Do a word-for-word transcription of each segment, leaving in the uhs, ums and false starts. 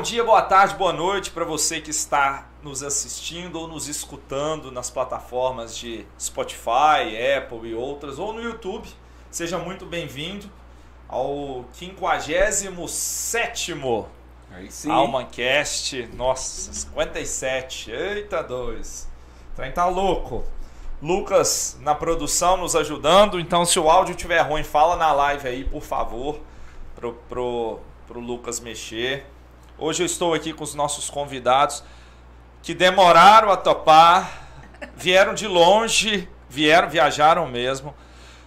Bom dia, boa tarde, boa noite para você que está nos assistindo ou nos escutando nas plataformas de Spotify, Apple e outras, ou no YouTube. Seja muito bem-vindo ao quinquagésimo sétimo Almancast. Nossa, cinquenta e sete. Eita, dois. O trem tá louco. Lucas na produção nos ajudando. Então, se o áudio estiver ruim, fala na live aí, por favor, pro, pro, pro Lucas mexer. Hoje eu estou aqui com os nossos convidados que demoraram a topar, vieram de longe, vieram, viajaram mesmo.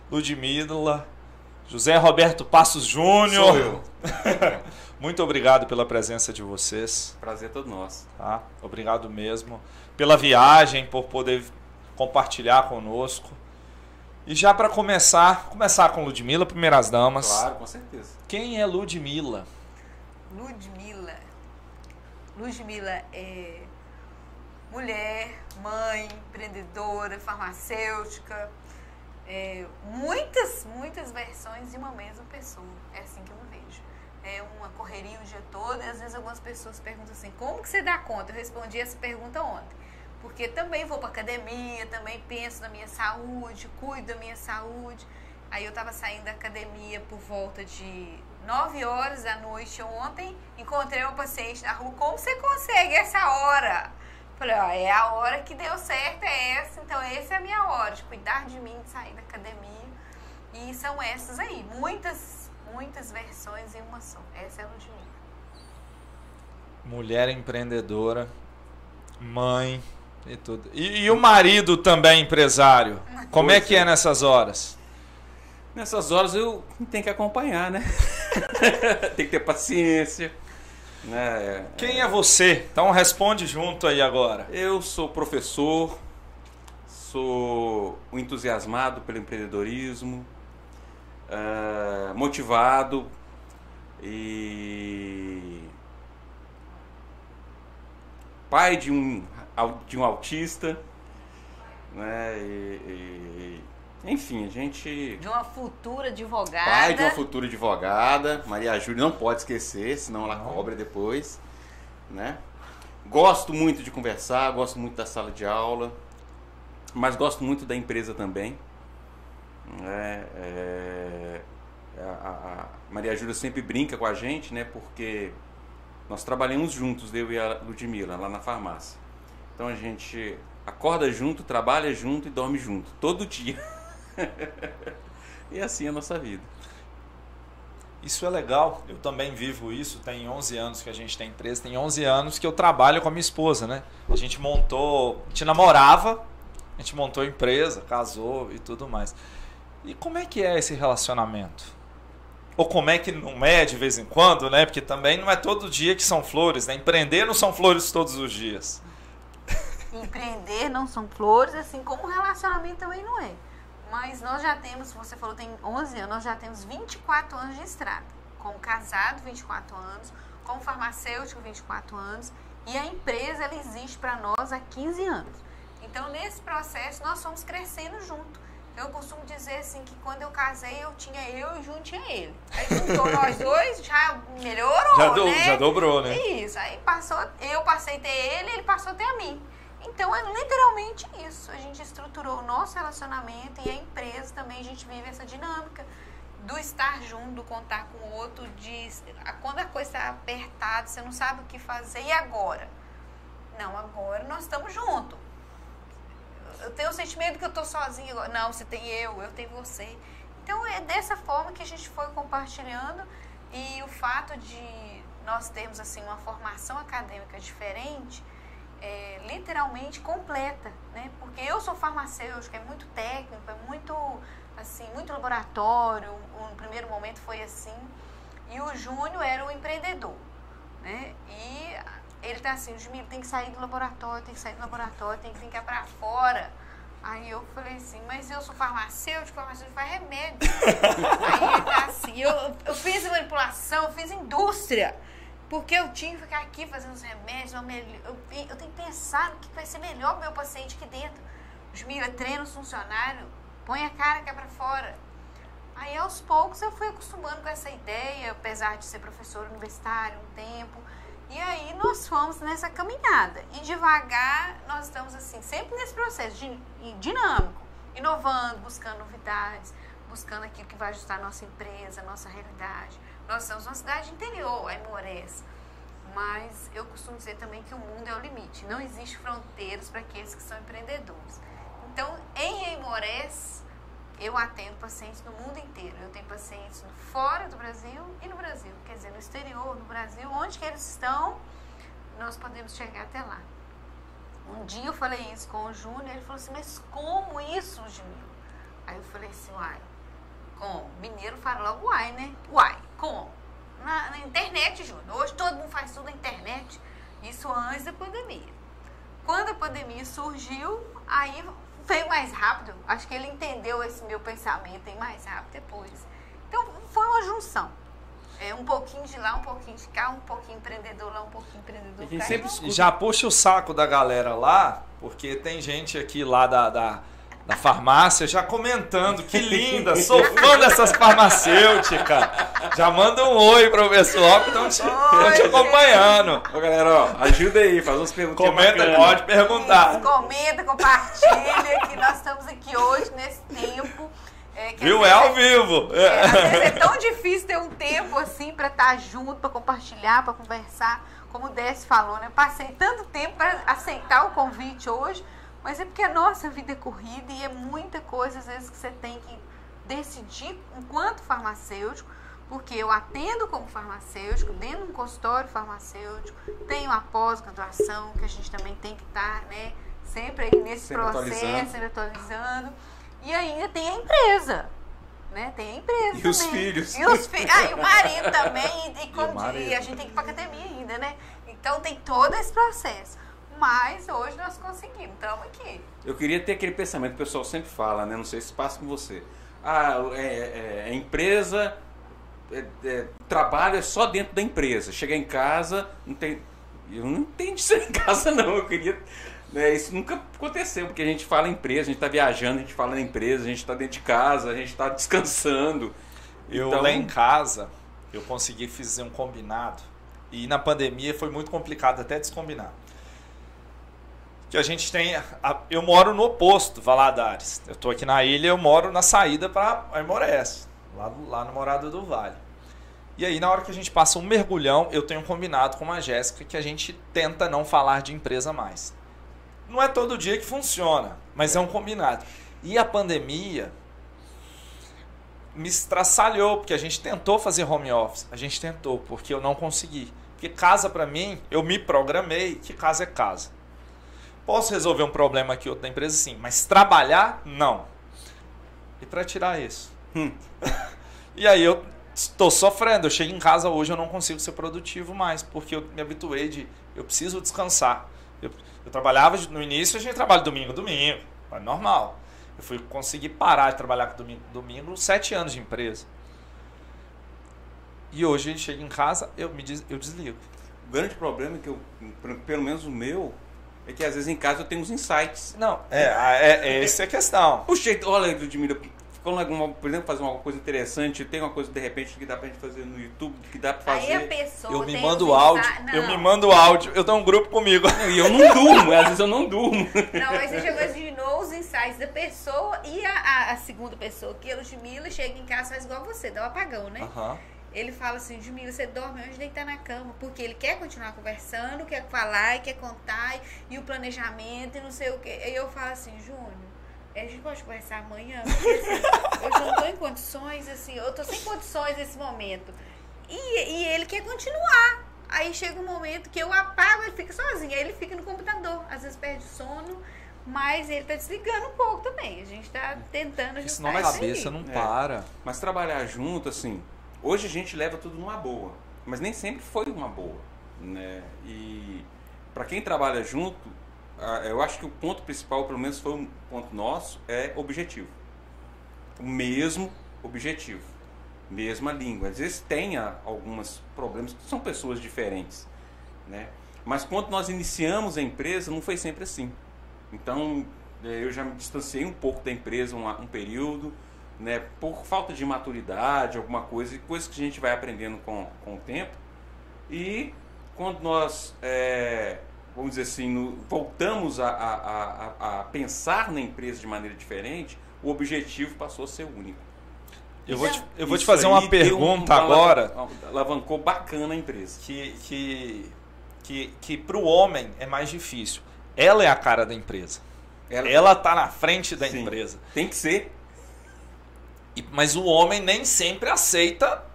Ludmila, José Roberto Passos Júnior. Sou eu. Muito obrigado pela presença de vocês. Prazer é todo nosso. Tá? Obrigado mesmo pela viagem, por poder compartilhar conosco. E já para começar, começar com Ludmila, primeiras damas. Claro, com certeza. Quem é Ludmila? Ludmila. Ludmila é mulher, mãe, empreendedora, farmacêutica, é, muitas, muitas versões de uma mesma pessoa. É assim que eu me vejo. É uma correria o dia todo, e às vezes algumas pessoas perguntam assim, como que você dá conta? Eu respondi essa pergunta ontem. Porque também vou para academia, também penso na minha saúde, cuido da minha saúde. Aí eu estava saindo da academia por volta de nove horas da noite ontem, encontrei uma paciente na rua, como você consegue essa hora? Falei, ó, é a hora que deu certo, é essa, então essa é a minha hora, de cuidar de mim, de sair da academia. E são essas aí, muitas, muitas versões em uma só. Essa é a Ludmila. Mulher empreendedora, mãe e tudo. E, e o marido também empresário? Como é que é nessas horas? Nessas horas eu tenho que acompanhar, né? Tem que ter paciência. Né? Quem é você? Então responde junto aí agora. Eu sou professor, sou entusiasmado pelo empreendedorismo, motivado e pai de um, de um autista, né? E, e... Enfim, a gente... De uma futura advogada. Pai de uma futura advogada. Maria Júlia não pode esquecer, senão ela não cobra depois. Né? Gosto muito de conversar, gosto muito da sala de aula. Mas gosto muito da empresa também. É, é, a, a Maria Júlia sempre brinca com a gente, né? Porque nós trabalhamos juntos, eu e a Ludmila, lá na farmácia. Então a gente acorda junto, trabalha junto e dorme junto, todo dia. E assim é a nossa vida. Isso é legal, eu também vivo isso. Tem onze anos que a gente tem empresa, tem onze anos que eu trabalho com a minha esposa, né? A gente montou, a gente namorava, a gente montou empresa, casou e tudo mais. E como é que é esse relacionamento? Ou como é que não é de vez em quando, né? Porque também não é todo dia que são flores, né? Empreender não são flores todos os dias. Empreender não são flores, assim como relacionamento também não é. Mas nós já temos, você falou tem onze anos, nós já temos vinte e quatro anos de estrada. Como casado, vinte e quatro anos, como farmacêutico, vinte e quatro anos. E a empresa, ela existe para nós há quinze anos. Então, nesse processo, nós fomos crescendo junto. Eu costumo dizer assim, que quando eu casei, eu tinha eu e Jun tinha ele. Aí juntou nós dois, já melhorou, já do, né? Já dobrou, né? Isso, aí passou, eu passei a ter ele, ele passou a ter a mim. Então, é literalmente isso. A gente estruturou o nosso relacionamento e a empresa também. A gente vive essa dinâmica do estar junto, do contar com o outro. De, quando a coisa está apertada, você não sabe o que fazer. E agora? Não, agora nós estamos juntos. Eu tenho o sentimento que eu estou sozinha agora. Não, você tem eu, eu tenho você. Então, é dessa forma que a gente foi compartilhando. E o fato de nós termos assim, uma formação acadêmica diferente... É, literalmente completa, né? Porque eu sou farmacêutica, é muito técnico, é muito, assim, muito laboratório, o primeiro momento foi assim, e o Júnior era um empreendedor, né? E ele tá assim, o Júnior tem que sair do laboratório, tem que sair do laboratório, tem que ficar pra fora. Aí eu falei assim, mas eu sou farmacêutico, farmacêutico faz remédio. Aí ele tá assim, eu, eu fiz manipulação, eu fiz indústria. Porque eu tinha que ficar aqui fazendo os remédios, eu, eu, eu tenho que pensar no que vai ser melhor para o meu paciente aqui dentro. Júlia, treina os funcionários, põe a cara cá para fora. Aí, aos poucos, eu fui acostumando com essa ideia, apesar de ser professora universitária um tempo. E nós fomos nessa caminhada. E devagar, nós estamos assim, sempre nesse processo de, dinâmico, inovando, buscando novidades, buscando aquilo que vai ajustar a nossa empresa, a nossa realidade. Nós somos uma cidade interior, é Morés. Mas eu costumo dizer também que o mundo é o limite. Não existe fronteiras para aqueles que são empreendedores. Então, em Morés, eu atendo pacientes no mundo inteiro. Eu tenho pacientes fora do Brasil e no Brasil. Quer dizer, no exterior, no Brasil, onde que eles estão, nós podemos chegar até lá. Um dia eu falei isso com o Júnior, ele falou assim, mas como isso, Ludmila? Aí eu falei assim, uai, como? Mineiro fala logo uai, né? Uai, como? Na, na internet, Júnior. Hoje todo mundo faz tudo na internet. Isso antes da pandemia. Quando a pandemia surgiu, aí veio mais rápido. Acho que ele entendeu esse meu pensamento e mais rápido depois. Então, foi uma junção. É, um pouquinho de lá, um pouquinho de cá, um pouquinho empreendedor lá, um pouquinho empreendedor cá. E sempre já puxa o saco da galera lá, porque tem gente aqui lá da... da... na farmácia, já comentando, que linda, sou fã dessas farmacêuticas. Já manda um oi pro pessoal que estão te, te acompanhando. Ô, galera, ó, ajuda aí, faz umas perguntas. Comenta, bacana. Pode perguntar. Isso, comenta, compartilha, que nós estamos aqui hoje, nesse tempo. É, que Viu? É ao vivo. É, às vezes é tão difícil ter um tempo assim para estar junto, para compartilhar, para conversar. Como o Décio falou, né? Passei tanto tempo para aceitar o convite hoje. Mas é porque a nossa vida é corrida e é muita coisa, às vezes, que você tem que decidir enquanto farmacêutico, porque eu atendo como farmacêutico, dentro de um consultório farmacêutico, tenho a pós-graduação, que a gente também tem que estar, né, sempre aí nesse sempre processo, atualizando. sempre atualizando. E ainda tem a empresa, né, tem a empresa e também. Os filhos. E os filhos. Ah, e o marido também, e, e, como, e, marido. e a gente tem que ir para a academia ainda, né? Então tem todo esse processo. Mas hoje nós conseguimos, estamos aqui. Eu queria ter aquele pensamento que o pessoal sempre fala, né? Não sei se passa com você. Ah, é, é, é empresa, é, é, trabalho é só dentro da empresa. Chega em casa, não tem... Eu não entendo isso em casa, não. Eu queria... É, isso nunca aconteceu, porque a gente fala em empresa, a gente está viajando, a gente fala na empresa, a gente está dentro de casa, a gente está descansando. Eu então... lá em casa, eu consegui fazer um combinado. E na pandemia foi muito complicado até descombinar. Que a gente tem... Eu moro no oposto, Valadares. Eu estou aqui na ilha, eu moro na saída para Morés, lá, lá no Morada do Vale. E aí, na hora que a gente passa um mergulhão, eu tenho um combinado com a Jéssica que a gente tenta não falar de empresa mais. Não é todo dia que funciona, mas é um combinado. E a pandemia me estraçalhou, porque a gente tentou fazer home office. A gente tentou, porque eu não consegui. Porque casa, para mim, eu me programei que casa é casa. Posso resolver um problema aqui outro da empresa, sim. Mas trabalhar, não. E para tirar isso? Hum. E aí eu estou sofrendo. Eu chego em casa hoje, eu não consigo ser produtivo mais. Porque eu me habituei de... Eu preciso descansar. Eu, eu trabalhava no início, a gente trabalha domingo, domingo. É normal. Eu fui conseguir parar de trabalhar com domingo, domingo, sete anos de empresa. E hoje eu chego em casa, eu, me des, eu desligo. O grande problema é que eu, pelo menos o meu... É que às vezes em casa eu tenho uns insights. Não, é, é, é essa é a questão. Puxa, olha, Ludmila, por exemplo, fazer uma coisa interessante, tem uma coisa de repente que dá pra gente fazer no YouTube, que dá pra fazer. Aí a pessoa eu me mando áudio, pensar... eu me mando áudio, eu tenho um grupo comigo. E eu não durmo, às vezes eu não durmo. Não, mas você já imaginou os insights da pessoa e a, a, a segunda pessoa, que é a Ludmila, chega em casa e faz igual você, dá um apagão, né? Uhum. Ele fala assim, Ludmila, você dorme antes de deitar na cama, porque ele quer continuar conversando, quer falar e quer contar, e o planejamento e não sei o quê. Aí eu falo assim, Júnior, a gente pode conversar amanhã? Porque assim, eu não estou em condições, assim, eu estou sem condições nesse momento. E, e ele quer continuar. Aí chega um momento que eu apago, ele fica sozinho, aí ele fica no computador, às vezes perde o sono. Mas ele está desligando um pouco também, a gente está tentando... Isso não é cabeça, não para. É. Mas trabalhar junto, assim... Hoje a gente leva tudo numa boa, mas nem sempre foi uma boa, né? E para quem trabalha junto, eu acho que o ponto principal, pelo menos foi um ponto nosso, é objetivo. O mesmo objetivo, mesma língua. Às vezes tem alguns problemas, são pessoas diferentes, né? Mas quando nós iniciamos a empresa, não foi sempre assim. Então, eu já me distanciei um pouco da empresa um, um período, né, por falta de maturidade, alguma coisa, coisas que a gente vai aprendendo com, com o tempo. E quando nós, é, vamos dizer assim, no, voltamos a, a, a, a pensar na empresa de maneira diferente, o objetivo passou a ser único. Eu vou te, eu vou te fazer uma pergunta um, agora. Alavancou bacana a empresa. Que, que, que, que para o homem é mais difícil. Ela é a cara da empresa. Ela está na frente da Sim. empresa. Tem que ser. E, mas o homem nem sempre aceita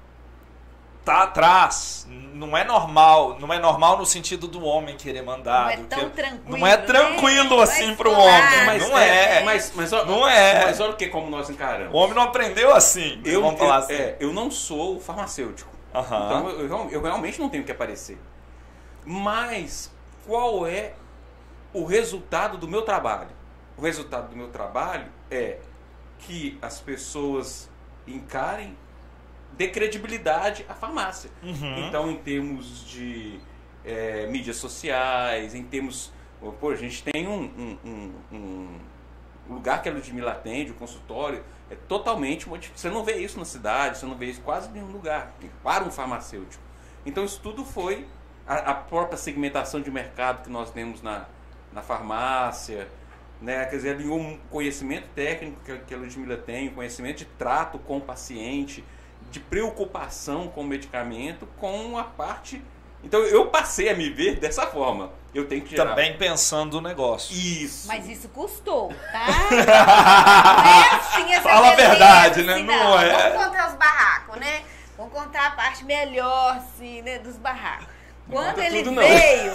tá atrás. Não é normal. Não é normal no sentido do homem querer mandar. Não é tão que, tranquilo. Não é tranquilo né? assim para o homem. Mas não é. é. Mas, mas, mas, não é. Mas olha o que como nós encaramos. O homem não aprendeu assim. Eu, vamos falar eu, assim. É, eu não sou farmacêutico. Uhum. Então eu, eu, eu realmente não tenho que aparecer. Mas qual é o resultado do meu trabalho? O resultado do meu trabalho é que as pessoas encarem, dê credibilidade à farmácia. Uhum. Então, em termos de é, mídias sociais, em termos... Pô, a gente tem um, um, um, um lugar que a Ludmila atende, o consultório, é totalmente modificado. Você não vê isso na cidade, você não vê isso em quase nenhum lugar, para um farmacêutico. Então, isso tudo foi a, a própria segmentação de mercado que nós temos na... na farmácia, né? Quer dizer, alinhou um conhecimento técnico que a Ludmila tem, um conhecimento de trato com o paciente, de preocupação com o medicamento, com a parte... Então, eu passei a me ver dessa forma. Eu tenho que gerar... Também pensando no negócio. Isso. Mas isso custou, tá? Não é assim essa Fala a verdade, né? Assim, não. não é. Vamos contar os barracos, né? Vamos contar a parte melhor, assim, né? Dos barracos. Quando ele, tudo, veio, quando ele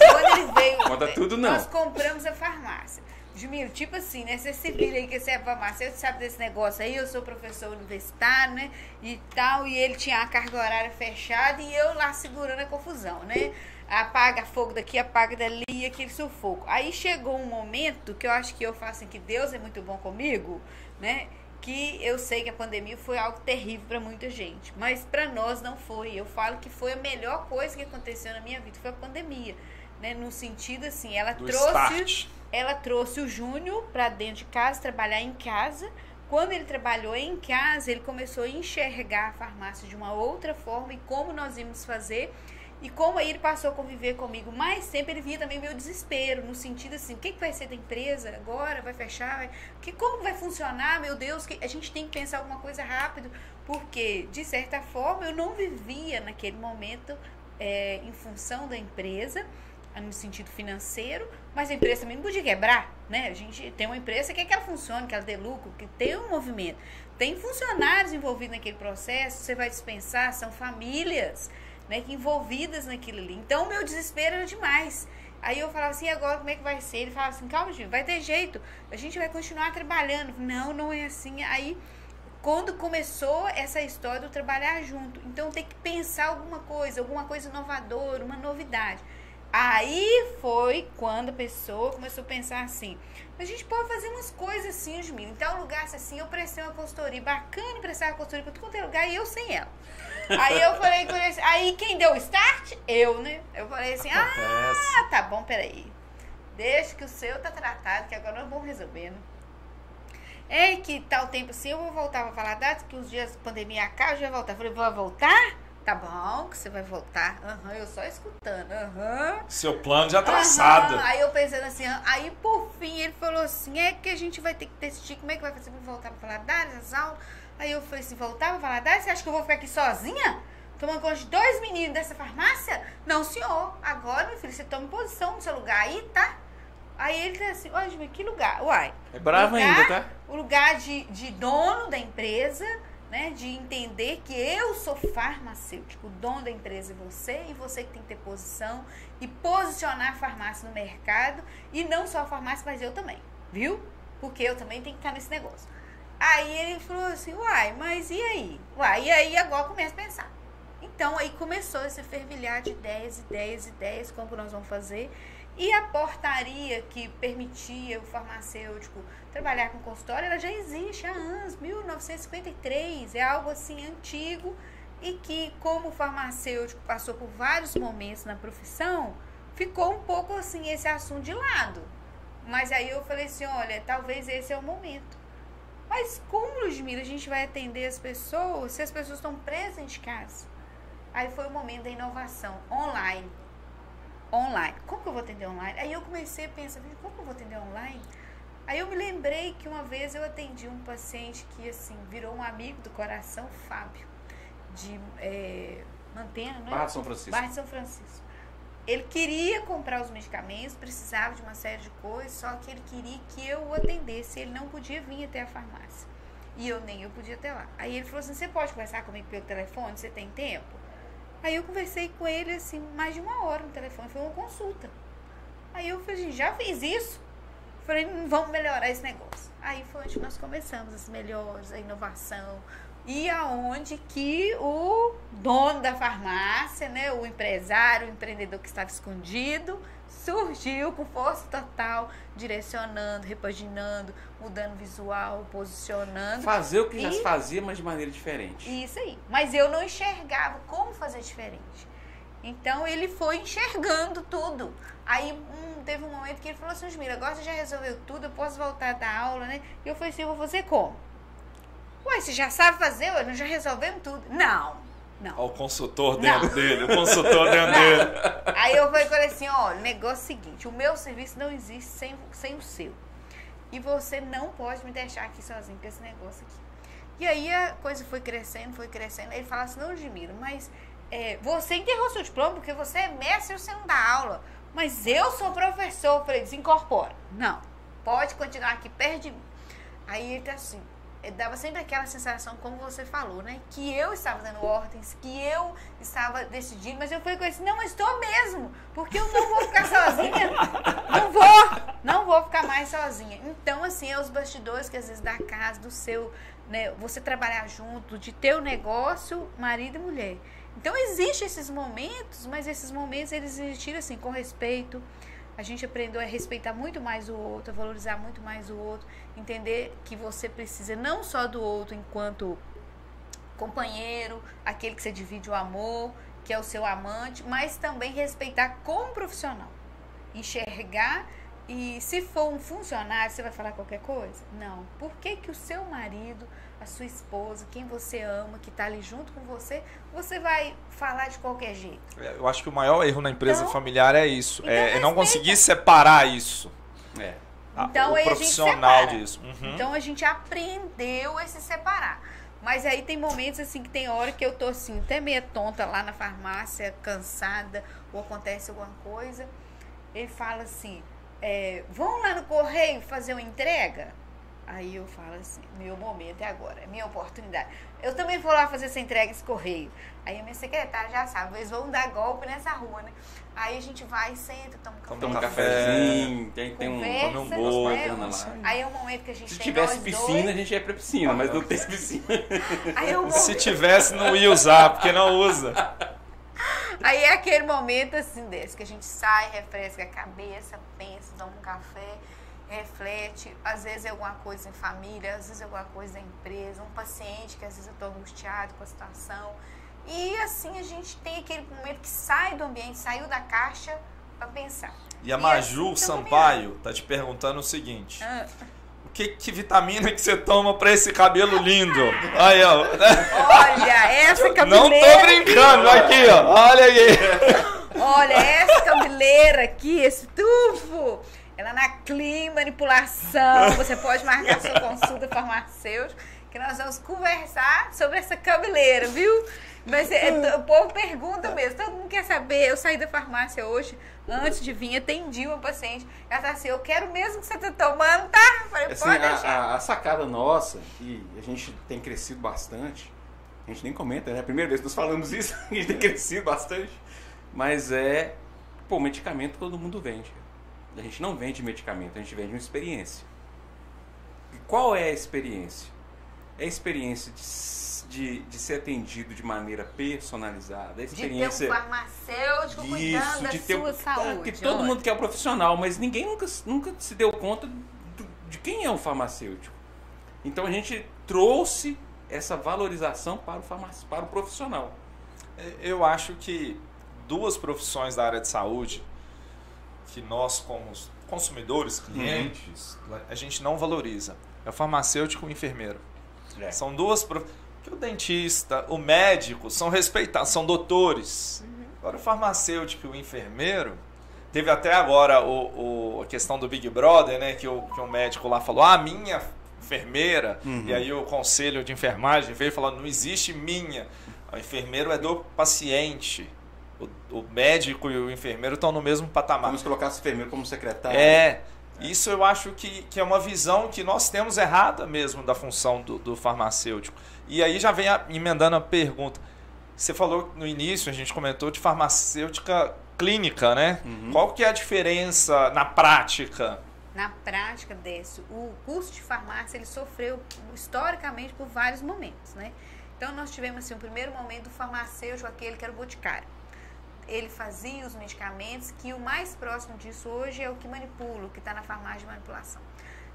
veio, quando ele veio, nós compramos a farmácia. Juminho, tipo assim, né? Você se vira aí que você é farmacêutico, você sabe desse negócio aí, eu sou professor universitário, né? E tal, e ele tinha a carga horária fechada e eu lá segurando a confusão, né? Apaga fogo daqui, apaga dali, e aquele sufoco. Aí chegou um momento que eu acho que eu falo assim, que Deus é muito bom comigo, né? Que eu sei que a pandemia foi algo terrível para muita gente, mas para nós não foi. Eu falo que foi a melhor coisa que aconteceu na minha vida, foi a pandemia, né? No sentido assim, ela Do trouxe, start. ela trouxe o Júnior para dentro de casa, trabalhar em casa. Quando ele trabalhou em casa, ele começou a enxergar a farmácia de uma outra forma e como nós íamos fazer. E como aí ele passou a conviver comigo mais tempo, ele via também o meu desespero, no sentido assim, o que, que vai ser da empresa agora? Vai fechar? Que, como vai funcionar? Meu Deus, que a gente tem que pensar alguma coisa rápido, porque, de certa forma, eu não vivia naquele momento é, em função da empresa, no sentido financeiro, mas a empresa também não podia quebrar, né? A gente tem uma empresa que quer que ela funcione, que ela dê lucro, que tem um movimento. Tem funcionários envolvidos naquele processo, você vai dispensar, são famílias... Né, envolvidas naquilo ali. Então, o meu desespero era demais. Aí eu falava assim, e agora como é que vai ser? Ele falava assim, calma, gente, vai ter jeito. A gente vai continuar trabalhando. Não, não é assim. Aí, quando começou essa história do trabalhar junto, então tem que pensar alguma coisa, alguma coisa inovadora, uma novidade. Aí foi quando a pessoa começou a pensar assim, a gente pode fazer umas coisas assim, Jumil. Então, lugar assim, eu prestei uma consultoria, bacana prestar uma consultoria para todo lugar e eu sem ela. Aí eu falei, aí quem deu o start? Eu, né? Eu falei assim, ah, tá bom, peraí. Deixa que o seu tá tratado, que agora nós vamos resolver, né? É que tal tempo assim, eu vou voltar para Valadares, que uns dias a pandemia acaba, eu já vou voltar. Eu falei, vou voltar? Tá bom, que você vai voltar. Aham, uhum, eu só escutando. Aham. Uhum. Seu plano já traçado. Uhum. Aí eu pensando assim, aí por fim ele falou assim, é que a gente vai ter que decidir como é que vai fazer pra voltar pra Valadares, as aulas. Aí eu falei assim, voltar pra Valadares? Você acha que eu vou ficar aqui sozinha? Tomando conta de dois meninos dessa farmácia? Não, senhor. Agora, meu filho, você toma posição no seu lugar aí, tá? Aí ele disse assim, olha, Jimmy, que lugar? Uai. É bravo lugar, ainda, tá? O lugar de, de dono da empresa... Né, de entender que eu sou farmacêutico, o dono da empresa é você, e você que tem que ter posição e posicionar a farmácia no mercado, e não só a farmácia, mas eu também, viu? Porque eu também tenho que estar nesse negócio. Aí ele falou assim, uai, mas e aí? Uai, e aí agora começa a pensar. Então aí começou esse fervilhar de ideias, ideias, ideias, como nós vamos fazer. E a portaria que permitia o farmacêutico trabalhar com consultório, ela já existe há anos, mil novecentos e cinquenta e três, é algo assim antigo, e que como o farmacêutico passou por vários momentos na profissão, ficou um pouco assim esse assunto de lado. Mas aí eu falei assim, olha, talvez esse é o momento. Mas como, Ludmila, a gente vai atender as pessoas se as pessoas estão presas em casa? Aí foi o momento da inovação online. online. Como que eu vou atender online? Aí eu comecei a pensar, como que eu vou atender online? Aí eu me lembrei que uma vez eu atendi um paciente que, assim, virou um amigo do coração, Fábio, de é, Mantena, né? Barra de São Francisco. Barra de São Francisco. Ele queria comprar os medicamentos, precisava de uma série de coisas, só que ele queria que eu o atendesse. Ele não podia vir até a farmácia. E eu nem eu podia até lá. Aí ele falou assim, você pode conversar comigo pelo telefone? Você tem tempo? Aí eu conversei com ele, assim, mais de uma hora no telefone. Foi uma consulta. Aí eu falei, já fiz isso? Falei, vamos melhorar esse negócio. Aí foi onde nós começamos as melhores, a inovação. E aonde que o dono da farmácia, né, o empresário, o empreendedor que estava escondido, surgiu com força total, direcionando, repaginando, mudando visual, posicionando. Fazer o que e... já se fazia, mas de maneira diferente. Isso aí. Mas eu não enxergava como fazer diferente. Então, ele foi enxergando tudo. Aí, hum, teve um momento que ele falou assim, Ludmila, agora você já resolveu tudo, eu posso voltar da aula, né? E eu falei assim, eu vou fazer como? Ué, você já sabe fazer, ué, nós já resolvemos tudo. Não, não. Ó, o consultor dentro não. dele, o consultor dentro dele. Aí eu falei, falei assim, ó, o negócio é o seguinte, o meu serviço não existe sem, sem o seu. E você não pode me deixar aqui sozinho com esse negócio aqui. E aí a coisa foi crescendo, foi crescendo. Aí ele fala assim, não, Ludmila, mas... É, você enterrou seu diploma porque você é mestre e você não dá aula. Mas eu sou professor. Eu falei, desincorpora. Não, pode continuar aqui perto de mim. Aí ele tá assim, ele dava sempre aquela sensação, como você falou, né? Que eu estava dando ordens, que eu estava decidindo. Mas eu falei com ele assim, não, mas estou mesmo. Porque eu não vou ficar sozinha. Não vou, não vou ficar mais sozinha. Então, assim, é os bastidores que às vezes da casa, do seu, né? Você trabalhar junto, de teu negócio, marido e mulher. Então, existem esses momentos, mas esses momentos, eles existiram, assim, com respeito. A gente aprendeu a respeitar muito mais o outro, a valorizar muito mais o outro, entender que você precisa não só do outro enquanto companheiro, aquele que você divide o amor, que é o seu amante, mas também respeitar como profissional. Enxergar e, se for um funcionário, você vai falar qualquer coisa? Não. Por que que o seu marido... a sua esposa, quem você ama, que está ali junto com você, você vai falar de qualquer jeito. Eu acho que o maior erro na empresa então, familiar é isso, então é, é não conseguir separar isso, é. Então, o profissional disso. Uhum. Então a gente aprendeu a se separar, mas aí tem momentos assim que tem hora que eu tô assim, até meia tonta lá na farmácia, cansada, ou acontece alguma coisa, ele fala assim, é, vão lá no correio fazer uma entrega? Aí eu falo assim, meu momento é agora, minha oportunidade. Eu também vou lá fazer essa entrega, esse correio. Aí a minha secretária já sabe, eles vão dar golpe nessa rua, né? Aí a gente vai, senta, toma um café. Toma um cafezinho, tem, tem um, um bolo. Né? Aí é um momento que a gente tem. Se tivesse piscina, dois. A gente ia pra piscina, mas não tem piscina. Aí é um momento... Se tivesse, não ia usar, porque não usa. Aí é aquele momento assim desse, que a gente sai, refresca a cabeça, pensa, toma um café... reflete, às vezes é alguma coisa em família, às vezes é alguma coisa em empresa, um paciente que às vezes eu estou angustiado com a situação. E assim a gente tem aquele momento que sai do ambiente, saiu da caixa para pensar. E a Maju Sampaio está te perguntando o seguinte, ah. o que, que vitamina que você toma para esse cabelo lindo? Aí, ó. Olha, essa cabeleira... Não tô brincando, aqui, ó. Olha aí. Olha, essa cabeleira aqui, esse tufo... Ela na Clean Manipulação, você pode marcar sua consulta farmacêutica, que nós vamos conversar sobre essa cabeleira, viu? Mas é, é, o povo pergunta mesmo, todo mundo quer saber. Eu saí da farmácia hoje, antes de vir, atendi uma paciente. Ela tá assim, eu quero mesmo que você tá tomando, tá? Eu falei, assim, pode deixar. A, a sacada nossa, que a gente tem crescido bastante, a gente nem comenta, né? É a primeira vez que nós falamos isso, a gente tem crescido bastante, mas é, pô, medicamento todo mundo vende. A gente não vende medicamento, a gente vende uma experiência. E qual é a experiência? É a experiência de, de, de ser atendido de maneira personalizada. A experiência, de ter um farmacêutico disso, cuidando de da ter sua um, saúde. Que todo mundo quer o profissional, mas ninguém nunca, nunca se deu conta do, de quem é o farmacêutico. Então a gente trouxe essa valorização para o, farmac, para o profissional. Eu acho que duas profissões da área de saúde... que nós, como consumidores, clientes, uhum. a gente não valoriza. É o farmacêutico e o enfermeiro. É. São duas... Prof... O dentista, o médico, são respeitados, são doutores. Uhum. Agora, o farmacêutico e o enfermeiro, Teve até agora o, o, a questão do Big Brother, né? Que o, que o médico lá falou, ah, minha enfermeira. Uhum. E aí o conselho de enfermagem veio falando, não existe minha. O enfermeiro é do paciente. O, o médico e o enfermeiro estão no mesmo patamar. Vamos colocar o enfermeiro como secretário. É. Isso eu acho que, que é uma visão que nós temos errada mesmo da função do, do farmacêutico. E aí já vem a, emendando a pergunta. Você falou no início, a gente comentou de farmacêutica clínica, né? Uhum. Qual que é a diferença na prática? Na prática, Décio, o curso de farmácia ele sofreu historicamente por vários momentos, né? Então nós tivemos assim, o primeiro momento do farmacêutico, aquele que era o boticário. Ele fazia os medicamentos, que o mais próximo disso hoje é o que manipula, o que está na farmácia de manipulação.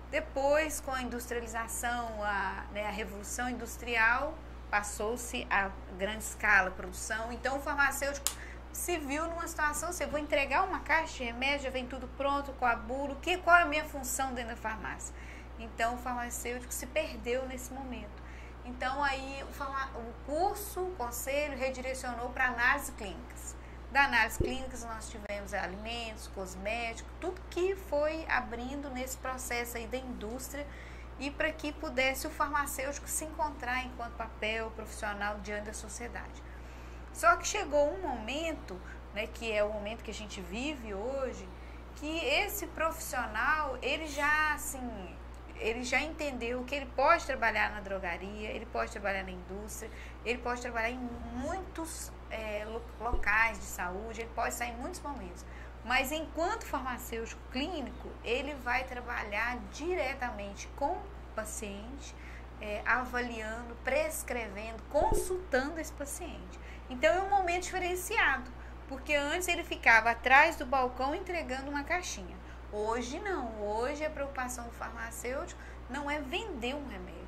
Depois, com a industrialização, a, né, a revolução industrial, passou-se a grande escala, produção. Então, o farmacêutico se viu numa situação, você assim, vou entregar uma caixa de remédio, já vem tudo pronto, com a bula, que, qual é a minha função dentro da farmácia? Então, o farmacêutico se perdeu nesse momento. Então, aí o curso, o conselho, redirecionou para análise clínicas. Da análise clínica, nós tivemos alimentos, cosméticos, tudo que foi abrindo nesse processo aí da indústria e para que pudesse o farmacêutico se encontrar enquanto papel profissional diante da sociedade. Só que chegou um momento, né, que é o momento que a gente vive hoje, que esse profissional, ele já, assim, ele já entendeu que ele pode trabalhar na drogaria, ele pode trabalhar na indústria, ele pode trabalhar em muitos É, locais de saúde, ele pode sair em muitos momentos, mas enquanto farmacêutico clínico, ele vai trabalhar diretamente com o paciente, é, avaliando, prescrevendo, consultando esse paciente. Então é um momento diferenciado, porque antes ele ficava atrás do balcão entregando uma caixinha. Hoje não, hoje a preocupação do farmacêutico não é vender um remédio.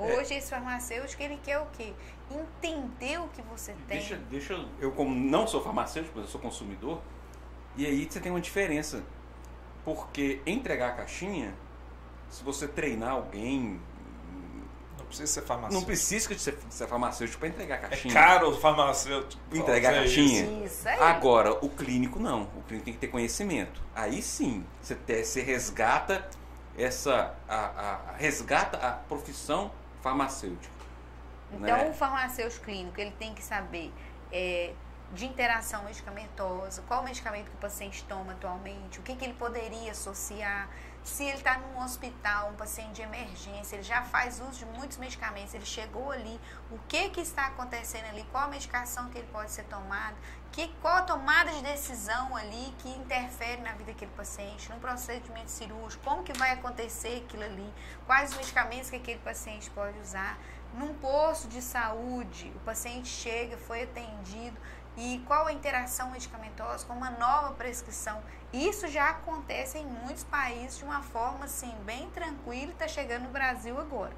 Hoje, esse farmacêutico, ele quer o quê? Entender o que você tem. Deixa, deixa eu... eu, como não sou farmacêutico, mas eu sou consumidor, e aí você tem uma diferença. Porque entregar a caixinha, se você treinar alguém... Não precisa ser farmacêutico. Não precisa de ser, de ser farmacêutico para entregar a caixinha. É caro o farmacêutico. Entregar a caixinha. Isso aí. Agora, o clínico não. O clínico tem que ter conhecimento. Aí sim, você, te, você resgata essa... A, a, a, resgata a profissão farmacêutico. Então, né? O farmacêutico clínico, ele tem que saber é, de interação medicamentosa, qual medicamento que o paciente toma atualmente, o que, que ele poderia associar, se ele está num hospital, um paciente de emergência, ele já faz uso de muitos medicamentos, ele chegou ali, o que, que está acontecendo ali, qual a medicação que ele pode ser tomado, que, qual a tomada de decisão ali que interfere na vida daquele paciente, num procedimento cirúrgico, como que vai acontecer aquilo ali, quais os medicamentos que aquele paciente pode usar. Num posto de saúde, o paciente chega, foi atendido, e qual a interação medicamentosa com uma nova prescrição. Isso já acontece em muitos países de uma forma assim, bem tranquila, e está chegando no Brasil agora.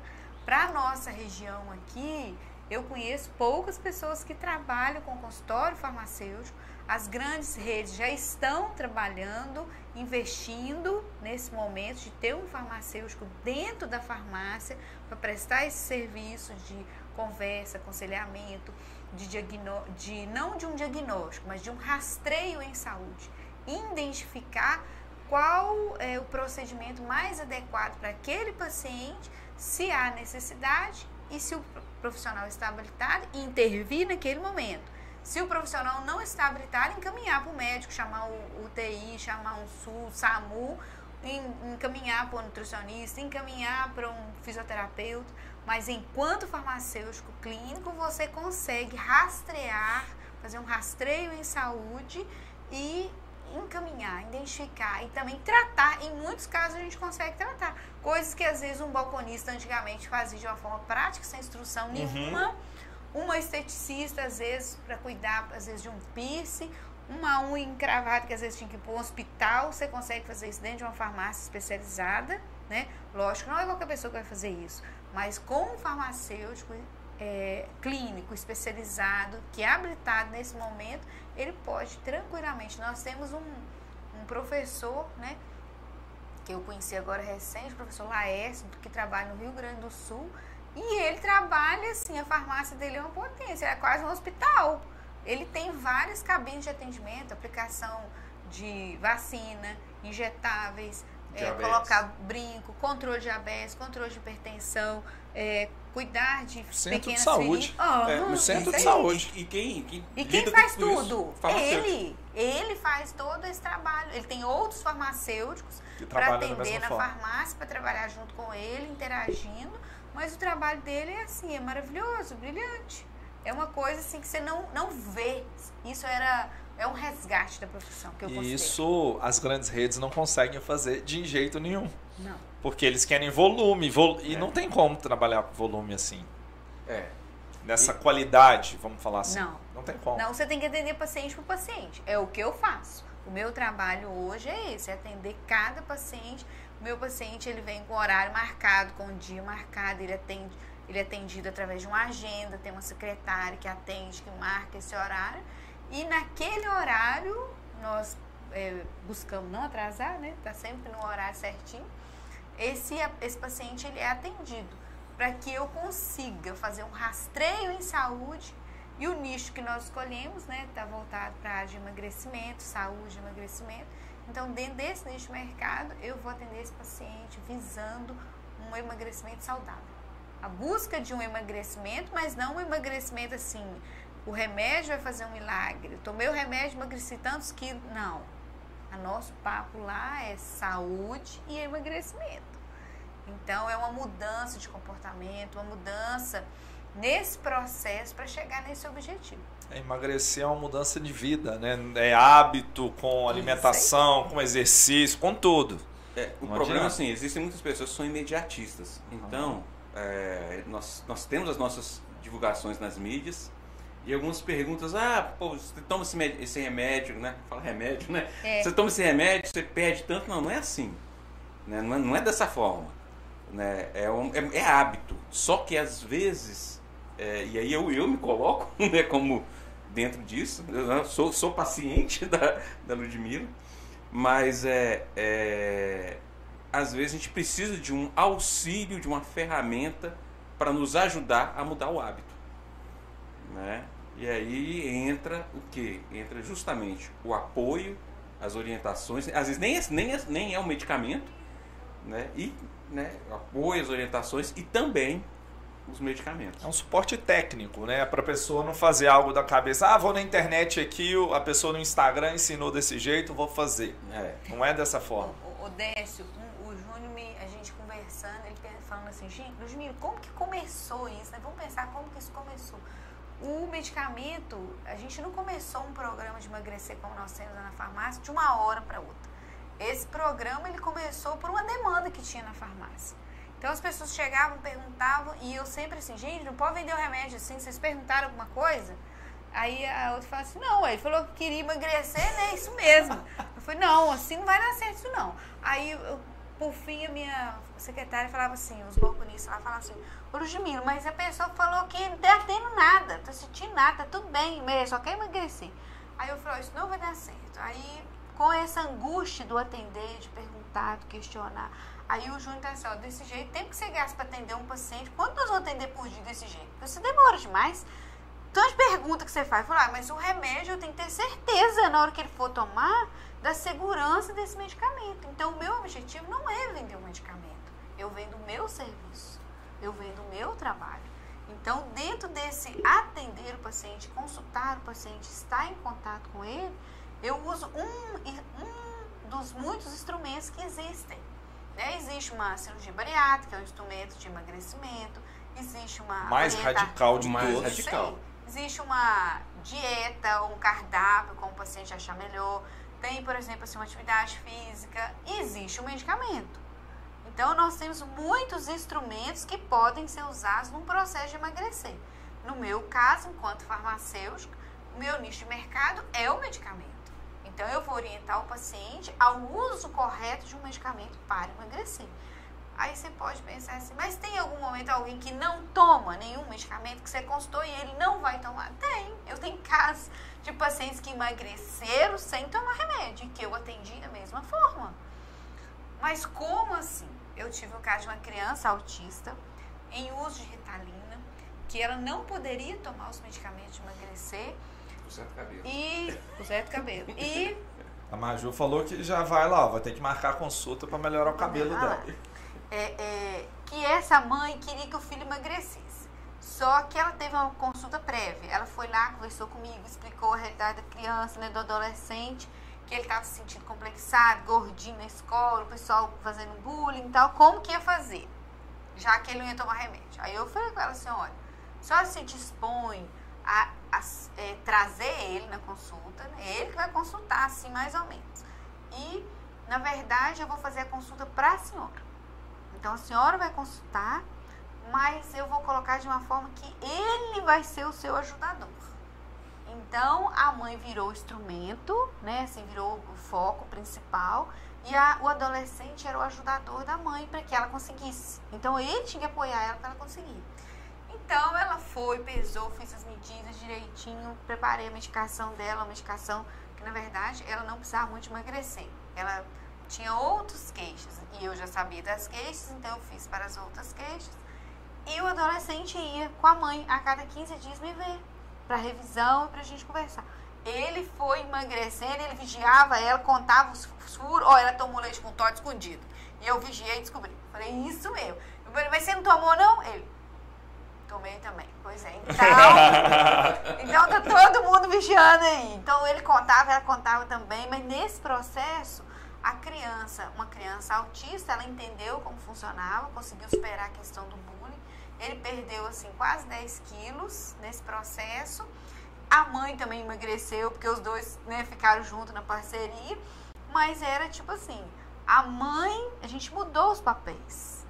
Para a nossa região aqui, eu conheço poucas pessoas que trabalham com consultório farmacêutico. As grandes redes já estão trabalhando, investindo nesse momento de ter um farmacêutico dentro da farmácia para prestar esse serviço de conversa, aconselhamento, de, diagnó- de não de um diagnóstico, mas de um rastreio em saúde. Identificar qual é o procedimento mais adequado para aquele paciente, se há necessidade e se o profissional está habilitado, intervir naquele momento. Se o profissional não está habilitado, encaminhar para o médico, chamar o U T I, chamar um SUS, SAMU, encaminhar para o nutricionista, encaminhar para um fisioterapeuta. Mas enquanto farmacêutico clínico, você consegue rastrear, fazer um rastreio em saúde e encaminhar, identificar e também tratar. Em muitos casos a gente consegue tratar. Coisas que às vezes um balconista antigamente fazia de uma forma prática, sem instrução uhum. nenhuma. Uma esteticista, às vezes, para cuidar, às vezes, de um piercing, uma unha encravada, que às vezes tinha que ir para um hospital, você consegue fazer isso dentro de uma farmácia especializada, né? Lógico, não é qualquer pessoa que vai fazer isso, mas com um farmacêutico é, clínico, especializado, que é habilitado nesse momento, ele pode tranquilamente. Nós temos um, um professor, né? Que eu conheci agora recente, o professor Laércio, que trabalha no Rio Grande do Sul, e ele trabalha assim, a farmácia dele é uma potência, é quase um hospital. Ele tem várias cabines de atendimento, aplicação de vacina, injetáveis, é, colocar brinco, controle de diabetes, controle de hipertensão, é, cuidar de centro pequenas de saúde. Oh, é, no centro de saúde. E quem, quem, e quem faz tudo? Tudo? Ele. Ele faz todo esse trabalho. Ele tem outros farmacêuticos para atender na forma. farmácia, para trabalhar junto com ele, interagindo. Mas o trabalho dele é assim, é maravilhoso, brilhante. É uma coisa assim que você não, não vê. Isso era... É um resgate da profissão que eu considero. Isso as grandes redes não conseguem fazer de jeito nenhum. Não. Porque eles querem volume. Vol- e é. não tem como trabalhar com volume assim. É. Nessa e... qualidade, vamos falar assim. Não. Não tem como. Não, você tem que atender paciente por paciente. É o que eu faço. O meu trabalho hoje é esse, é atender cada paciente. O meu paciente, ele vem com horário marcado, com o dia marcado, ele atende, ele é atendido através de uma agenda, tem uma secretária que atende, que marca esse horário. E naquele horário, nós é, buscamos não atrasar, né? Tá sempre no horário certinho. Esse, esse paciente, ele é atendido para que eu consiga fazer um rastreio em saúde. E o nicho que nós escolhemos, né? Tá voltado para a área de emagrecimento, saúde, emagrecimento. Então, dentro desse nicho de mercado, eu vou atender esse paciente visando um emagrecimento saudável. A busca de um emagrecimento, mas não um emagrecimento assim... O remédio vai fazer um milagre. Eu tomei o remédio, emagreci tantos quilos. Não. O nosso papo lá é saúde e emagrecimento. Então, é uma mudança de comportamento, uma mudança nesse processo para chegar nesse objetivo. É, emagrecer é uma mudança de vida, né? É hábito com alimentação, com exercício, com tudo. É, o Não problema é assim, existem muitas pessoas que são imediatistas. Então, é, nós, nós temos as nossas divulgações nas mídias, e algumas perguntas, ah, pô, você toma esse, esse remédio, né? Fala remédio, né? É. Você toma esse remédio, você perde tanto. Não, não é assim. Né? Não, é, não é dessa forma. Né? É, um, é, é hábito. Só que às vezes, é, e aí eu, eu me coloco, né, como dentro disso, eu sou, sou paciente da, da Ludmila, mas é, é, às vezes a gente precisa de um auxílio, de uma ferramenta para nos ajudar a mudar o hábito. Né? E aí entra o que? Entra justamente o apoio, as orientações, às vezes nem é, nem é, nem é um medicamento, né? E né? apoio, as orientações e também os medicamentos. É um suporte técnico, né? Para a pessoa não fazer algo da cabeça, ah, vou na internet aqui, a pessoa no Instagram ensinou desse jeito, vou fazer. É. Não é dessa forma. O, o Décio, o, o Júnior, a gente conversando, ele falando assim, gente, Ludmila, como que começou isso? Né? Vamos pensar como que isso começou. O medicamento, a gente não começou um programa de emagrecer como nós temos na farmácia de uma hora para outra. Esse programa, ele começou por uma demanda que tinha na farmácia. Então, as pessoas chegavam, perguntavam, e eu sempre assim, gente, não pode vender o remédio assim, vocês perguntaram alguma coisa? Aí a outra fala assim, não, ele falou que queria emagrecer, né, isso mesmo. Eu falei, não, assim não vai dar certo isso não. Aí, eu, por fim, a minha secretária falava assim, os balconistas lá falavam assim, Ludmila, mas a pessoa falou que não tá tendo nada, tá sentindo nada, tá tudo bem, só quer emagrecer. Aí eu falei, isso não vai dar certo. Aí, com essa angústia do atender, de perguntar, de questionar, aí o Júnior tá assim, ó, desse jeito, tempo que você gasta para atender um paciente, quanto nós vamos atender por dia desse jeito? Porque você demora demais. Então, as perguntas que você faz, fala, ah, mas o remédio eu tenho que ter certeza na hora que ele for tomar da segurança desse medicamento. Então, o meu objetivo não é vender um medicamento. Eu vendo o meu serviço. Eu vendo o meu trabalho. Então, dentro desse atender o paciente, consultar o paciente, estar em contato com ele, eu uso um, um dos muitos instrumentos que existem. Né? Existe uma cirurgia bariátrica, que é um instrumento de emagrecimento. Existe uma... Mais radical de mais todos. Radical. Existe uma dieta, um cardápio, como o paciente achar melhor. Tem, por exemplo, assim, uma atividade física, existe um medicamento. Então, nós temos muitos instrumentos que podem ser usados num processo de emagrecer. No meu caso, enquanto farmacêutico, o meu nicho de mercado é o medicamento. Então, eu vou orientar o paciente ao uso correto de um medicamento para emagrecer. Aí você pode pensar assim, mas tem algum momento alguém que não toma nenhum medicamento que você consultou e ele não vai tomar? Tem, eu tenho casos de pacientes que emagreceram sem tomar remédio, que eu atendi da mesma forma. Mas como assim? Eu tive o caso de uma criança autista em uso de Ritalina, que ela não poderia tomar os medicamentos de emagrecer. O Zé do Cabelo. E, o Zé do Cabelo. E A Maju falou que já vai lá, ó, vai ter que marcar a consulta para melhorar o cabelo ah, dela. É, é, que essa mãe queria que o filho emagrecesse. Só que ela teve uma consulta prévia. Ela foi lá, conversou comigo, explicou a realidade da criança, né, do adolescente, que ele estava se sentindo complexado, gordinho na escola, o pessoal fazendo bullying e tal. Como que ia fazer? Já que ele não ia tomar remédio. Aí eu falei com ela assim, olha, a senhora se dispõe a, a é, trazer ele na consulta, né? É ele que vai consultar, assim, mais ou menos. E, na verdade, eu vou fazer a consulta para a senhora. Então, a senhora vai consultar, mas eu vou colocar de uma forma que ele vai ser o seu ajudador. Então, a mãe virou o instrumento, né? Assim, virou o foco principal. E a, o adolescente era o ajudador da mãe para que ela conseguisse. Então, ele tinha que apoiar ela para ela conseguir. Então, ela foi, pesou, fez as medidas direitinho, preparei a medicação dela, uma medicação que, na verdade, ela não precisava muito emagrecer. Ela tinha outros queixas, e eu já sabia das queixas, então eu fiz para as outras queixas. E o adolescente ia com a mãe a cada quinze dias me ver, para revisão e para a gente conversar. Ele foi emagrecendo, ele vigiava ela, contava os furos, ó, oh, ela tomou leite com Toddy escondido. E eu vigiei e descobri. Falei, isso mesmo. Eu falei, mas você não tomou, não? Ele, tomei também. Pois é, então... então tá todo mundo vigiando aí. Então ele contava, ela contava também, mas nesse processo, a criança, uma criança autista, ela entendeu como funcionava, conseguiu superar a questão do bullying. Ele perdeu, assim, quase dez quilos nesse processo. A mãe também emagreceu, porque os dois, né, ficaram juntos na parceria. Mas era tipo assim, a mãe, a gente mudou os papéis,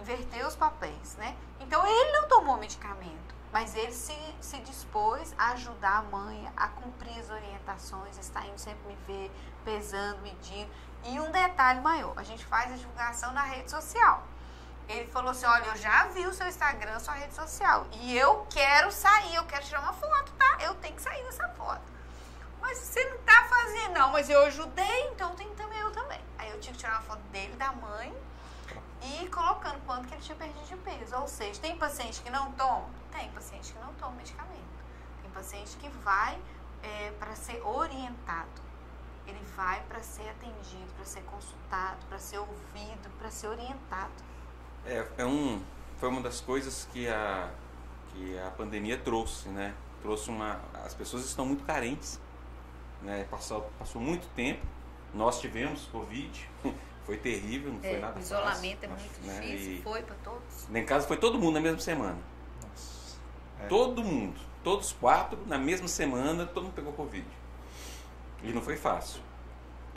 inverteu os papéis, né? Então, ele não tomou medicamento, mas ele se, se dispôs a ajudar a mãe a cumprir as orientações, está indo sempre me ver, pesando, medindo. E um detalhe maior, a gente faz a divulgação na rede social. Ele falou assim, olha, eu já vi o seu Instagram, sua rede social, e eu quero sair, eu quero tirar uma foto, tá? Eu tenho que sair dessa foto. Mas você não tá fazendo, não, mas eu ajudei, então tem também eu também. Aí eu tive que tirar uma foto dele, da mãe, e colocando quanto que ele tinha perdido de peso. Ou seja, tem paciente que não toma? Tem paciente que não toma medicamento. Tem paciente que vai é, para ser orientado. Ele vai para ser atendido, para ser consultado, para ser ouvido, para ser orientado. É, é um, foi uma das coisas que a, que a pandemia trouxe, né? Trouxe uma... As pessoas estão muito carentes, né? Passou, passou muito tempo, nós tivemos Covid, foi terrível, não é, foi nada fácil. O isolamento é muito né? difícil, e, foi para todos. Em casa foi todo mundo na mesma semana. Nossa, é. Todo mundo, todos quatro, na mesma semana, todo mundo pegou Covid. E não foi fácil.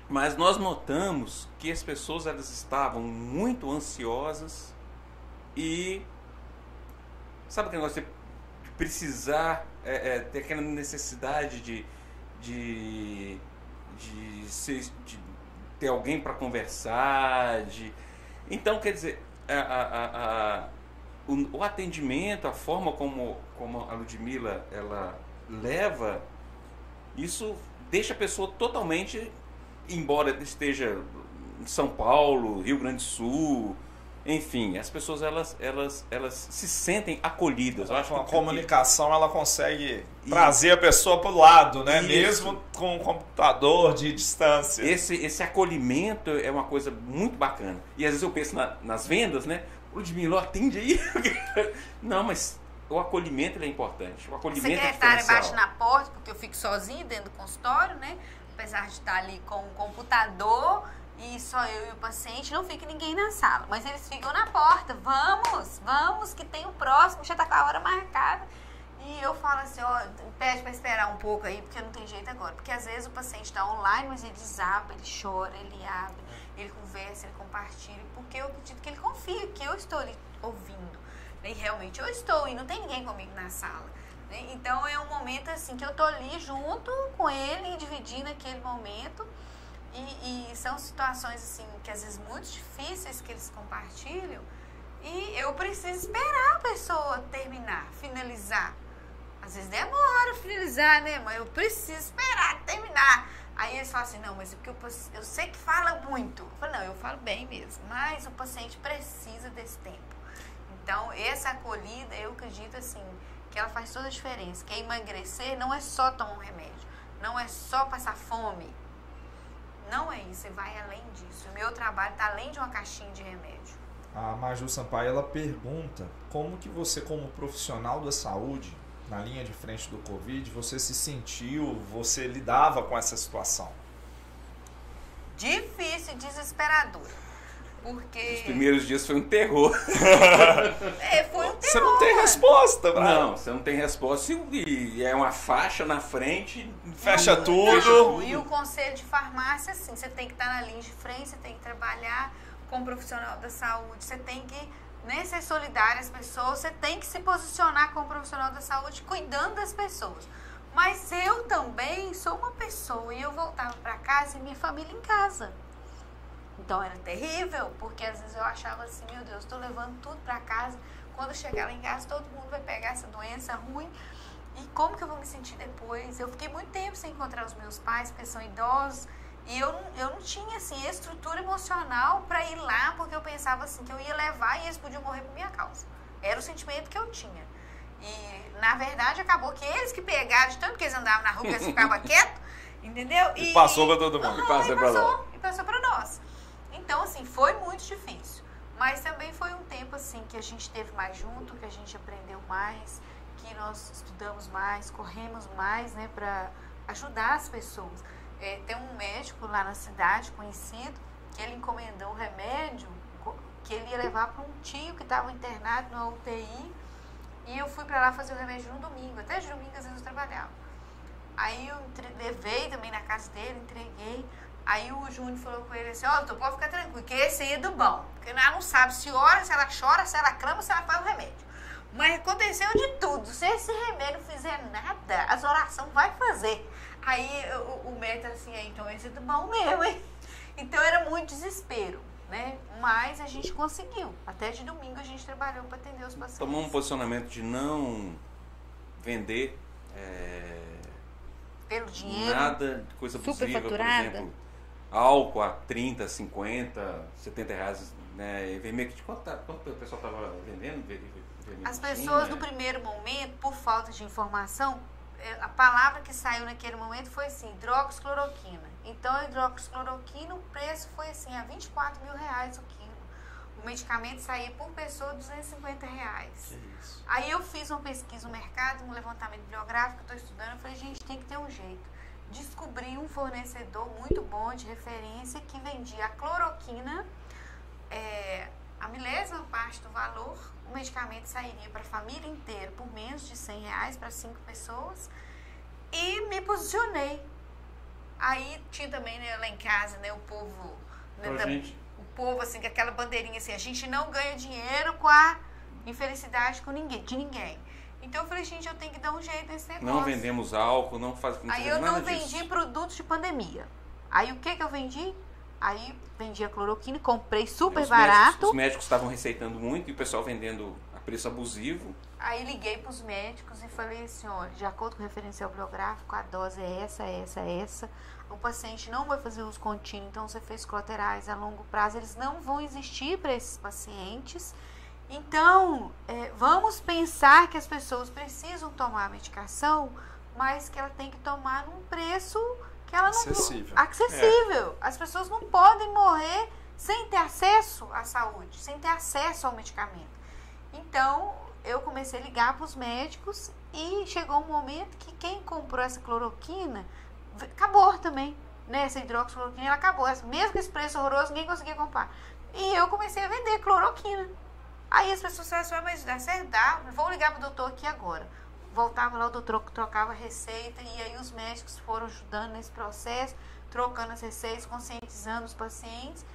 Mas nós notamos que as pessoas elas estavam muito ansiosas. E sabe aquele negócio de precisar, é, é, ter aquela necessidade de, de, de, ser, de ter alguém para conversar? De... Então, quer dizer, a, a, a, o, o atendimento, a forma como, como a Ludmila ela leva, isso deixa a pessoa totalmente, embora esteja em São Paulo, Rio Grande do Sul... Enfim, as pessoas elas, elas, elas se sentem acolhidas. Eu acho que a comunicação ela consegue e... trazer a pessoa para o lado, né? Mesmo com o computador de distância. Esse, esse acolhimento é uma coisa muito bacana. E às vezes eu penso na, nas vendas, né? Ludmila, atende aí. Não, mas o acolhimento ele é importante. O acolhimento a secretária é bate na porta, porque eu fico sozinha dentro do consultório, né? Apesar de estar ali com o computador... E só eu e o paciente, não fica ninguém na sala. Mas eles ficam na porta, vamos, vamos, que tem o próximo, já tá com a hora marcada. E eu falo assim, ó, pede pra esperar um pouco aí, porque não tem jeito agora. Porque às vezes o paciente tá online, mas ele desaba, ele chora, ele abre, ele conversa, ele compartilha. Porque eu acredito que ele confia, que eu estou ali ouvindo. E realmente eu estou, e não tem ninguém comigo na sala. Né? Então é um momento assim, que eu tô ali junto com ele, e dividindo aquele momento. E, e são situações, assim, que às vezes muito difíceis que eles compartilham e eu preciso esperar a pessoa terminar, finalizar. Às vezes demora finalizar, né, mas eu preciso esperar terminar. Aí eles falam assim, não, mas é porque eu, eu sei que fala muito. Eu falo, não, eu falo bem mesmo, mas o paciente precisa desse tempo. Então, essa acolhida, eu acredito, assim, que ela faz toda a diferença. Que emagrecer não é só tomar um remédio, não é só passar fome. Não é isso, você vai além disso. O meu trabalho está além de uma caixinha de remédio. A Maju Sampaio, ela pergunta como que você, como profissional da saúde, na linha de frente do Covid, você se sentiu, você lidava com essa situação? Difícil e desesperador, porque... Os primeiros dias foi um terror. É, foi um terror. Você não tem resposta, mano. Não, você não tem resposta e é uma faixa na frente, fecha não, tudo. Fecha tudo. E o conselho de farmácia, assim, você tem que estar na linha de frente, você tem que trabalhar com o profissional da saúde, você tem que, né, ser solidário às pessoas, você tem que se posicionar como profissional da saúde, cuidando das pessoas. Mas eu também sou uma pessoa e eu voltava para casa e minha família em casa. Então era terrível, porque às vezes eu achava assim, meu Deus, estou levando tudo para casa, quando eu chegar lá em casa todo mundo vai pegar essa doença ruim e como que eu vou me sentir depois? Eu fiquei muito tempo sem encontrar os meus pais, porque são idosos, e eu, eu não tinha assim, estrutura emocional para ir lá, porque eu pensava assim, que eu ia levar e eles podiam morrer por minha causa. Era o sentimento que eu tinha. E, na verdade, acabou que eles que pegaram, de tanto que eles andavam na rua, eles ficavam quietos, entendeu? E, e passou para todo mundo. Ah, e passou para nós. E passou para nós. Então, assim, foi muito difícil. Mas também foi um tempo, assim, que a gente teve mais junto, que a gente aprendeu mais, que nós estudamos mais, corremos mais, né, para ajudar as pessoas. É, tem um médico lá na cidade, conhecido, que ele encomendou um remédio que ele ia levar para um tio que estava internado na U T I. E eu fui pra lá fazer o remédio no domingo. Até de domingo, às vezes, eu trabalhava. Aí eu entre... levei também na casa dele, entreguei. Aí o Júnior falou com ele assim, ó, oh, tu pode ficar tranquilo, que esse aí é do bom. Porque ela não sabe se ora, se ela chora, se ela clama, se ela faz o remédio. Mas aconteceu de tudo. Se esse remédio não fizer nada, as orações vai fazer. Aí o, o médico assim, é, então esse é do bom mesmo, hein? Então era muito desespero. Né? Mas a gente conseguiu. Até de domingo a gente trabalhou para atender os pacientes. Tomou um posicionamento de não vender é... pelo dinheiro, nada de coisa possível, por exemplo, álcool a trinta, cinquenta, setenta reais, né? Ivermectina, quanto, tá, quanto o pessoal estava vendendo? As pessoas, né? No primeiro momento, por falta de informação, a palavra que saiu naquele momento foi assim, hidroxicloroquina. Então, a hidroxicloroquina, o preço foi assim, a vinte e quatro mil reais o quilo. O medicamento saía por pessoa duzentos e cinquenta reais. Isso. Aí eu fiz uma pesquisa no mercado, um levantamento bibliográfico, estou estudando, eu falei, gente, tem que ter um jeito. Descobri um fornecedor muito bom de referência que vendia a cloroquina, é, a milésima parte do valor. O medicamento sairia para a família inteira por menos de cem reais para cinco pessoas. E me posicionei. Aí tinha também, né, lá em casa, né, o povo, né, da, o povo assim, com aquela bandeirinha assim, a gente não ganha dinheiro com a infelicidade com ninguém, de ninguém. Então eu falei, gente, eu tenho que dar um jeito nesse negócio. Não vendemos álcool, não faz não Aí eu nada não vendi disso. Produtos de pandemia. Aí o que que eu vendi? Aí vendi a cloroquina, comprei super os barato. Médicos, os médicos estavam receitando muito e o pessoal vendendo a preço abusivo. Aí liguei para os médicos e falei assim, ó, de acordo com o referencial bibliográfico, a dose é essa, essa, essa. O paciente não vai fazer uso contínuo, então os efeitos colaterais a longo prazo, eles não vão existir para esses pacientes. Então, é, vamos pensar que as pessoas precisam tomar a medicação, mas que ela tem que tomar num preço... que ela não acessível. acessível. É. As pessoas não podem morrer sem ter acesso à saúde, sem ter acesso ao medicamento. Então, eu comecei a ligar para os médicos e chegou um momento que quem comprou essa cloroquina, acabou também, né? Essa hidroxicloroquina, ela acabou. Mesmo que esse preço horroroso, ninguém conseguia comprar. E eu comecei a vender clorquina. Aí as pessoas falaram assim, mas dá certo, dá, vou ligar para o doutor aqui agora. Voltava lá, o doutor trocava receita e aí os médicos foram ajudando nesse processo, trocando as receitas, conscientizando os pacientes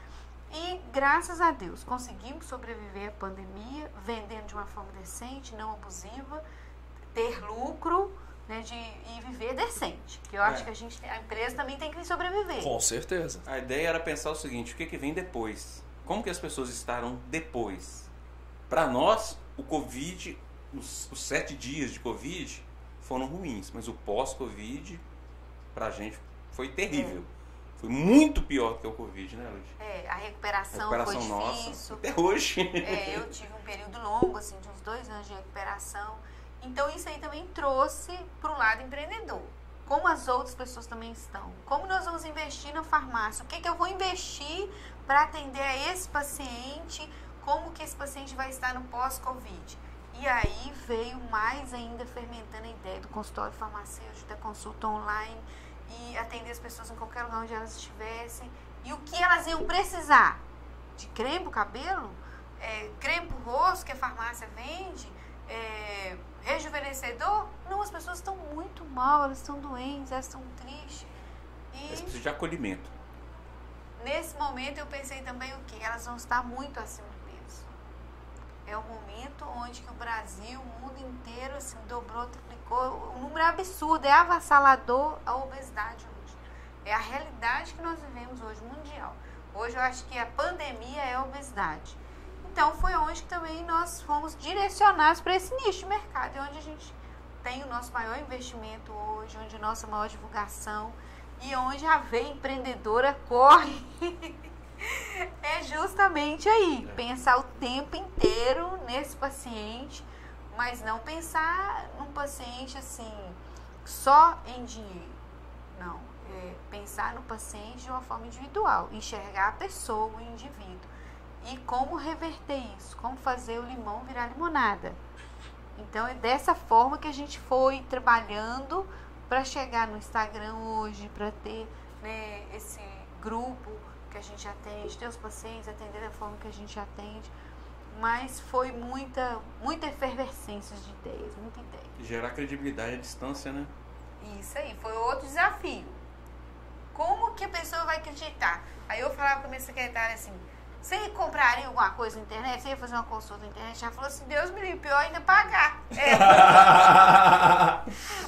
e, graças a Deus, conseguimos sobreviver à pandemia, vendendo de uma forma decente, não abusiva, ter lucro, né, de, e viver decente, que eu acho é. que a, gente, a empresa também tem que sobreviver. Com certeza. A ideia era pensar o seguinte, o que, que vem depois? Como que as pessoas estarão depois? Para nós, o Covid... Os, os sete dias de Covid foram ruins, mas o pós-Covid pra gente foi terrível. É. Foi muito pior do que o Covid, né, Lud? É, a recuperação, a recuperação foi nossa, difícil. Até hoje. É, eu tive um período longo, assim, de uns dois anos de recuperação. Então, isso aí também trouxe pro lado empreendedor. como as outras pessoas também estão. Como nós vamos investir na farmácia? O que, que eu vou investir para atender a esse paciente? Como que esse paciente vai estar no pós-Covid? E aí veio mais ainda fermentando a ideia do consultório farmacêutico, da consulta online e atender as pessoas em qualquer lugar onde elas estivessem. E o que elas iam precisar? De creme pro cabelo? É, creme pro rosto que a farmácia vende? É, rejuvenescedor? Não, as pessoas estão muito mal, elas estão doentes, elas estão tristes. E elas precisam de acolhimento. Nesse momento eu pensei também o quê? Elas vão estar muito acima do peso. É o momento onde que o Brasil, o mundo inteiro, assim, dobrou, triplicou. O número é absurdo, é avassalador a obesidade hoje. É a realidade que nós vivemos hoje, mundial. Hoje eu acho que a pandemia é a obesidade. Então foi onde que também nós fomos direcionados para esse nicho de mercado, é onde a gente tem o nosso maior investimento hoje, onde a nossa maior divulgação e onde a veia empreendedora corre. É justamente aí, pensar o tempo inteiro nesse paciente, mas não pensar num paciente assim, só em dinheiro, não. É pensar no paciente de uma forma individual, enxergar a pessoa, o indivíduo. E como reverter isso? Como fazer o limão virar limonada? Então, é dessa forma que a gente foi trabalhando para chegar no Instagram hoje, para ter, né, esse grupo que a gente atende, ter os pacientes, atender da forma que a gente atende. Mas foi muita, muita efervescência de ideias, muita ideia. Gerar credibilidade à distância, né? Isso aí, foi outro desafio. Como que a pessoa vai acreditar? Aí eu falava com a minha secretária assim... Você compraria alguma coisa na internet? Você ia fazer uma consulta na internet? Ela falou assim, Deus me livre, pior ainda pagar. É.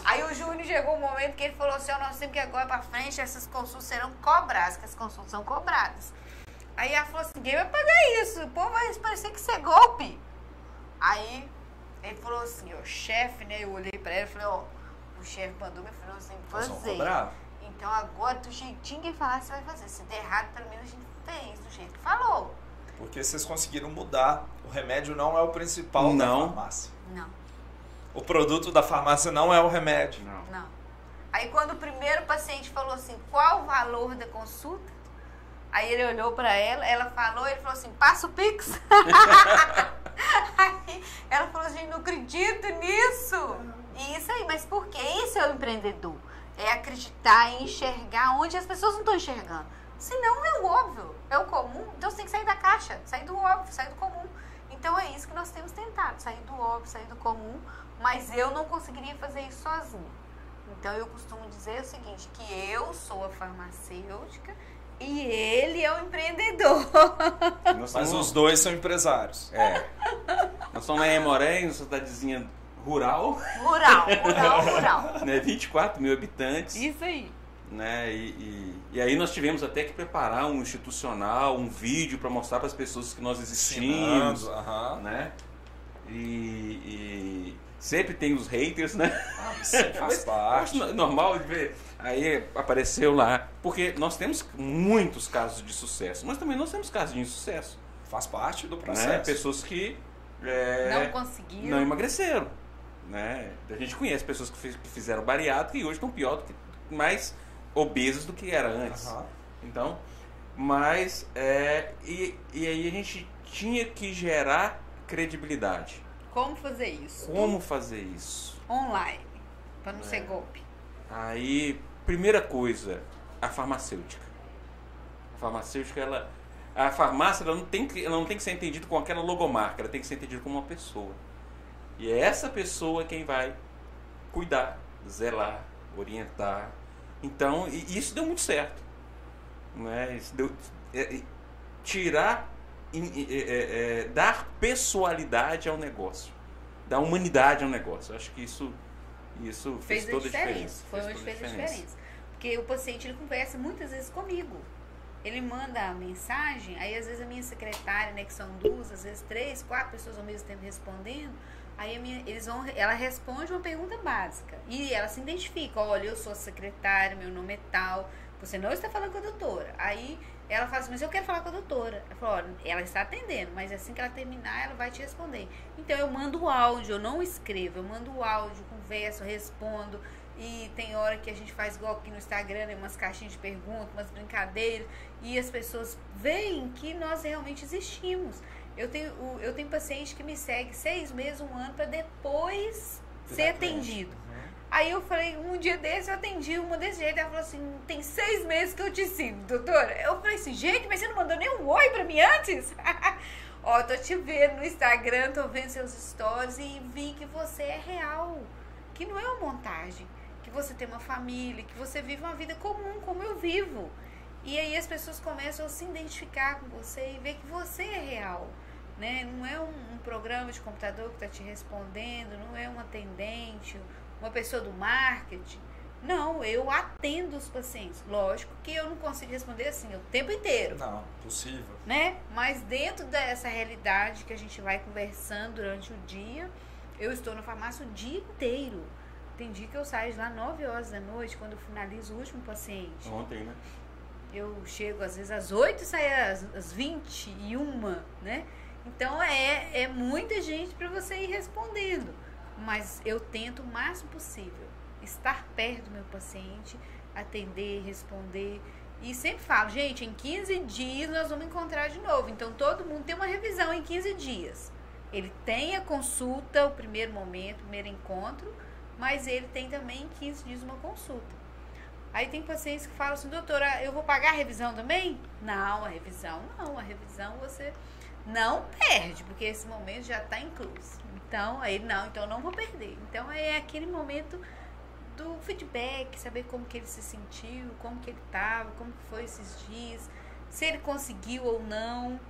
Aí o Júnior chegou um momento que ele falou assim, nós temos que agora para frente essas consultas serão cobradas, que as consultas são cobradas. Aí ela falou assim, ninguém vai pagar isso, o povo vai parecer que isso é golpe. Aí ele falou assim, o chefe, né, eu olhei para ele e falei, ó, oh, o chefe mandou me falou assim, fazer. Então agora, do jeitinho que ele falar, você vai fazer. Se der errado, pelo menos a gente fez do jeito que falou. Porque vocês conseguiram mudar. O remédio não é o principal não. da farmácia. Não. O produto da farmácia não é o remédio. Não. não. Aí quando o primeiro paciente falou assim, qual o valor da consulta? Aí ele olhou pra ela, ela falou, ele falou assim, passa o Pix. Aí ela falou, gente, não acredito nisso. E isso aí, mas por quê? Isso é o empreendedor. É acreditar, é enxergar onde as pessoas não estão enxergando. Senão é o óbvio, é o comum. Então você tem que sair da caixa, sair do óbvio, sair do comum. Então é isso que nós temos tentado, sair do óbvio, sair do comum. Mas eu não conseguiria fazer isso sozinha. Então eu costumo dizer o seguinte, que eu sou a farmacêutica e ele é o empreendedor. Nós somos... Mas os dois são empresários. É. Nós somos em Morém, cidadezinha rural. Rural, rural, rural. Né? vinte e quatro mil habitantes. Isso aí. Né? E, e, e aí nós tivemos até que preparar um institucional, um vídeo para mostrar para as pessoas que nós existimos, uhum. né? E, e sempre tem os haters, né? Ah, faz parte. Normal de ver. Aí apareceu lá, porque nós temos muitos casos de sucesso, mas também nós temos casos de insucesso. Faz parte do processo. Né? Pessoas que é, não conseguiram, não emagreceram, né? A gente conhece pessoas que fizeram bariátrica e hoje estão pior do que mais obesas do que era antes. Uhum. Então, mas é, e, e aí a gente tinha que gerar credibilidade. Como fazer isso? Como fazer isso? Online, para não é. ser golpe. Aí, primeira coisa, a farmacêutica. A farmacêutica, ela, a farmácia ela não, tem que, ela não tem que ser entendida com aquela logomarca, ela tem que ser entendida como uma pessoa. E é essa pessoa quem vai cuidar, zelar, orientar. Então, e isso deu muito certo. Né? Isso deu, é, é, tirar, é, é, é, dar pessoalidade ao negócio. Dar humanidade ao negócio. Eu acho que isso, isso fez, fez toda a diferença. diferença. Foi onde fez a diferença. diferença. Porque o paciente, ele conversa muitas vezes comigo. Ele manda a mensagem, aí às vezes a minha secretária, né, que são duas, às vezes três, quatro pessoas ao mesmo tempo respondendo. Aí minha, eles vão, ela responde uma pergunta básica e ela se identifica, olha, eu sou a secretária, meu nome é tal, você não está falando com a doutora. Aí ela fala assim, mas eu quero falar com a doutora. Ela fala, olha, ela está atendendo, mas assim que ela terminar, ela vai te responder. Então eu mando o áudio, eu não escrevo, eu mando o áudio, converso, respondo, E tem hora que a gente faz igual aqui no Instagram, né, umas caixinhas de perguntas, umas brincadeiras, e as pessoas veem que nós realmente existimos. Eu tenho, eu tenho paciente que me segue seis meses, um ano, para depois Exatamente. ser atendido. Uhum. Aí eu falei, um dia desse eu atendi uma desse jeito, ela falou assim, tem seis meses que eu te sigo, doutora. Eu falei assim, gente, mas você não mandou nem um oi pra mim antes? Ó, tô te vendo no Instagram, tô vendo seus stories e vi que você é real, que não é uma montagem. Que você tem uma família, que você vive uma vida comum, como eu vivo. E aí as pessoas começam a se identificar com você e ver que você é real, né? Não é um, um programa de computador que está te respondendo, não é um atendente, uma pessoa do marketing. Não, eu atendo os pacientes. Lógico que eu não consigo responder assim o tempo inteiro. Não, possível. Né? Mas dentro dessa realidade que a gente vai conversando durante o dia, eu estou na farmácia o dia inteiro. Tem dia que eu saio de lá nove horas da noite, quando eu finalizo o último paciente. Ontem, né? Eu chego às vezes às oito e saio às, às vinte e uma, né? Então é, é muita gente para você ir respondendo. Mas eu tento o máximo possível estar perto do meu paciente, atender, responder. E sempre falo, gente, em quinze dias nós vamos encontrar de novo. Então todo mundo tem uma revisão em quinze dias. Ele tem a consulta, o primeiro momento, o primeiro encontro. Mas ele tem também em quinze dias uma consulta. Aí tem pacientes que falam assim, doutora, eu vou pagar a revisão também? Não, a revisão não. A revisão você não perde, porque esse momento já está incluso. Então, aí não, então não vou perder. Então, é aquele momento do feedback, saber como que ele se sentiu, como que ele estava, como que foi esses dias, se ele conseguiu ou não.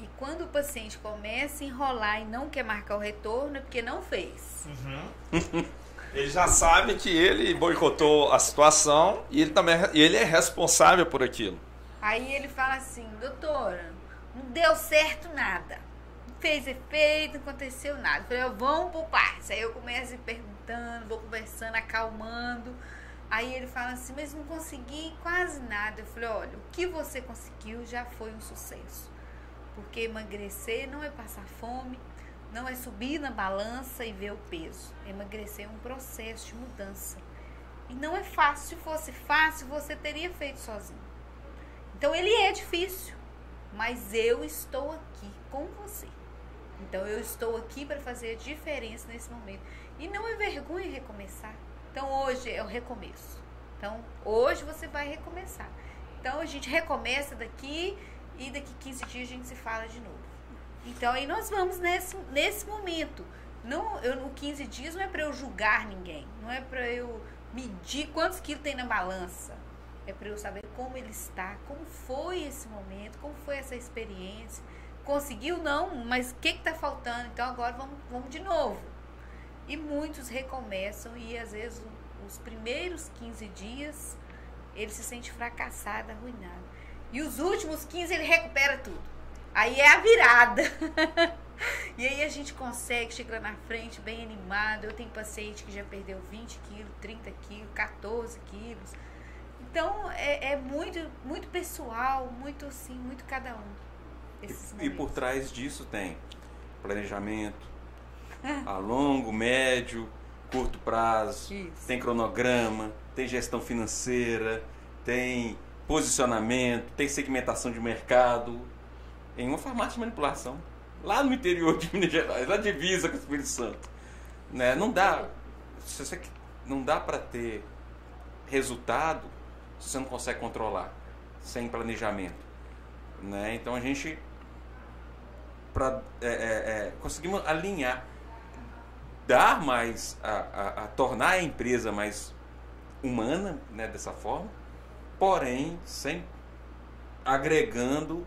E quando o paciente começa a enrolar e não quer marcar o retorno, é porque não fez. Uhum. Ele já sabe que ele boicotou a situação e ele também ele é responsável por aquilo. Aí ele fala assim, doutora, não deu certo nada. Não fez efeito, não aconteceu nada. Eu falei, ó, vamos por partes. Aí eu começo perguntando, vou conversando, acalmando. Aí ele fala assim, mas não consegui quase nada. Eu falei, olha, o que você conseguiu já foi um sucesso. Porque emagrecer não é passar fome, não é subir na balança e ver o peso. Emagrecer é um processo de mudança. E não é fácil. Se fosse fácil, você teria feito sozinho. Então, ele é difícil, mas eu estou aqui com você. Então, eu estou aqui para fazer a diferença nesse momento. E não é vergonha recomeçar. Então, hoje é o recomeço. Então, hoje você vai recomeçar. Então, a gente recomeça daqui... E daqui quinze dias a gente se fala de novo. Então aí nós vamos nesse, nesse momento. Não, eu, o quinze dias não é para eu julgar ninguém. Não é para eu medir quantos quilos tem na balança. É para eu saber como ele está, como foi esse momento, como foi essa experiência. Conseguiu não, mas o que está faltando? Então agora vamos, vamos de novo. E muitos recomeçam e às vezes os primeiros quinze dias ele se sente fracassado, arruinado. E os últimos quinze ele recupera tudo. Aí é a virada. E aí a gente consegue chegar na frente bem animado. Eu tenho paciente que já perdeu vinte quilos, trinta quilos, quatorze quilos. Então é, é muito, muito pessoal, muito assim, muito cada um. E, e por trás disso tem planejamento a longo, médio, curto prazo. Isso. Tem cronograma, tem gestão financeira, tem... posicionamento, tem segmentação de mercado, em uma farmácia de manipulação, lá no interior de Minas Gerais, lá divisa com o Espírito Santo. Né? Não dá, se você, não dá para ter resultado se você não consegue controlar, sem planejamento. Né? Então a gente pra, é, é, é, conseguimos alinhar, dar mais, a, a, a tornar a empresa mais humana, né, dessa forma, porém, sem agregando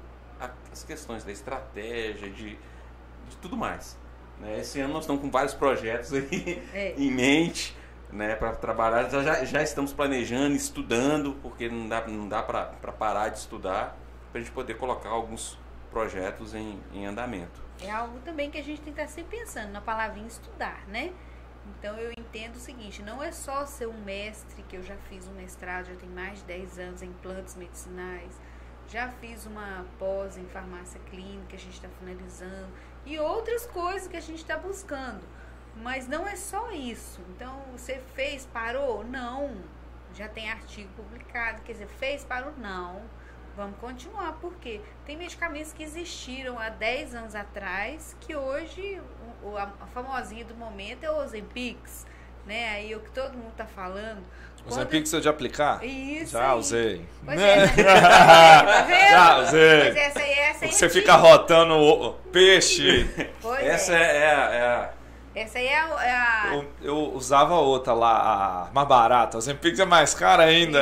as questões da estratégia, de, de tudo mais. Né? Esse ano nós estamos com vários projetos aí é. em mente, né, para trabalhar. Já, já estamos planejando, estudando, porque não dá, não dá para parar de estudar, para a gente poder colocar alguns projetos em, em andamento. É algo também que a gente tem que estar sempre pensando, na palavrinha estudar, né? Então, eu entendo o seguinte, não é só ser um mestre, que eu já fiz um mestrado, já tem mais de dez anos em plantas medicinais, já fiz uma pós em farmácia clínica, a gente está finalizando, e outras coisas que a gente está buscando. Mas não é só isso. Então, você fez, parou? Não. Já tem artigo publicado. Quer dizer, fez, parou? Não. Vamos continuar, porque tem medicamentos que existiram há dez anos atrás, que hoje o, a famosinha do momento é o Ozempic, né? Aí o que todo mundo tá falando. Quando... Ozempic precisa de aplicar? Isso. Já aí. usei. Pois é, essa... tá vendo? Já usei. Pois essa aí, essa aí você é fica antiga. Rotando o peixe. Pois essa é, é, é, é... Essa aí é a... Eu, eu usava outra lá, a mais barata. O Ozempic é mais cara ainda.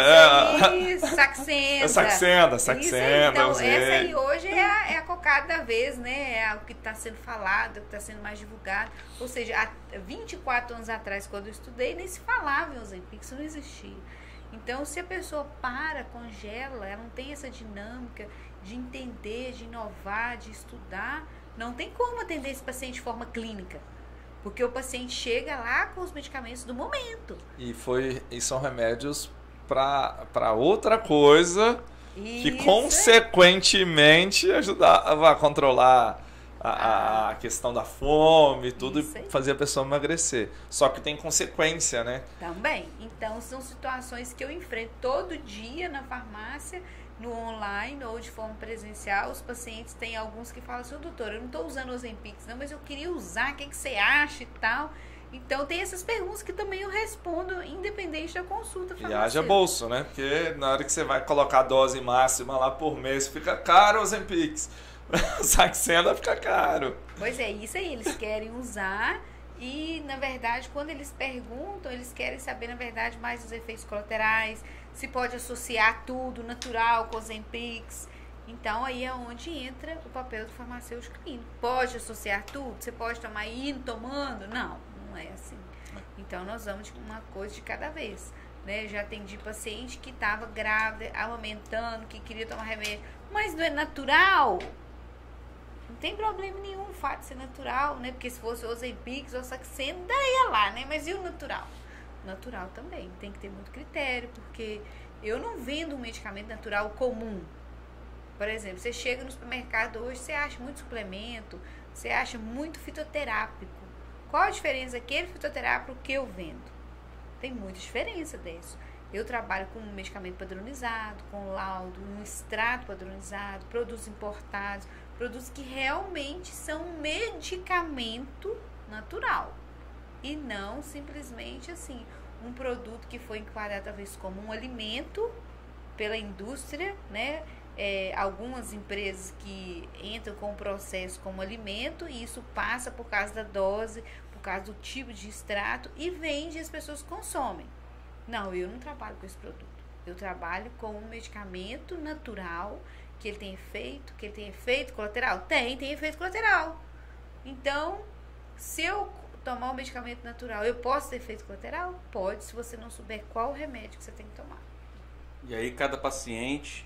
Isso, é. Saxenda. É Saxenda, Saxenda. Então, essa aí hoje é a, é a cocada da vez, né? É o que está sendo falado, o que está sendo mais divulgado. Ou seja, há vinte e quatro anos atrás, quando eu estudei, nem se falava em Ozempic, isso não existia. Então, se a pessoa para, congela, ela não tem essa dinâmica de entender, de inovar, de estudar, não tem como atender esse paciente de forma clínica. Porque o paciente chega lá com os medicamentos do momento. E, foi, e são remédios para outra coisa. Isso. Que, consequentemente, ajudava a controlar a, a questão da fome e tudo, e fazer a pessoa emagrecer. Só que tem consequência, né? Também. Então, são situações que eu enfrento todo dia na farmácia, no online ou de forma presencial. Os pacientes têm alguns que falam assim, doutor, eu não estou usando Ozempic, não, mas eu queria usar, o que, que você acha e tal. Então, tem essas perguntas que também eu respondo, independente da consulta farmacêutica. E haja bolso, né? Porque na hora que você vai colocar a dose máxima lá por mês, fica caro Ozempic. O Saxenda fica caro. Pois é, isso aí, eles querem usar e, na verdade, quando eles perguntam, eles querem saber, na verdade, mais os efeitos colaterais, se pode associar tudo, natural, com Ozempic. Então, aí é onde entra o papel do farmacêutico clínico. Pode associar tudo? Você pode tomar indo, tomando? Não, não é assim. Então, nós vamos de uma coisa de cada vez. Né? Já atendi paciente que estava grávida, amamentando, que queria tomar remédio. Mas não é natural? Não tem problema nenhum o fato de ser natural, né? Porque se fosse Ozempic ou Saxenda, ia lá, né? Mas e o natural? Natural também, tem que ter muito critério, porque eu não vendo um medicamento natural comum. Por exemplo, você chega no supermercado hoje, você acha muito suplemento, você acha muito fitoterápico. Qual a diferença daquele fitoterápico que eu vendo? Tem muita diferença disso. Eu trabalho com um medicamento padronizado, com laudo, um extrato padronizado, produtos importados, produtos que realmente são um medicamento natural. E não simplesmente assim, um produto que foi enquadrado talvez como um alimento pela indústria, né? É, algumas empresas que entram com o processo como alimento e isso passa por causa da dose, por causa do tipo de extrato e vende e as pessoas consomem. Não, eu não trabalho com esse produto. Eu trabalho com um medicamento natural, que ele tem efeito, que ele tem efeito colateral. Tem, tem efeito colateral. Então, se eu tomar um medicamento natural, eu posso ter efeito colateral? Pode, se você não souber qual remédio que você tem que tomar. E aí cada paciente...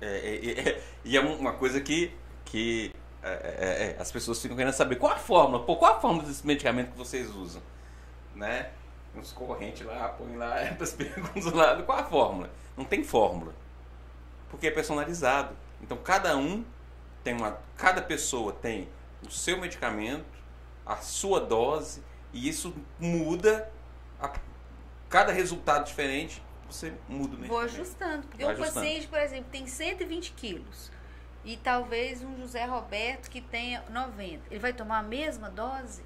E é, é, é, é, é uma coisa que, que é, é, as pessoas ficam querendo saber, qual a fórmula? Pô, qual a fórmula desse medicamento que vocês usam? Né? Uns correntes lá, põem lá, as perguntas lá, qual a fórmula? Não tem fórmula, porque é personalizado. Então cada um, tem uma, cada pessoa tem o seu medicamento, a sua dose, e isso muda a cada resultado diferente, você muda mesmo. Vou ajustando, porque Vai um ajustando. paciente, por exemplo, tem cento e vinte quilos e talvez um José Roberto que tenha noventa, ele vai tomar a mesma dose?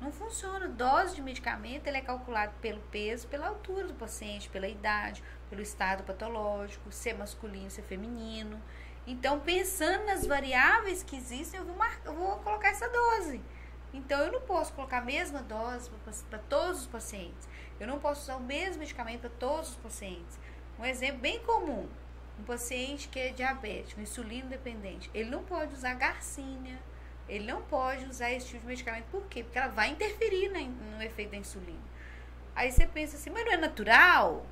Não funciona. Dose de medicamento, ele é calculado pelo peso, pela altura do paciente, pela idade, pelo estado patológico, se é masculino, se é feminino. Então, pensando nas variáveis que existem, eu vou, mar... eu vou colocar essa dose. Então, eu não posso colocar a mesma dose para todos os pacientes. Eu não posso usar o mesmo medicamento para todos os pacientes. Um exemplo bem comum, um paciente que é diabético, insulino dependente, ele não pode usar garcina, ele não pode usar esse tipo de medicamento. Por quê? Porque ela vai interferir no efeito da insulina. Aí você pensa assim, mas não é natural?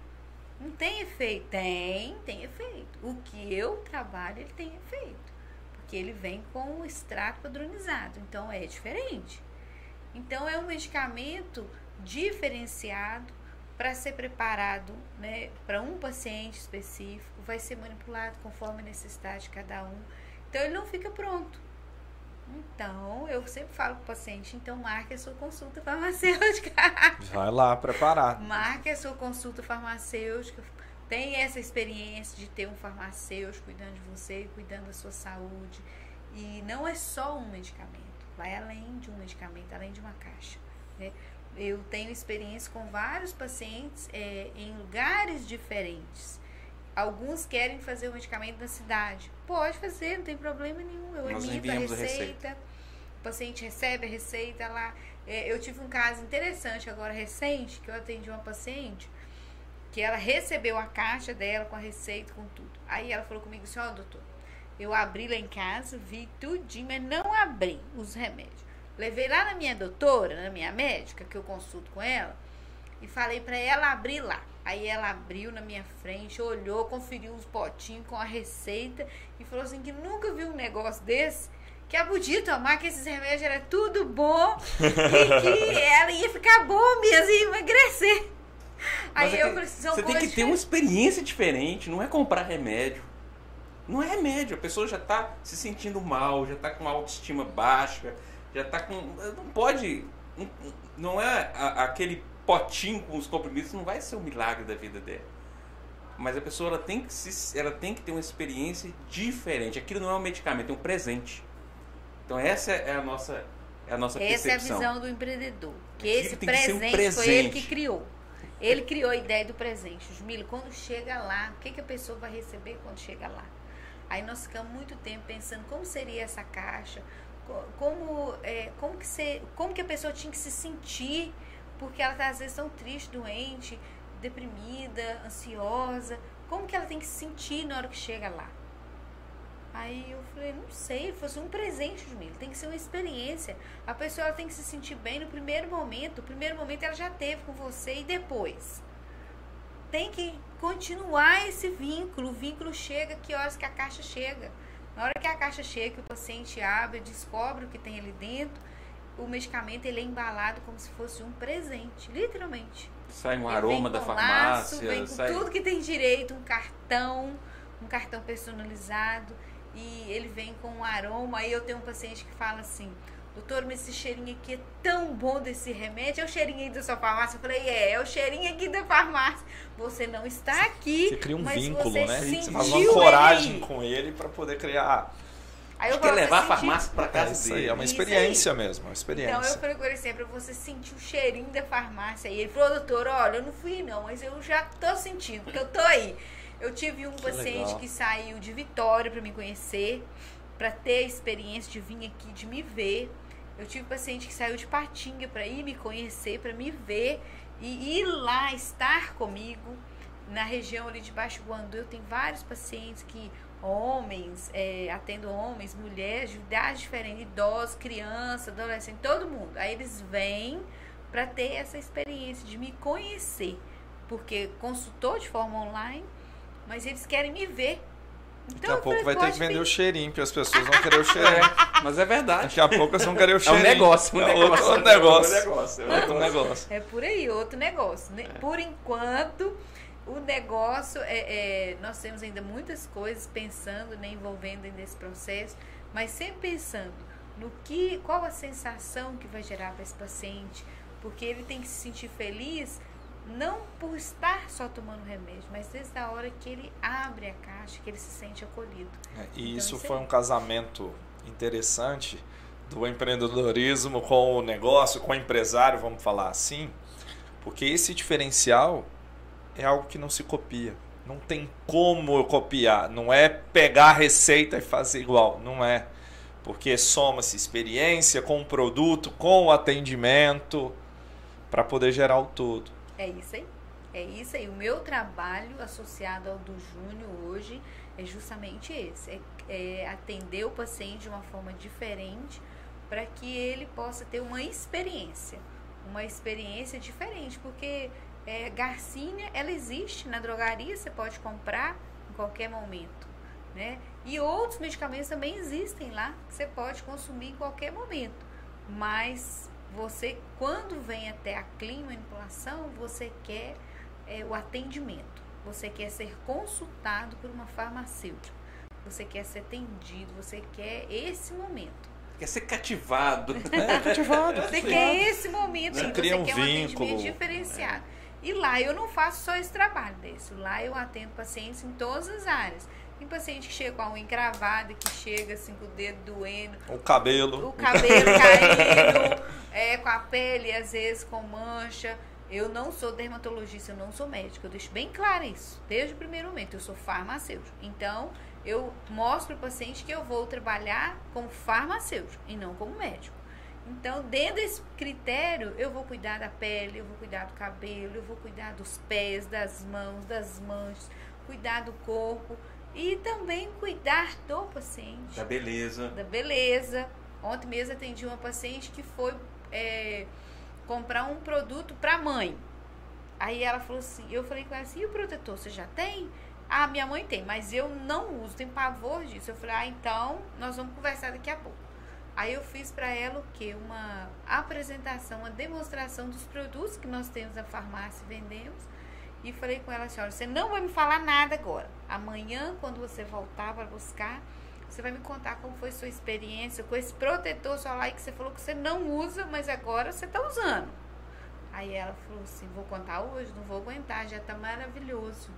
Não tem efeito? Tem, tem efeito. O que eu trabalho, ele tem efeito. Porque ele vem com o extrato padronizado, então é diferente. Então é um medicamento diferenciado para ser preparado, né, para um paciente específico, vai ser manipulado conforme a necessidade de cada um. Então ele não fica pronto. Então, eu sempre falo pro paciente, então marque a sua consulta farmacêutica. Vai lá, preparar. Marque a sua consulta farmacêutica. Tem essa experiência de ter um farmacêutico cuidando de você, cuidando da sua saúde. E não é só um medicamento. Vai além de um medicamento, além de uma caixa, né? Eu tenho experiência com vários pacientes é, em lugares diferentes. Alguns querem fazer o medicamento na cidade. Pode fazer, não tem problema nenhum. Eu emito a receita, a receita. O paciente recebe a receita lá. É, eu tive um caso interessante agora, recente, que eu atendi uma paciente que ela recebeu a caixa dela com a receita, com tudo. Aí ela falou comigo assim, ó, doutor, eu abri lá em casa, vi tudinho, mas não abri os remédios. Levei lá na minha doutora, na minha médica, que eu consulto com ela, e falei pra ela abrir lá. Aí ela abriu na minha frente, olhou, conferiu uns potinhos com a receita e falou assim que nunca viu um negócio desse, que ela podia tomar, que esses remédios eram tudo bom e que ela ia ficar boa mesmo e emagrecer. Aí Mas eu é preciso... Você tem que ter uma experiência diferente, não é comprar remédio. Não é remédio, a pessoa já tá se sentindo mal, já tá com autoestima baixa, já tá com... Não pode... Não é aquele potinho com os comprimidos, não vai ser um milagre da vida dela. Mas a pessoa ela tem que, se, ela tem que ter uma experiência diferente. Aquilo não é um medicamento, é um presente. Então essa é a nossa, é a nossa essa percepção. Essa é a visão do empreendedor. Que Aquilo esse presente, que um presente foi ele que criou. Ele criou a ideia do presente. Jumilo, quando chega lá, o que, que a pessoa vai receber quando chega lá? Aí nós ficamos muito tempo pensando como seria essa caixa, como, é, como, que, ser, como que a pessoa tinha que se sentir, porque ela está às vezes tão triste, doente, deprimida, ansiosa. Como que ela tem que se sentir na hora que chega lá? Aí eu falei, não sei, fosse um presente de mim, tem que ser uma experiência. A pessoa ela tem que se sentir bem no primeiro momento. O primeiro momento ela já teve com você e depois. Tem que continuar esse vínculo. O vínculo chega, que horas que a caixa chega. Na hora que a caixa chega, que o paciente abre, descobre o que tem ali dentro, o medicamento ele é embalado como se fosse um presente, literalmente. Sai um aroma da farmácia. Vem com sai... tudo que tem direito, um cartão, um cartão personalizado, e ele vem com um aroma. Aí eu tenho um paciente que fala assim, doutor, mas esse cheirinho aqui é tão bom desse remédio, é o cheirinho aí da sua farmácia? Eu falei, é, é o cheirinho aqui da farmácia. Você não está aqui, você cria um mas vínculo, você né? Você faz uma coragem com ele para poder criar... Aí eu falo, levar a farmácia para casa dele. É uma experiência mesmo, uma experiência. Então eu procurei sempre, você sentir o cheirinho da farmácia. E ele falou, doutor, olha, eu não fui não, mas eu já tô sentindo, porque eu tô aí. Eu tive um que paciente legal. que saiu de Vitória para me conhecer, para ter a experiência de vir aqui, de me ver. Eu tive um paciente que saiu de Patinga para ir me conhecer, para me ver e ir lá estar comigo. Na região ali de Baixo Guandu, eu tenho vários pacientes que... Homens, é, atendo homens, mulheres, de idade diferente, idosos, crianças, adolescentes, todo mundo. Aí eles vêm para ter essa experiência de me conhecer, porque consultou de forma online, mas eles querem me ver. Então, daqui a pouco vai ter que vender o cheirinho, porque as pessoas vão querer o cheirinho. Mas é verdade. Daqui a pouco elas vão querer o cheirinho. É um negócio, um é negócio, outro negócio. negócio. É outro negócio. É por aí, outro negócio. É. Por enquanto... O negócio, é, é, nós temos ainda muitas coisas pensando, né, envolvendo nesse processo, mas sempre pensando no que, qual a sensação que vai gerar para esse paciente, porque ele tem que se sentir feliz, não por estar só tomando remédio, mas desde a hora que ele abre a caixa, que ele se sente acolhido. É, e então, isso foi é... um casamento interessante do empreendedorismo com o negócio, com o empresário, vamos falar assim, porque esse diferencial... É algo que não se copia. Não tem como eu copiar. Não é pegar a receita e fazer igual. Não é. Porque soma-se experiência com o produto, com o atendimento, para poder gerar o todo. É isso aí. É isso aí. O meu trabalho associado ao do Júnior hoje é justamente esse. É, é atender o paciente de uma forma diferente para que ele possa ter uma experiência. Uma experiência diferente. Porque... É, Garcinha, ela existe na drogaria, você pode comprar em qualquer momento, né? E outros medicamentos também existem lá, que você pode consumir em qualquer momento. Mas você, quando vem até a clínica de manipulação, você quer é, o atendimento, você quer ser consultado por uma farmacêutica, você quer ser atendido, você quer esse momento. quer ser cativado. É, cativado. Você quer esse momento, você quer um atendimento diferenciado. E lá eu não faço só esse trabalho desse. Lá eu atendo pacientes em todas as áreas. Tem paciente que chega com a unha encravada, que chega assim com o dedo doendo. O cabelo. O cabelo caindo, é, com a pele, às vezes com mancha. Eu não sou dermatologista, eu não sou médico. Eu deixo bem claro isso, desde o primeiro momento. Eu sou farmacêutico. Então, eu mostro para o paciente que eu vou trabalhar como farmacêutico e não como médico. Então, dentro desse critério, eu vou cuidar da pele, eu vou cuidar do cabelo, eu vou cuidar dos pés, das mãos, das manchas, cuidar do corpo e também cuidar do paciente. Da beleza. Da beleza. Ontem mesmo atendi uma paciente que foi é, comprar um produto para a mãe. Aí ela falou assim, eu falei com ela assim, e o protetor você já tem? Ah, minha mãe tem, mas eu não uso, tenho pavor disso. Eu falei, ah, então nós vamos conversar daqui a pouco. Aí eu fiz para ela o quê? Uma apresentação, uma demonstração dos produtos que nós temos na farmácia e vendemos. E falei com ela assim, olha, você não vai me falar nada agora. Amanhã, quando você voltar para buscar, você vai me contar como foi sua experiência com esse protetor solar que você falou que você não usa, mas agora você está usando. Aí ela falou assim, vou contar hoje, não vou aguentar, já está maravilhoso.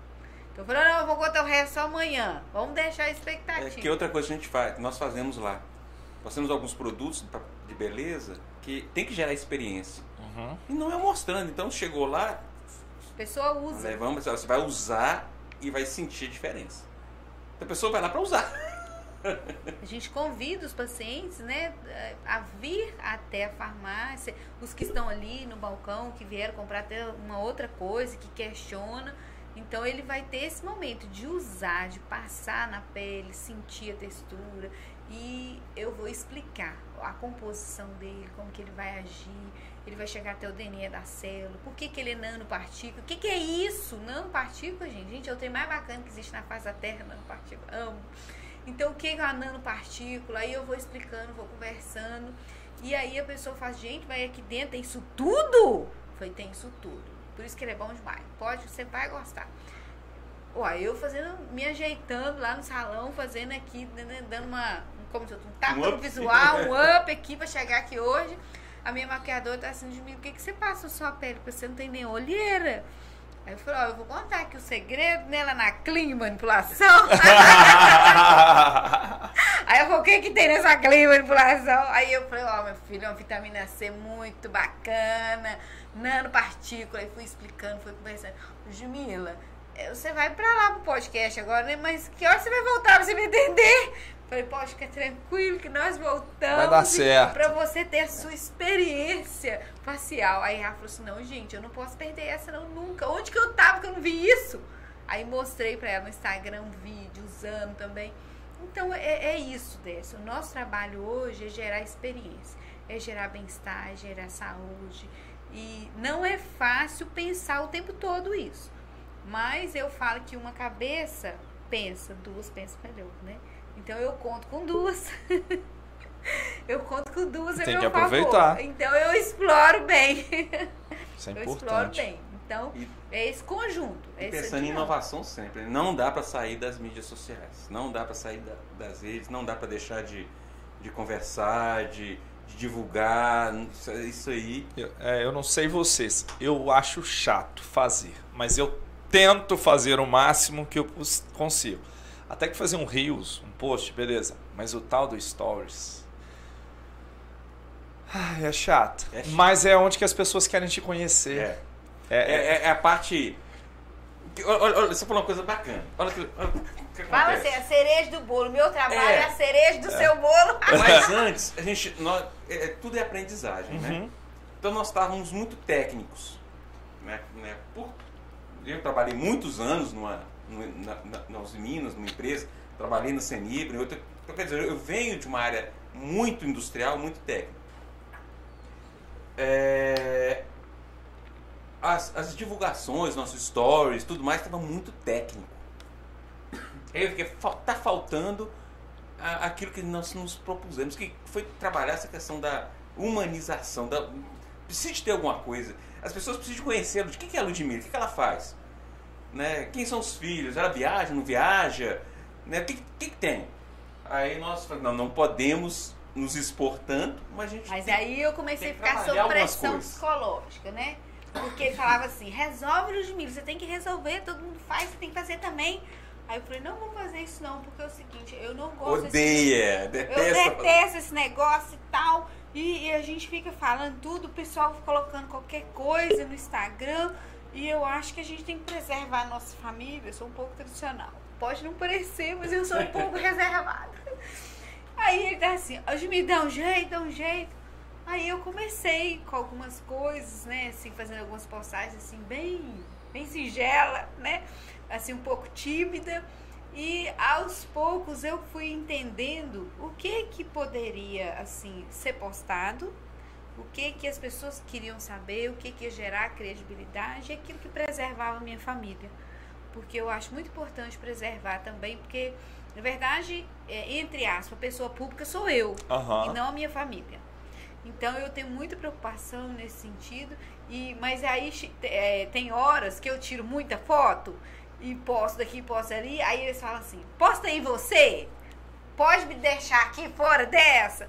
Então eu falei, não, eu vou contar o resto amanhã. Vamos deixar a expectativa. É que outra coisa que a gente faz, nós fazemos lá. Nós temos alguns produtos de beleza que tem que gerar experiência. Uhum. E não é mostrando. Então, chegou lá... A pessoa usa. Levamos, você vai usar e vai sentir a diferença. Então, a pessoa vai lá para usar. A gente convida os pacientes, né, a vir até a farmácia. Os que estão ali no balcão, que vieram comprar até uma outra coisa, que questiona. Então, ele vai ter esse momento de usar, de passar na pele, sentir a textura... E eu vou explicar a composição dele, como que ele vai agir, ele vai chegar até o D N A da célula, por que, que ele é nanopartícula, o que, que é isso? Nanopartícula, gente, gente, é o trem mais bacana que existe na face da Terra, nanopartícula, amo. Então, o que é a nanopartícula? Aí eu vou explicando, vou conversando, e aí a pessoa fala, gente, mas aqui dentro tem isso tudo? Eu falei, tem isso tudo, por isso que ele é bom demais, pode, você vai gostar. Ó, eu fazendo, me ajeitando lá no salão, fazendo aqui, dando uma... como se eu um tapa um no visual, um up aqui pra chegar aqui hoje. A minha maquiadora tá assim de mim, o que que você passa na sua pele? Porque você não tem nem olheira. Aí eu falei, ó, eu vou contar aqui o segredo, né? Lá na clínica manipulação. Aí eu falei, o que que tem nessa clínica manipulação? Aí eu falei, ó, meu filho, é uma vitamina C muito bacana, nanopartícula. Aí fui explicando, fui conversando. Ludmila, você vai pra lá pro podcast agora, né? Mas que hora você vai voltar pra você me entender? Falei, pode ficar tranquilo que nós voltamos. Vai dar certo. Pra você ter a sua experiência facial. Aí ela falou assim, não, gente, eu não posso perder essa não, nunca. Onde que eu tava que eu não vi isso? Aí mostrei pra ela no Instagram um vídeo, usando também. Então, é, é isso, Décio. O nosso trabalho hoje é gerar experiência. É gerar bem-estar, é gerar saúde. E não é fácil pensar o tempo todo isso. Mas eu falo que uma cabeça pensa, duas pensam melhor, né? Então, eu conto com duas. eu conto com duas, é meu favor. Tem que aproveitar. Então, eu exploro bem. Isso é eu importante. Eu exploro bem. Então, e, é esse conjunto. É pensando em inovação sempre. Não dá para sair das mídias sociais. Não dá para sair da, das redes. Não dá para deixar de, de conversar, de, de divulgar. Isso aí. Eu, é, eu não sei vocês. Eu acho chato fazer. Mas eu tento fazer o máximo que eu consigo. Até que fazer um Reels, um post, beleza. Mas o tal do Stories... Ai, é chato. É chato. Mas é onde que as pessoas querem te conhecer. É, é, é, é, é a parte... Olha, olha, você falou uma coisa bacana. Olha, olha o que acontece. Fala assim, a cereja do bolo. Meu trabalho é, é a cereja do é. seu bolo. Mas antes, a gente, nós, é, tudo é aprendizagem, uhum. né? Então, nós estávamos muito técnicos. Né? Por, eu trabalhei muitos anos numa... Na, na, nas Minas, numa empresa, trabalhei na Senibra, eu, quer dizer, eu venho de uma área muito industrial, muito técnica. É, as, as divulgações, nossos stories, tudo mais, estava muito técnico. Eu fiquei, tá faltando a, aquilo que nós nos propusemos, que foi trabalhar essa questão da humanização, da, precisa ter alguma coisa, as pessoas precisam conhecer de quem que é a Ludmila, o que, que ela faz. Né? Quem são os filhos? Ela viaja, não viaja? Né? O que, que, que tem? Aí nós falamos, não, não podemos nos expor tanto, mas a gente Mas tem, aí eu comecei a ficar sob pressão psicológica, né? Porque ele falava assim, resolve, Ludmila, você tem que resolver, todo mundo faz, você tem que fazer também. Aí eu falei, não vou fazer isso não, porque é o seguinte, eu não gosto... Odeia, detesto. Eu detesto esse negócio e tal. E, e a gente fica falando tudo, o pessoal colocando qualquer coisa no Instagram. E eu acho que a gente tem que preservar a nossa família, eu sou um pouco tradicional. Pode não parecer, mas eu sou um pouco reservada. Aí ele tá assim, Ludmila, dá um jeito, dá um jeito. Aí eu comecei com algumas coisas, né, assim, fazendo algumas postagens, assim, bem, bem singela, né, assim, um pouco tímida. E aos poucos eu fui entendendo o que que poderia, assim, ser postado, o que que as pessoas queriam saber, o que que ia gerar credibilidade e aquilo que preservava a minha família. Porque eu acho muito importante preservar também, porque, na verdade, é, entre aspas, a pessoa pública sou eu, uhum. e não a minha família. Então, eu tenho muita preocupação nesse sentido, e, mas aí é, tem horas que eu tiro muita foto e posto daqui, posto ali, aí eles falam assim, posta aí você, pode me deixar aqui fora dessa?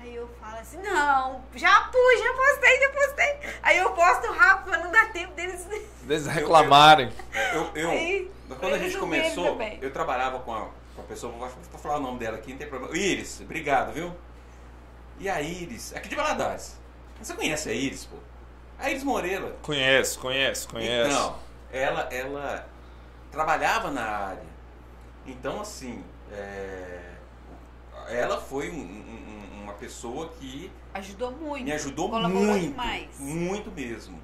Aí eu falo assim, não, já pus, já postei, já postei. Aí eu posto rápido, mas não dá tempo deles... Deles reclamarem. Eu, eu, eu aí, quando a gente começou, eu trabalhava com a, com a pessoa, vou falar o nome dela aqui, não tem problema. Íris, obrigado, viu? E a Íris, aqui de Valadares. Você conhece a Íris, pô? A Íris Moreira. Conheço, conheço, conheço. Então, ela, ela trabalhava na área. Então, assim, é... ela foi um, um, uma pessoa que... Ajudou muito. Me ajudou muito, demais. muito mesmo.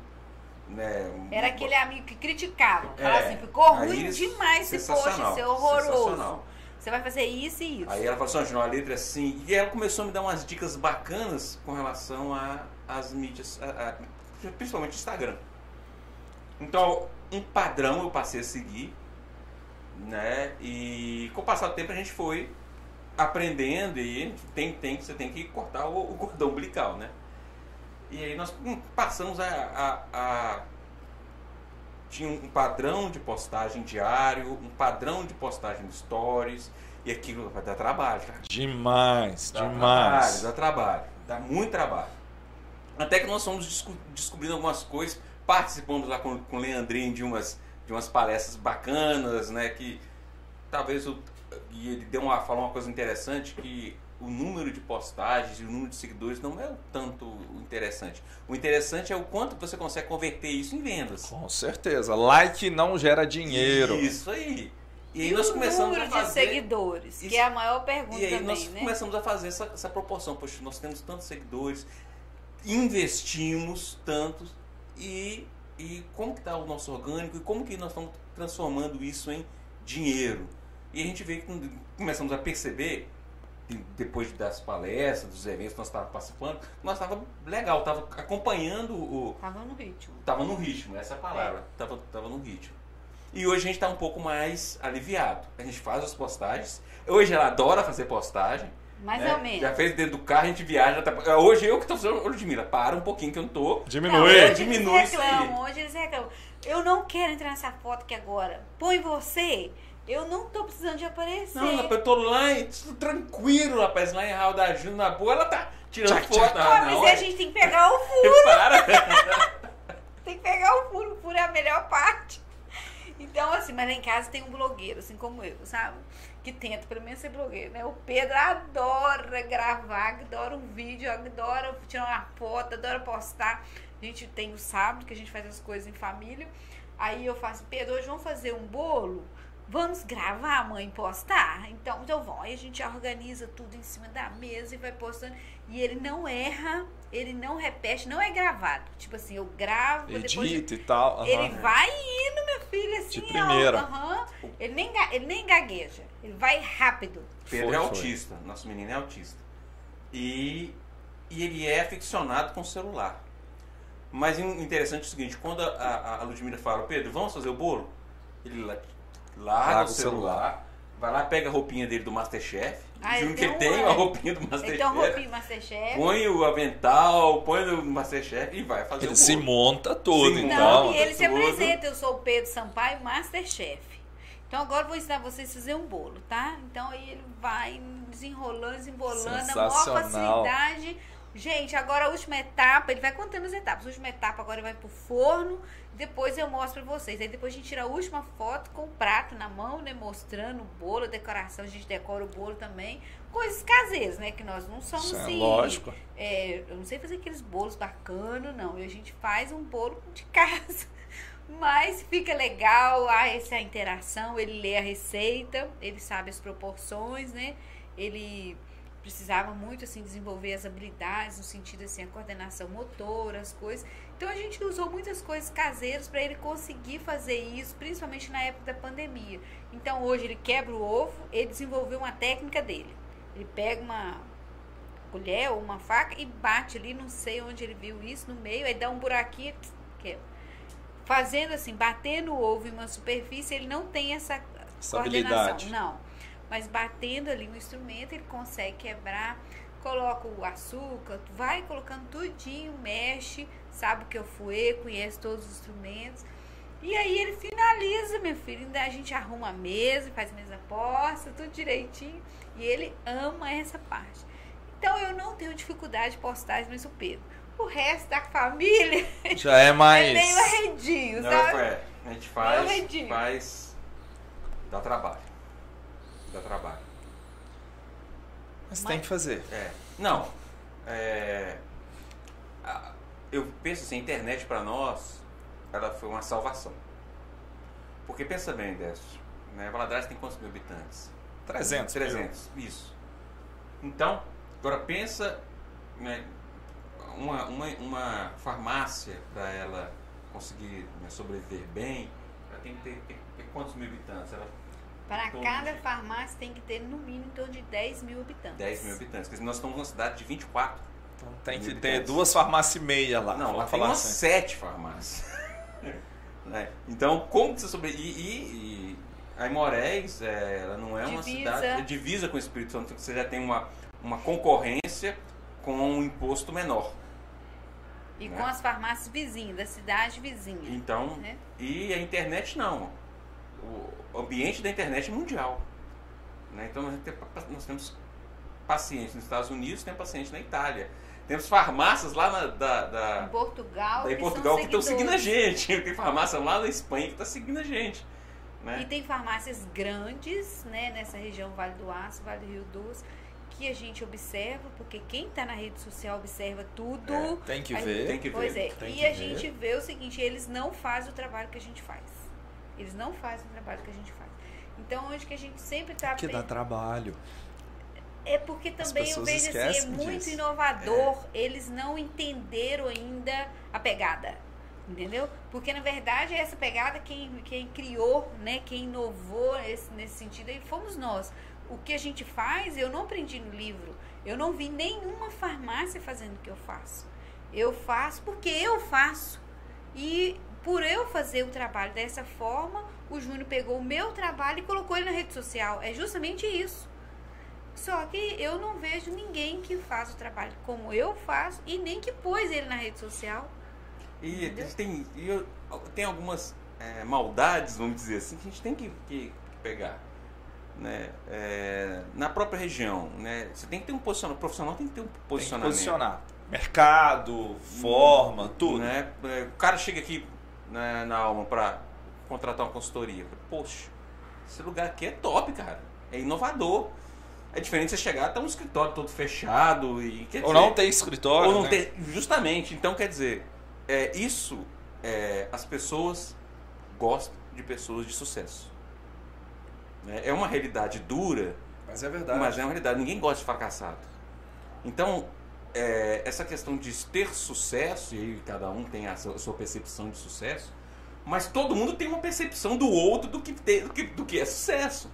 Né? Era aquele amigo que criticava. Falava é, assim, ficou ruim Íris, demais esse post, isso é horroroso. Sensacional. Você vai fazer isso e isso. Aí ela falou assim, a letra é assim. E ela começou a me dar umas dicas bacanas com relação às mídias, a, a, principalmente Instagram. Então, um padrão eu passei a seguir, né? E com o passar do tempo a gente foi aprendendo e tem, tem, você tem que cortar o, o cordão umbilical, né? E aí nós passamos a... a, a tinha um padrão de postagem diário, um padrão de postagem de stories, e aquilo vai dar trabalho. Cara. Demais, dá demais. Trabalho, dá trabalho, dá muito trabalho. Até que nós fomos desco- descobrindo algumas coisas, participamos lá com, com o Leandrinho de umas, de umas palestras bacanas, né, que talvez, eu, e ele deu uma, falou uma coisa interessante, que o número de postagens e o número de seguidores não é o tanto interessante. O interessante é o quanto você consegue converter isso em vendas. Com certeza. Like não gera dinheiro. Isso aí. E, aí e nós o começamos número a fazer... de seguidores, isso... que é a maior pergunta. E aí também, nós né? começamos a fazer essa, essa proporção. Poxa, nós temos tantos seguidores, investimos tantos, e, e como que está o nosso orgânico, e como que nós estamos transformando isso em dinheiro. E a gente vê que começamos a perceber... depois das palestras, dos eventos que nós estávamos participando, nós estávamos legal, estava acompanhando o... Estava no ritmo. Estava no ritmo, essa é a palavra. Estava é. no ritmo. E hoje a gente está um pouco mais aliviado. A gente faz as postagens. Hoje ela adora fazer postagem. Mais né? ou menos. Já fez dentro do carro, a gente viaja. Tá... Hoje eu que estou fazendo... Ludmila, para um pouquinho que eu não estou... Diminui. Diminui isso aí. Hoje eles reclamam. Eu não quero entrar nessa foto aqui agora. Põe você... Eu não tô precisando de aparecer. Não, eu tô lá e tranquilo, rapaz. Lá em Raul da Júlia, na boa, ela tá tirando tchá, foto. Tchá, ah, mas a gente tem que pegar o furo. Para. Tem que pegar o furo. O furo é a melhor parte. Então, assim, mas lá em casa tem um blogueiro, assim como eu, sabe? Que tenta, pelo menos, ser blogueiro, né? O Pedro adora gravar, adora um vídeo, adora tirar uma foto, adora postar. A gente tem o sábado, que a gente faz as coisas em família. Aí eu faço, Pedro, hoje vamos fazer um bolo? Vamos gravar, mãe, postar? Então, então vão. Aí a gente organiza tudo em cima da mesa e vai postando. E ele não erra, ele não repete, não é gravado. Tipo assim, eu gravo, edito depois... e tal. Uhum. Ele vai indo, meu filho, assim. De primeira. Ó, uhum. ele, nem, ele nem gagueja, ele vai rápido. Pedro foi, é autista, foi. Nosso menino é autista. E, e ele é aficionado com o celular. Mas interessante é o seguinte, quando a, a, a Ludmila fala, Pedro, vamos fazer o bolo? Ele... Larga, Larga o celular, celular, vai lá, pega a roupinha dele do Masterchef. Ah, ele tem, que tem a roupinha do Masterchef. Então, roupinha Masterchef. Põe o avental, põe o Masterchef e vai fazer ele o bolo. Ele se monta todo, se então. Não, e ele se apresenta. Eu sou o Pedro Sampaio, Masterchef. Então, agora eu vou ensinar vocês a fazer um bolo, tá? Então, aí ele vai desenrolando, desembolando, a maior facilidade. Gente, agora a última etapa, ele vai contando as etapas. A última etapa agora vai pro forno, depois eu mostro pra vocês. Aí depois a gente tira a última foto com o prato na mão, né? Mostrando o bolo, a decoração, a gente decora o bolo também. Coisas caseiras, né? Que nós não somos assim... É, lógico. É, eu não sei fazer aqueles bolos bacanos, não. E a gente faz um bolo de casa. Mas fica legal, há essa interação, ele lê a receita, ele sabe as proporções, né? Ele precisava muito, assim, desenvolver as habilidades, no sentido, assim, a coordenação motora, as coisas. Então, a gente usou muitas coisas caseiras para ele conseguir fazer isso, principalmente na época da pandemia. Então, hoje ele quebra o ovo, ele desenvolveu uma técnica dele. Ele pega uma colher ou uma faca e bate ali, não sei onde ele viu isso, no meio, aí dá um buraquinho e quebra. Fazendo assim, batendo o ovo em uma superfície, ele não tem essa, essa coordenação, habilidade. Não. Mas batendo ali no instrumento, ele consegue quebrar, coloca o açúcar, vai colocando tudinho, mexe, sabe o que é o fouet, conhece todos os instrumentos. E aí ele finaliza, meu filho, ainda a gente arruma a mesa, faz mesa posta, tudo direitinho. E ele ama essa parte. Então eu não tenho dificuldade de postar isso, mas o Pedro. O resto da família já é mais... É meio arredinho, não, sabe? É, a gente faz, faz... Dá trabalho. Dá trabalho. Mas, mas... tem que fazer. É. Não. É... Eu penso assim, a internet pra nós, ela foi uma salvação. Porque pensa bem, Décio, né? Valadares tem quantos mil habitantes? trezentos. trezentos, mil. Isso. Então, agora pensa... Né? Uma, uma, uma farmácia, para ela conseguir, né, sobreviver bem, ela tem que ter, tem que ter quantos mil habitantes? Para cada de... farmácia tem que ter no mínimo em torno de dez mil habitantes. dez mil habitantes, porque nós estamos numa cidade de vinte e quatro. Então tem que habitantes. Ter duas farmácias e meia lá. Não, lá tem umas assim. sete farmácias. Né? Então, como que você sobrevive? E, e, e a Morés, é, ela não é divisa. Uma cidade... Divisa com o Espírito Santo, você já tem uma, uma concorrência com um imposto menor. E, né, com as farmácias vizinhas, da cidade vizinha. Então, né? E a internet não. O ambiente da internet é mundial. Né? Então, nós temos pacientes nos Estados Unidos, temos pacientes na Itália. Temos farmácias lá na, da, da, em Portugal, da, em Portugal que, que estão seguindo a gente. Tem farmácia lá na Espanha que está seguindo a gente. Né? E tem farmácias grandes, né, nessa região, Vale do Aço, Vale do Rio Doce, que a gente observa, porque quem está na rede social observa tudo. É, tem que ver. Gente, tem que pois ver, é. Tem e que a ver. Gente vê o seguinte, eles não fazem o trabalho que a gente faz. Eles não fazem o trabalho que a gente faz. Então, onde que a gente sempre está... Que dá trabalho. É porque também eu vejo assim, é muito disso. Inovador. É. Eles não entenderam ainda a pegada. Entendeu? Porque, na verdade, essa pegada, quem, quem criou, né, quem inovou esse, nesse sentido, aí fomos nós. O que a gente faz, eu não aprendi no livro. Eu não vi nenhuma farmácia fazendo o que eu faço. Eu faço porque eu faço. E por eu fazer o trabalho dessa forma, o Júnior pegou o meu trabalho e colocou ele na rede social. É justamente isso. Só que eu não vejo ninguém que faz o trabalho como eu faço e nem que pôs ele na rede social. E tem, eu, tem algumas é, maldades, vamos dizer assim, que a gente tem que, que pegar. Né? É, na própria região, né? Você tem que ter um posicionamento. O profissional tem que ter um posicionamento. Tem que posicionar. Mercado, forma, hum, tudo. Né? O cara chega aqui, né, na Alma para contratar uma consultoria. Poxa, esse lugar aqui é top, cara. É inovador. É diferente você chegar, tá um escritório todo fechado. E, quer ou dizer, não tem escritório. Ou não, né? Tem, justamente. Então, quer dizer, é, isso é, as pessoas gostam de pessoas de sucesso. É uma realidade dura, mas é verdade. Mas é uma realidade. Ninguém gosta de fracassado. Então, é, essa questão de ter sucesso, e aí cada um tem a sua, a sua percepção de sucesso, mas todo mundo tem uma percepção do outro do que, ter, do que, do que é sucesso.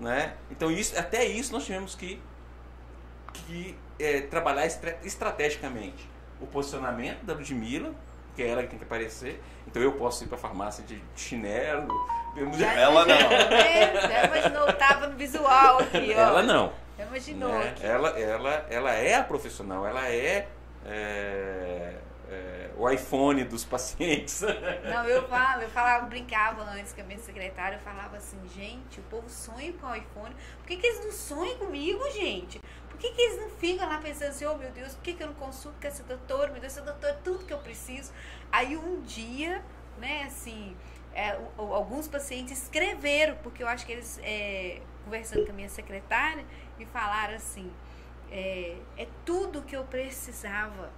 Né? Então, isso, até isso nós tivemos que, que é, trabalhar estra, estrategicamente. O posicionamento da Ludmila, que é ela que tem que aparecer. Então eu posso ir pra farmácia de chinelo. Já ela não. Já imaginou, tava no visual aqui, ó. Ela não. Já imaginou. Né? Ela, ela, ela é a profissional, ela é, é, é, o iPhone dos pacientes. Não, eu falo, eu falava, brincava antes com a minha secretária, eu falava assim, gente, o povo sonha com o iPhone, por que que eles não sonham comigo, gente? Por que que eles não ficam lá pensando assim, oh meu Deus, por que que eu não consulto com essa doutora, meu Deus, essa doutora, tudo que eu preciso. Aí um dia, né, assim, é, o, alguns pacientes escreveram, porque eu acho que eles, é, conversando com a minha secretária, me falaram assim, é, é tudo que eu precisava.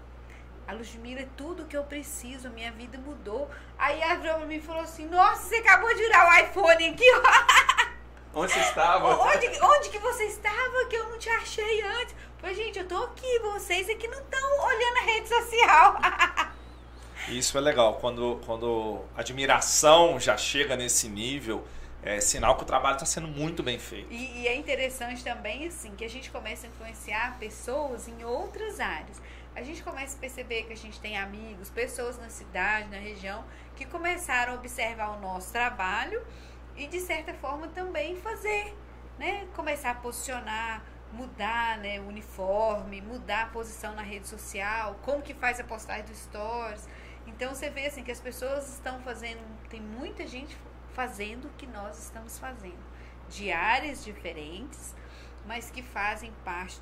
A Ludmila é tudo que eu preciso, a minha vida mudou. Aí a Broma me falou assim, nossa, você acabou de virar o iPhone aqui, ó. Onde você estava? Onde, onde que você estava que eu não te achei antes? Pois, gente, eu tô aqui, vocês aqui não estão olhando a rede social. Isso é legal, quando, quando a admiração já chega nesse nível, é sinal que o trabalho está sendo muito bem feito. E, e é interessante também, assim, que a gente começa a influenciar pessoas em outras áreas. A gente começa a perceber que a gente tem amigos, pessoas na cidade, na região, que começaram a observar o nosso trabalho e, de certa forma, também fazer, né? Começar a posicionar, mudar, né, o uniforme, mudar a posição na rede social, como que faz a postagem do Stories. Então, você vê, assim, que as pessoas estão fazendo, tem muita gente fazendo o que nós estamos fazendo, de áreas diferentes, mas que fazem parte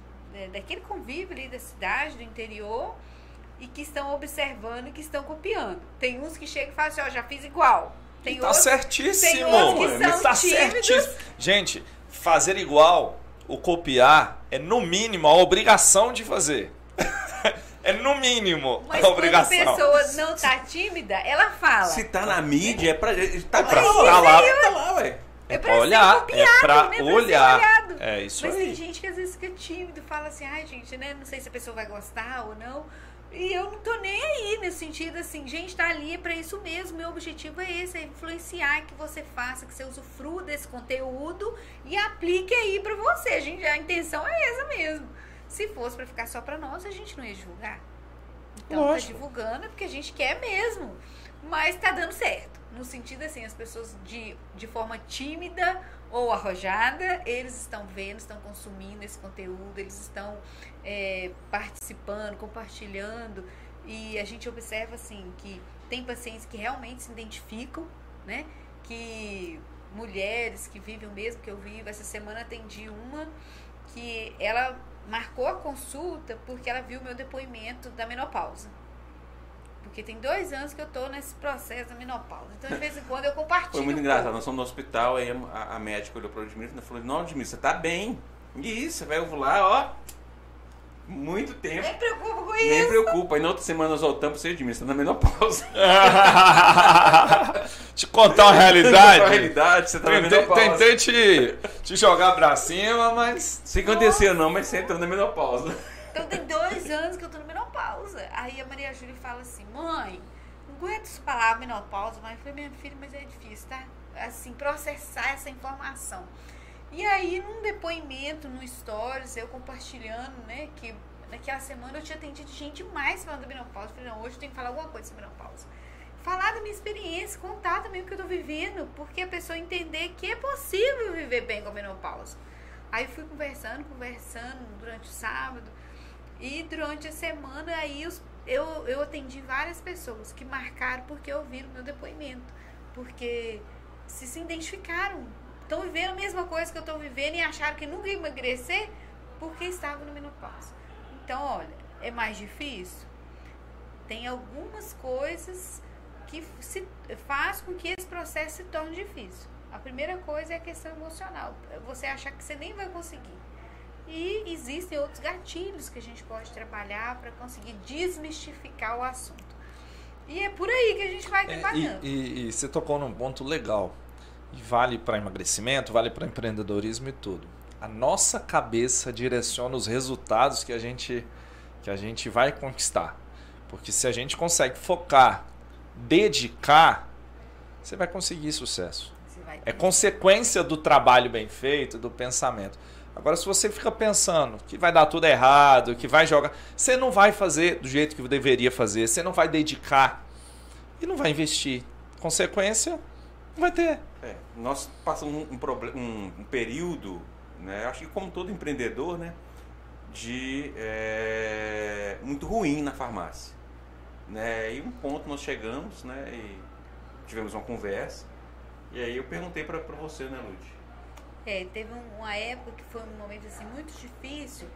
daquele convívio ali da cidade, do interior, e que estão observando e que estão copiando. Tem uns que chegam e falam assim, ó, oh, já fiz igual. Tem tá outros, certíssimo. Tem outros que são tá tímidos. Certíssimo. Gente, fazer igual, o copiar, é no mínimo a obrigação de fazer. É no mínimo mas a obrigação. Mas quando a pessoa não tá tímida, ela fala. Se tá na mídia, é pra... Tá, pra, tá, lá, lá, eu... tá lá, ué. É pra olhar, copiado, é pra né? olhar, é isso aí. Mas tem gente que às vezes fica tímido, fala assim, ai gente, né, não sei se a pessoa vai gostar ou não, e eu não tô nem aí nesse sentido, assim, gente, tá ali é pra isso mesmo, meu objetivo é esse, é influenciar, que você faça, que você usufrua desse conteúdo e aplique aí pra você, gente, a intenção é essa mesmo. Se fosse pra ficar só pra nós, a gente não ia divulgar. Então lógico. Tá divulgando porque a gente quer mesmo, mas tá dando certo. No sentido assim, as pessoas de, de forma tímida ou arrojada, eles estão vendo, estão consumindo esse conteúdo, eles estão é, participando, compartilhando. E a gente observa assim, que tem pacientes que realmente se identificam, né? Que mulheres que vivem o mesmo que eu vivo. Essa semana atendi uma que ela marcou a consulta porque ela viu o meu depoimento da menopausa. Porque tem dois anos que eu tô nesse processo da menopausa. Então, de vez em quando, eu compartilho. Foi muito um engraçado. Pouco. Nós somos no hospital, aí a, a médica olhou para o Ludmila e falou, não, Ludmila, você tá bem. E isso, você vai ovular, ó, muito tempo. Nem preocupa com Nem isso. Nem preocupa. Aí, na outra semana, nós voltamos, você, Ludmila, você tá na menopausa. Te contar uma realidade. Te contar uma realidade, você tá na menopausa. Tentei te, te jogar pra cima, mas... Se aconteceu não, mas você entrou na menopausa. Então, tem dois anos que eu tô na menopausa. Aí a Maria Júlia fala assim, mãe, não aguento essa palavra menopausa, mas eu falei, minha filha, mas é difícil, tá? Assim, processar essa informação. E aí, num depoimento, no Stories, eu compartilhando, né, que naquela semana eu tinha atendido gente mais falando da menopausa. Eu falei, não, hoje eu tenho que falar alguma coisa sobre menopausa. Falar da minha experiência, contar também o que eu tô vivendo, porque a pessoa entender que é possível viver bem com a menopausa. Aí fui conversando, conversando durante o sábado, e durante a semana aí eu, eu atendi várias pessoas que marcaram porque ouviram meu depoimento, porque se, se identificaram, estão vivendo a mesma coisa que eu estou vivendo e acharam que nunca ia emagrecer porque estavam no menopausa. Então, olha, é mais difícil? Tem algumas coisas que se, faz com que esse processo se torne difícil. A primeira coisa é a questão emocional, você achar que você nem vai conseguir. E existem outros gatilhos que a gente pode trabalhar para conseguir desmistificar o assunto. E é por aí que a gente vai trabalhando. É, e, e, e você tocou num ponto legal. E vale para emagrecimento, vale para empreendedorismo e tudo. A nossa cabeça direciona os resultados que a gente, que a gente vai conquistar. Porque se a gente consegue focar, dedicar, você vai conseguir sucesso. Vai é consequência do trabalho bem feito, do pensamento. Agora, se você fica pensando que vai dar tudo errado, que vai jogar... Você não vai fazer do jeito que deveria fazer, você não vai dedicar e não vai investir. Consequência, não vai ter. É, nós passamos um, um, um período, né, acho que como todo empreendedor, né, de é, muito ruim na farmácia. né? E um ponto nós chegamos, né? E tivemos uma conversa. E aí eu perguntei para você, né, Lud? É, teve uma época que foi um momento assim muito difícil.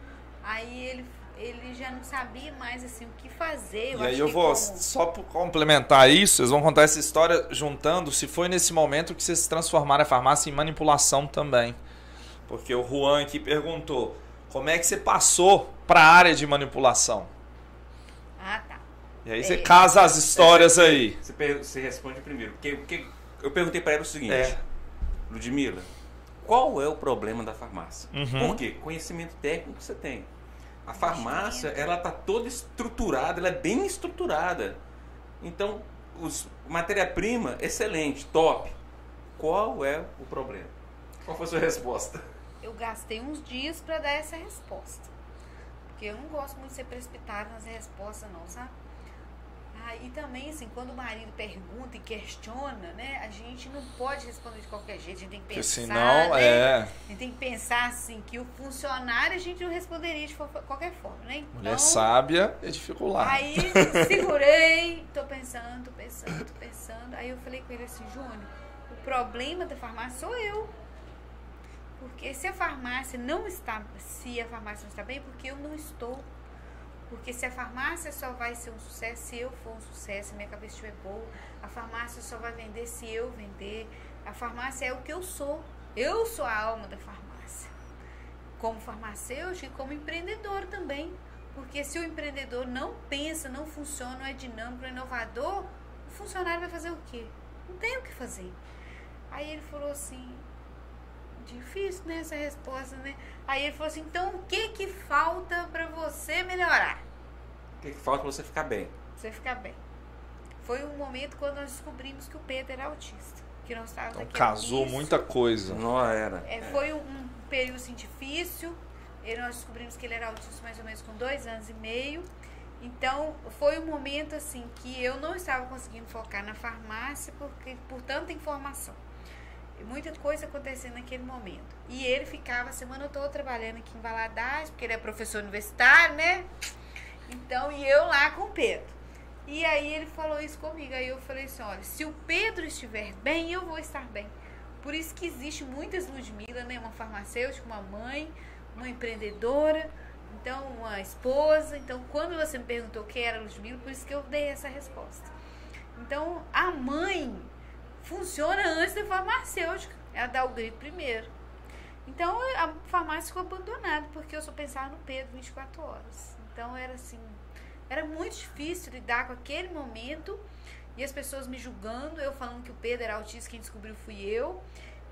Aí ele, ele já não sabia mais assim o que fazer. Eu e acho aí eu que vou, como... só para complementar isso, vocês vão contar essa história juntando se foi nesse momento que vocês transformaram a farmácia em manipulação também. Porque o Juan aqui perguntou, como é que você passou para a área de manipulação? Ah, tá. E aí é, você casa as histórias é, aí. Você, você responde primeiro. Porque, porque eu perguntei para ela o seguinte, é. Ludmila, qual é o problema da farmácia? Uhum. Por quê? Conhecimento técnico que você tem. A farmácia, ela está toda estruturada, ela é bem estruturada. Então, os, matéria-prima, excelente, top. Qual é o problema? Qual foi a sua resposta? Eu gastei uns dias para dar essa resposta. Porque eu não gosto muito de ser precipitada nas respostas, não, sabe? Ah, e também, assim, quando o marido pergunta e questiona, né? A gente não pode responder de qualquer jeito. A gente tem que pensar, senão, né? É... A gente tem que pensar, assim, que o funcionário a gente não responderia de qualquer forma, né? Então, mulher sábia é dificular. Aí, segurei. Tô pensando, tô pensando, tô pensando. Aí eu falei com ele assim, Júnior, o problema da farmácia sou eu. Porque se a farmácia não está... Se a farmácia não está bem, porque eu não estou... Porque se a farmácia só vai ser um sucesso se eu for um sucesso, minha cabeça estiver boa, a farmácia só vai vender se eu vender. A farmácia é o que eu sou. Eu sou a alma da farmácia. Como farmacêutico e como empreendedor também. Porque se o empreendedor não pensa, não funciona, não é dinâmico, não é inovador, o funcionário vai fazer o quê? Não tem o que fazer. Aí ele falou assim, difícil, né, essa resposta, né? Aí ele falou assim, então o que que falta pra você melhorar? O que que falta pra você ficar bem? Você ficar bem. Foi um momento quando nós descobrimos que o Pedro era autista. Que nós estávamos então, aqui. Casou muita coisa. Não era. É, foi um, um período assim, difícil. E nós descobrimos que ele era autista mais ou menos com dois anos e meio. Então, foi um momento assim que eu não estava conseguindo focar na farmácia porque, por tanta informação. Muita coisa acontecendo naquele momento. E ele ficava a semana toda trabalhando aqui em Valadares, porque ele é professor universitário, né? Então, e eu lá com o Pedro. E aí ele falou isso comigo. Aí eu falei assim, olha, se o Pedro estiver bem, eu vou estar bem. Por isso que existe muitas Ludmila, né? Uma farmacêutica, uma mãe, uma empreendedora, então uma esposa. Então, quando você me perguntou quem era a Ludmila, por isso que eu dei essa resposta. Então, a mãe... funciona antes da farmacêutica. Ela dá o grito primeiro. Então, a farmácia ficou abandonada, porque eu só pensava no Pedro vinte e quatro horas. Então, era assim... Era muito difícil lidar com aquele momento. E as pessoas me julgando. Eu falando que o Pedro era autista, quem descobriu fui eu.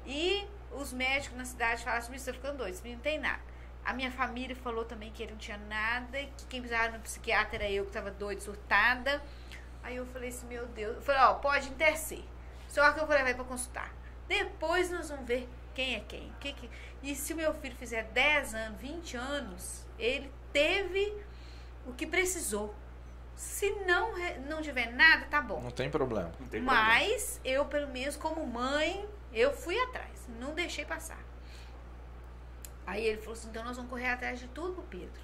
E os médicos na cidade falaram assim, você tá ficando doido, não tem nada. A minha família falou também que ele não tinha nada. Que quem precisava no psiquiatra era eu, que tava doida, surtada. Aí eu falei assim, meu Deus... Eu falei, ó, oh, pode intercer. Só que eu vou levar para consultar. Depois nós vamos ver quem é quem. Que que... E se o meu filho fizer dez anos, vinte anos, ele teve o que precisou. Se não, não tiver nada, tá bom. Não tem problema. Não tem Mas problema. Eu, pelo menos, como mãe, eu fui atrás. Não deixei passar. Aí ele falou assim, então nós vamos correr atrás de tudo pro Pedro.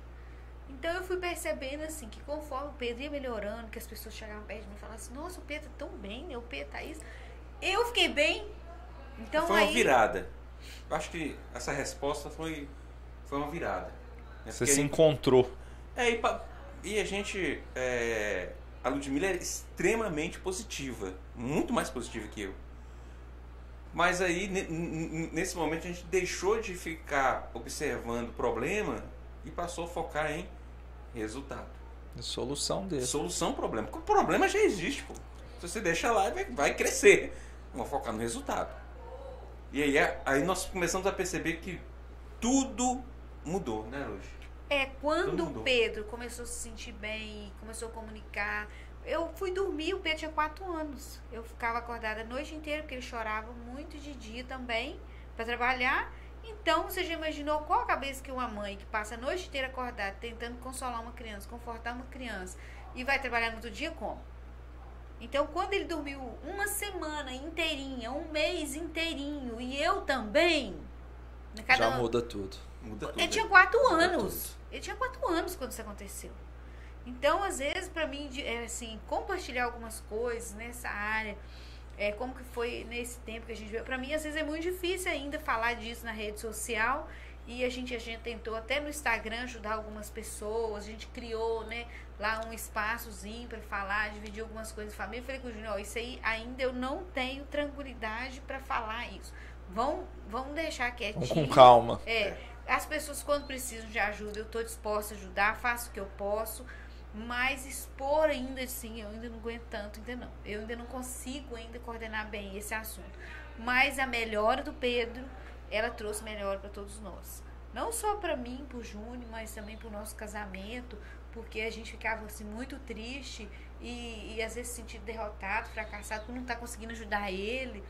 Então eu fui percebendo assim, que conforme o Pedro ia melhorando, que as pessoas chegavam perto de mim e falavam assim, nossa, o Pedro é tão bem, né? O Pedro tá isso... Eu fiquei bem. Então, foi uma aí... virada. Eu acho que essa resposta foi, foi uma virada. É Você se gente... encontrou. É, e, pa... e a gente... É... A Ludmila é extremamente positiva. Muito mais positiva que eu. Mas aí, nesse momento, a gente deixou de ficar observando o problema e passou a focar em resultado. A solução dele. Solução problema. Porque o problema já existe, pô. Se você deixa lá, vai crescer. Vamos focar no resultado. E aí, aí nós começamos a perceber que tudo mudou, né, hoje? É, quando o Pedro começou a se sentir bem, começou a comunicar. Eu fui dormir, o Pedro tinha quatro anos. Eu ficava acordada a noite inteira, porque ele chorava muito de dia também, para trabalhar. Então, você já imaginou qual a cabeça que uma mãe que passa a noite inteira acordada, tentando consolar uma criança, confortar uma criança, e vai trabalhar no outro dia como? Então, quando ele dormiu uma semana inteirinha, um mês inteirinho, e eu também... Cada Já muda tudo. Muda tudo. Ele tinha quatro anos. Ele tinha quatro anos quando isso aconteceu. Então, às vezes, para mim, é assim, compartilhar algumas coisas nessa área, é, como que foi nesse tempo que a gente veio. Para mim, às vezes, é muito difícil ainda falar disso na rede social. E a gente, a gente tentou até no Instagram ajudar algumas pessoas. A gente criou, né, lá um espaçozinho para falar, dividir algumas coisas da família. Eu falei com o Júnior, isso aí ainda eu não tenho tranquilidade para falar isso. Vão, vão deixar quietinho. Com calma. É, as pessoas, quando precisam de ajuda, eu estou disposta a ajudar, faço o que eu posso. Mas expor ainda assim, eu ainda não aguento tanto, ainda não. Eu ainda não consigo ainda coordenar bem esse assunto. Mas a melhora do Pedro, ela trouxe melhor para todos nós. Não só para mim, para o Júnior, mas também para o nosso casamento, porque a gente ficava assim, muito triste e, e às vezes se sentindo derrotado, fracassado, por não estar tá conseguindo ajudar ele.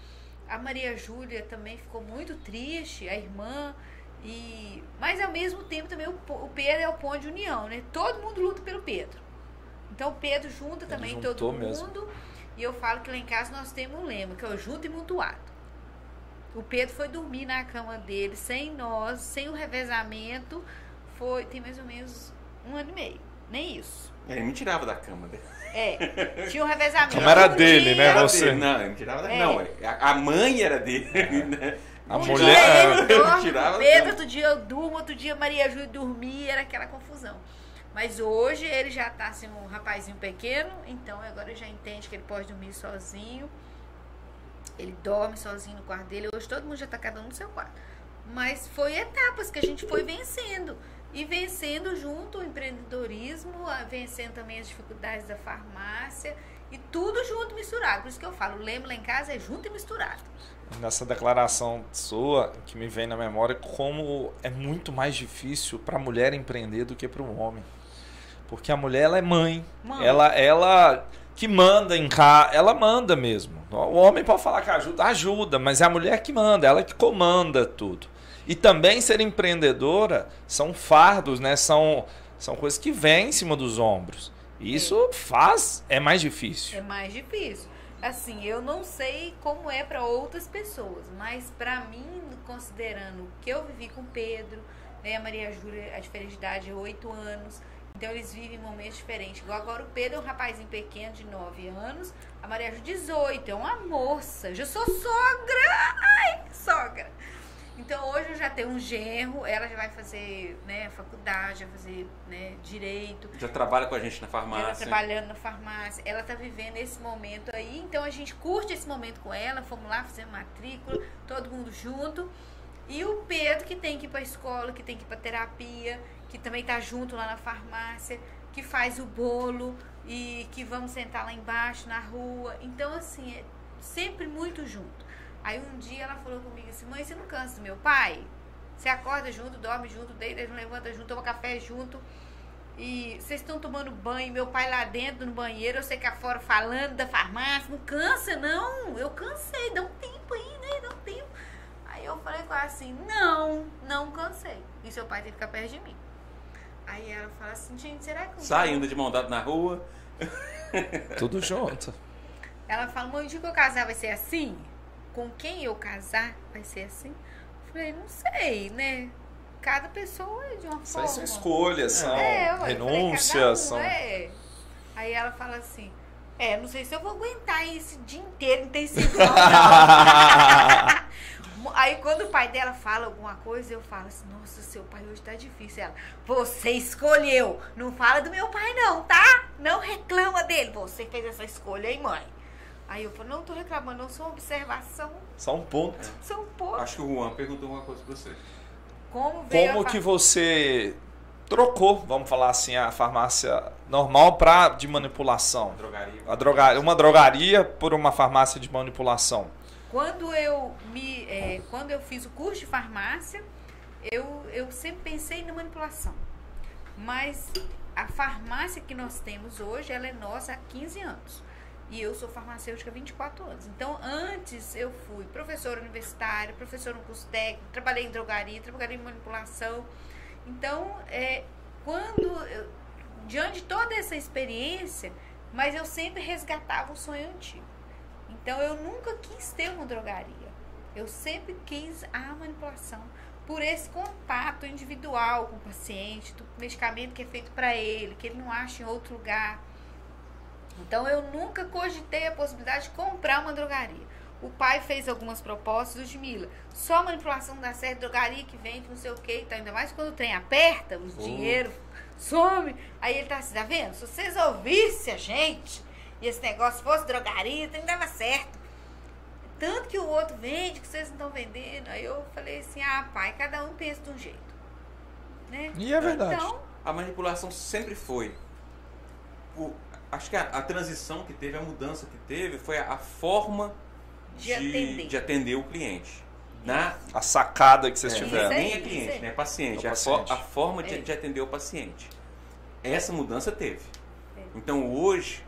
A Maria Júlia também ficou muito triste, a irmã. E, mas ao mesmo tempo também o, o Pedro é o ponto de união, né? Todo mundo luta pelo Pedro. Então o Pedro junta Ele também todo mundo mesmo. E eu falo que lá em casa nós temos um lema, que é o junto e mutuado. O Pedro foi dormir na cama dele sem nós, sem o revezamento, foi, tem mais ou menos um ano e meio, nem isso. Ele me tirava da cama dele. É, tinha um revezamento. A cama era um dele, dia, né? Era você. Dele. Não, ele me tirava da é. Não, a, a mãe era dele, é. Né? A um mulher dia ele dorme, tirava Pedro, outro dia eu durmo, outro dia Maria Júlia dormia, era aquela confusão. Mas hoje ele já tá assim, um rapazinho pequeno, então agora já entende que ele pode dormir sozinho. Ele dorme sozinho no quarto dele, hoje todo mundo já tá cada um no seu quarto. Mas foi etapas que a gente foi vencendo. E vencendo junto o empreendedorismo, vencendo também as dificuldades da farmácia. E tudo junto, misturado. Por isso que eu falo, lembro lá em casa, é junto e misturado. Nessa declaração sua, que me vem na memória, como é muito mais difícil para a mulher empreender do que para o homem. Porque a mulher, ela é mãe. mãe. Ela, ela que manda em casa, ela manda mesmo. O homem pode falar que ajuda, ajuda, mas é a mulher que manda, ela que comanda tudo. E também ser empreendedora são fardos, né? São, são coisas que vêm em cima dos ombros. Isso faz, é mais difícil. É mais difícil. Assim, eu não sei como é para outras pessoas, mas para mim, considerando o que eu vivi com o Pedro, né, a Maria Júlia, a diferença de idade é oito anos, então eles vivem momentos diferentes. Igual agora o Pedro é um rapazinho pequeno de nove anos, a Maria Júlia dezoito, é uma moça, eu já sou sogra, ai, sogra. Então hoje eu já tenho um genro, ela já vai fazer, né, faculdade, já vai fazer, né, direito. Já trabalha com a gente na farmácia. Ela trabalhando na farmácia, ela tá vivendo esse momento aí, então a gente curte esse momento com ela, fomos lá, fizemos matrícula, todo mundo junto. E o Pedro que tem que ir pra escola, que tem que ir pra terapia, que também tá junto lá na farmácia, que faz o bolo e que vamos sentar lá embaixo na rua. Então assim, é sempre muito junto. Aí um dia ela falou comigo assim, mãe, você não cansa do meu pai? Você acorda junto, dorme junto, deita, levanta junto, toma café junto. E vocês estão tomando banho, meu pai lá dentro no banheiro, eu sei que afora falando da farmácia, não cansa não, eu cansei, dá um tempo aí, né, dá um tempo. Aí eu falei com ela assim, não, não cansei. E seu pai tem que ficar perto de mim. Aí ela fala assim, gente, será que... Saindo de mão dada na rua. Tudo junto. Ela fala, mãe, o dia que eu casar vai ser assim? Com quem eu casar vai ser assim? Eu falei, não sei, né? Cada pessoa é de uma forma. São escolhas, são é, renúncias. São... É. Aí ela fala assim, é, não sei se eu vou aguentar esse dia inteiro, não tem sentido não. Aí quando o pai dela fala alguma coisa, eu falo assim, nossa, seu pai hoje tá difícil. Ela, você escolheu, não fala do meu pai não, tá? Não reclama dele, você fez essa escolha, hein, mãe? Aí eu falei, não tô reclamando, não, só uma observação. Só um ponto. É. Só um ponto. Acho que o Juan perguntou uma coisa pra você. Como veio Como a que você trocou, vamos falar assim, a farmácia normal pra de manipulação? Drogaria. A drogaria. Uma drogaria por uma farmácia de manipulação. Quando eu, me, é, quando eu fiz o curso de farmácia, eu, eu sempre pensei na manipulação. Mas a farmácia que nós temos hoje, ela é nossa há quinze anos. E eu sou farmacêutica há vinte e quatro anos. Então, antes eu fui professora universitária, professora no curso técnico, trabalhei em drogaria, trabalhei em manipulação. Então, é, quando eu, diante de toda essa experiência, mas eu sempre resgatava o sonho antigo. Então, eu nunca quis ter uma drogaria. Eu sempre quis a manipulação. por esse contato individual com o paciente, do medicamento que é feito para ele, que ele não acha em outro lugar. Então, eu nunca cogitei a possibilidade de comprar uma drogaria. O pai fez algumas propostas, Ludmila, só manipulação não dá certo, drogaria que vende, não sei o que, tá? Ainda mais quando o trem aperta, o oh. dinheiro some. Aí ele tá assim, tá vendo? Se vocês ouvissem a gente, e esse negócio fosse drogaria, o trem dava certo. Tanto que o outro vende, que vocês não estão vendendo. Aí eu falei assim, ah, pai, cada um pensa de um jeito. Né? E é verdade. Então, a manipulação sempre foi... O, acho que a, a transição que teve, a mudança que teve, foi a, a forma... De atender. de atender o cliente. Na... A sacada que vocês é, tiveram. Nem é cliente, né? Paciente. É paciente. A, for, a forma de, é. de atender o paciente. Essa mudança teve. É. Então, hoje,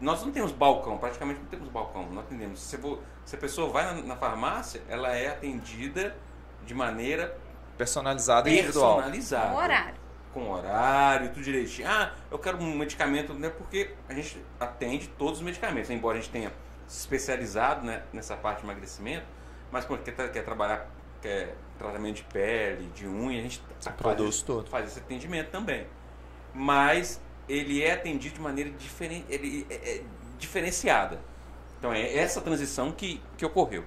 nós não temos balcão. Praticamente não temos balcão. Nós atendemos. Se, vou, se a pessoa vai na, na farmácia, ela é atendida de maneira... Personalizada e individual. Personalizada. Com horário. Com horário, tudo direitinho. Ah, eu quero um medicamento, né? Porque a gente atende todos os medicamentos. Embora a gente tenha... especializado, né, nessa parte de emagrecimento, mas quando quer, quer trabalhar quer tratamento de pele, de unha, a gente tá, produz faz, todo. faz esse atendimento também. Mas ele é atendido de maneira diferen, ele é, é diferenciada. Então é essa transição que, que ocorreu.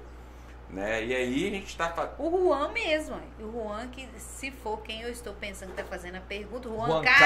Né? E aí a gente está... O Juan mesmo, o Juan que se for quem eu estou pensando que está fazendo a pergunta, Juan, Juan Carlos,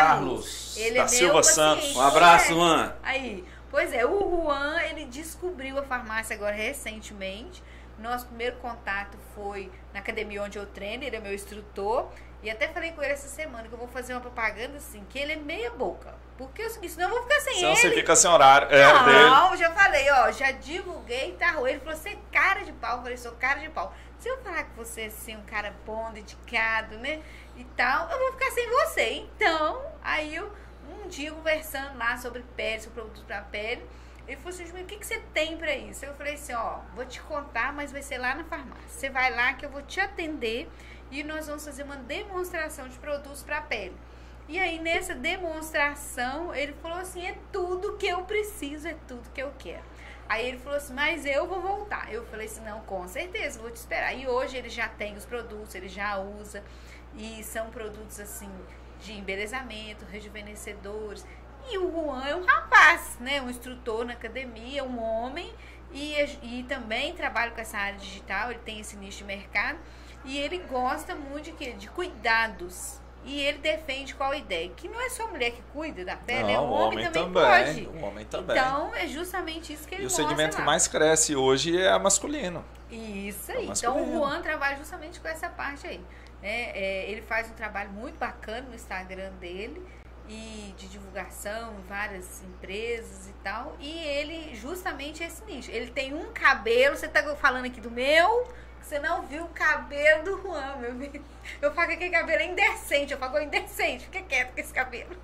Carlos ele da é Silva Santos. Um abraço, Juan. Aí... Pois é, o Juan, ele descobriu a farmácia agora recentemente. Nosso primeiro contato foi na academia onde eu treino, ele é meu instrutor. E até falei com ele essa semana que eu vou fazer uma propaganda assim, que ele é meia boca. Porque eu, senão eu vou ficar sem senão ele. Senão você fica sem horário. É não, dele. Não, já falei, ó, já divulguei, tá ruim. Ele falou, você é cara de pau. Eu falei, sou cara de pau. Se eu falar que você é assim, um cara bom, dedicado, né, e tal, eu vou ficar sem você. Então, aí eu... Um dia conversando lá sobre pele, sobre produtos para pele, ele falou assim, o que, que você tem para isso? Eu falei assim, ó, vou te contar, mas vai ser lá na farmácia. Você vai lá que eu vou te atender e nós vamos fazer uma demonstração de produtos para pele. E aí nessa demonstração, ele falou assim, é tudo que eu preciso, é tudo que eu quero. Aí ele falou assim, mas eu vou voltar. Eu falei assim, não, com certeza, vou te esperar. E hoje ele já tem os produtos, ele já usa e são produtos assim... de embelezamento, rejuvenescedores. E o Juan é um rapaz, né? Um instrutor na academia, um homem. E, e também trabalha com essa área digital, ele tem esse nicho de mercado. E ele gosta muito de quê? De cuidados. E ele defende qual ideia? Que não é só a mulher que cuida da pele, não, é o homem, homem também, também pode. O homem também. Então, é justamente isso que ele gosta. E o segmento lá que mais cresce hoje é a masculino. Isso aí. É o masculino. Então, o Juan trabalha justamente com essa parte aí. É, é, ele faz um trabalho muito bacana no Instagram dele e de divulgação em várias empresas e tal. E ele justamente é esse nicho. Ele tem um cabelo, você tá falando aqui do meu, você não viu o cabelo do Juan, meu amigo. Eu falo que aquele cabelo é indecente, eu falo que é indecente, fica quieto com esse cabelo.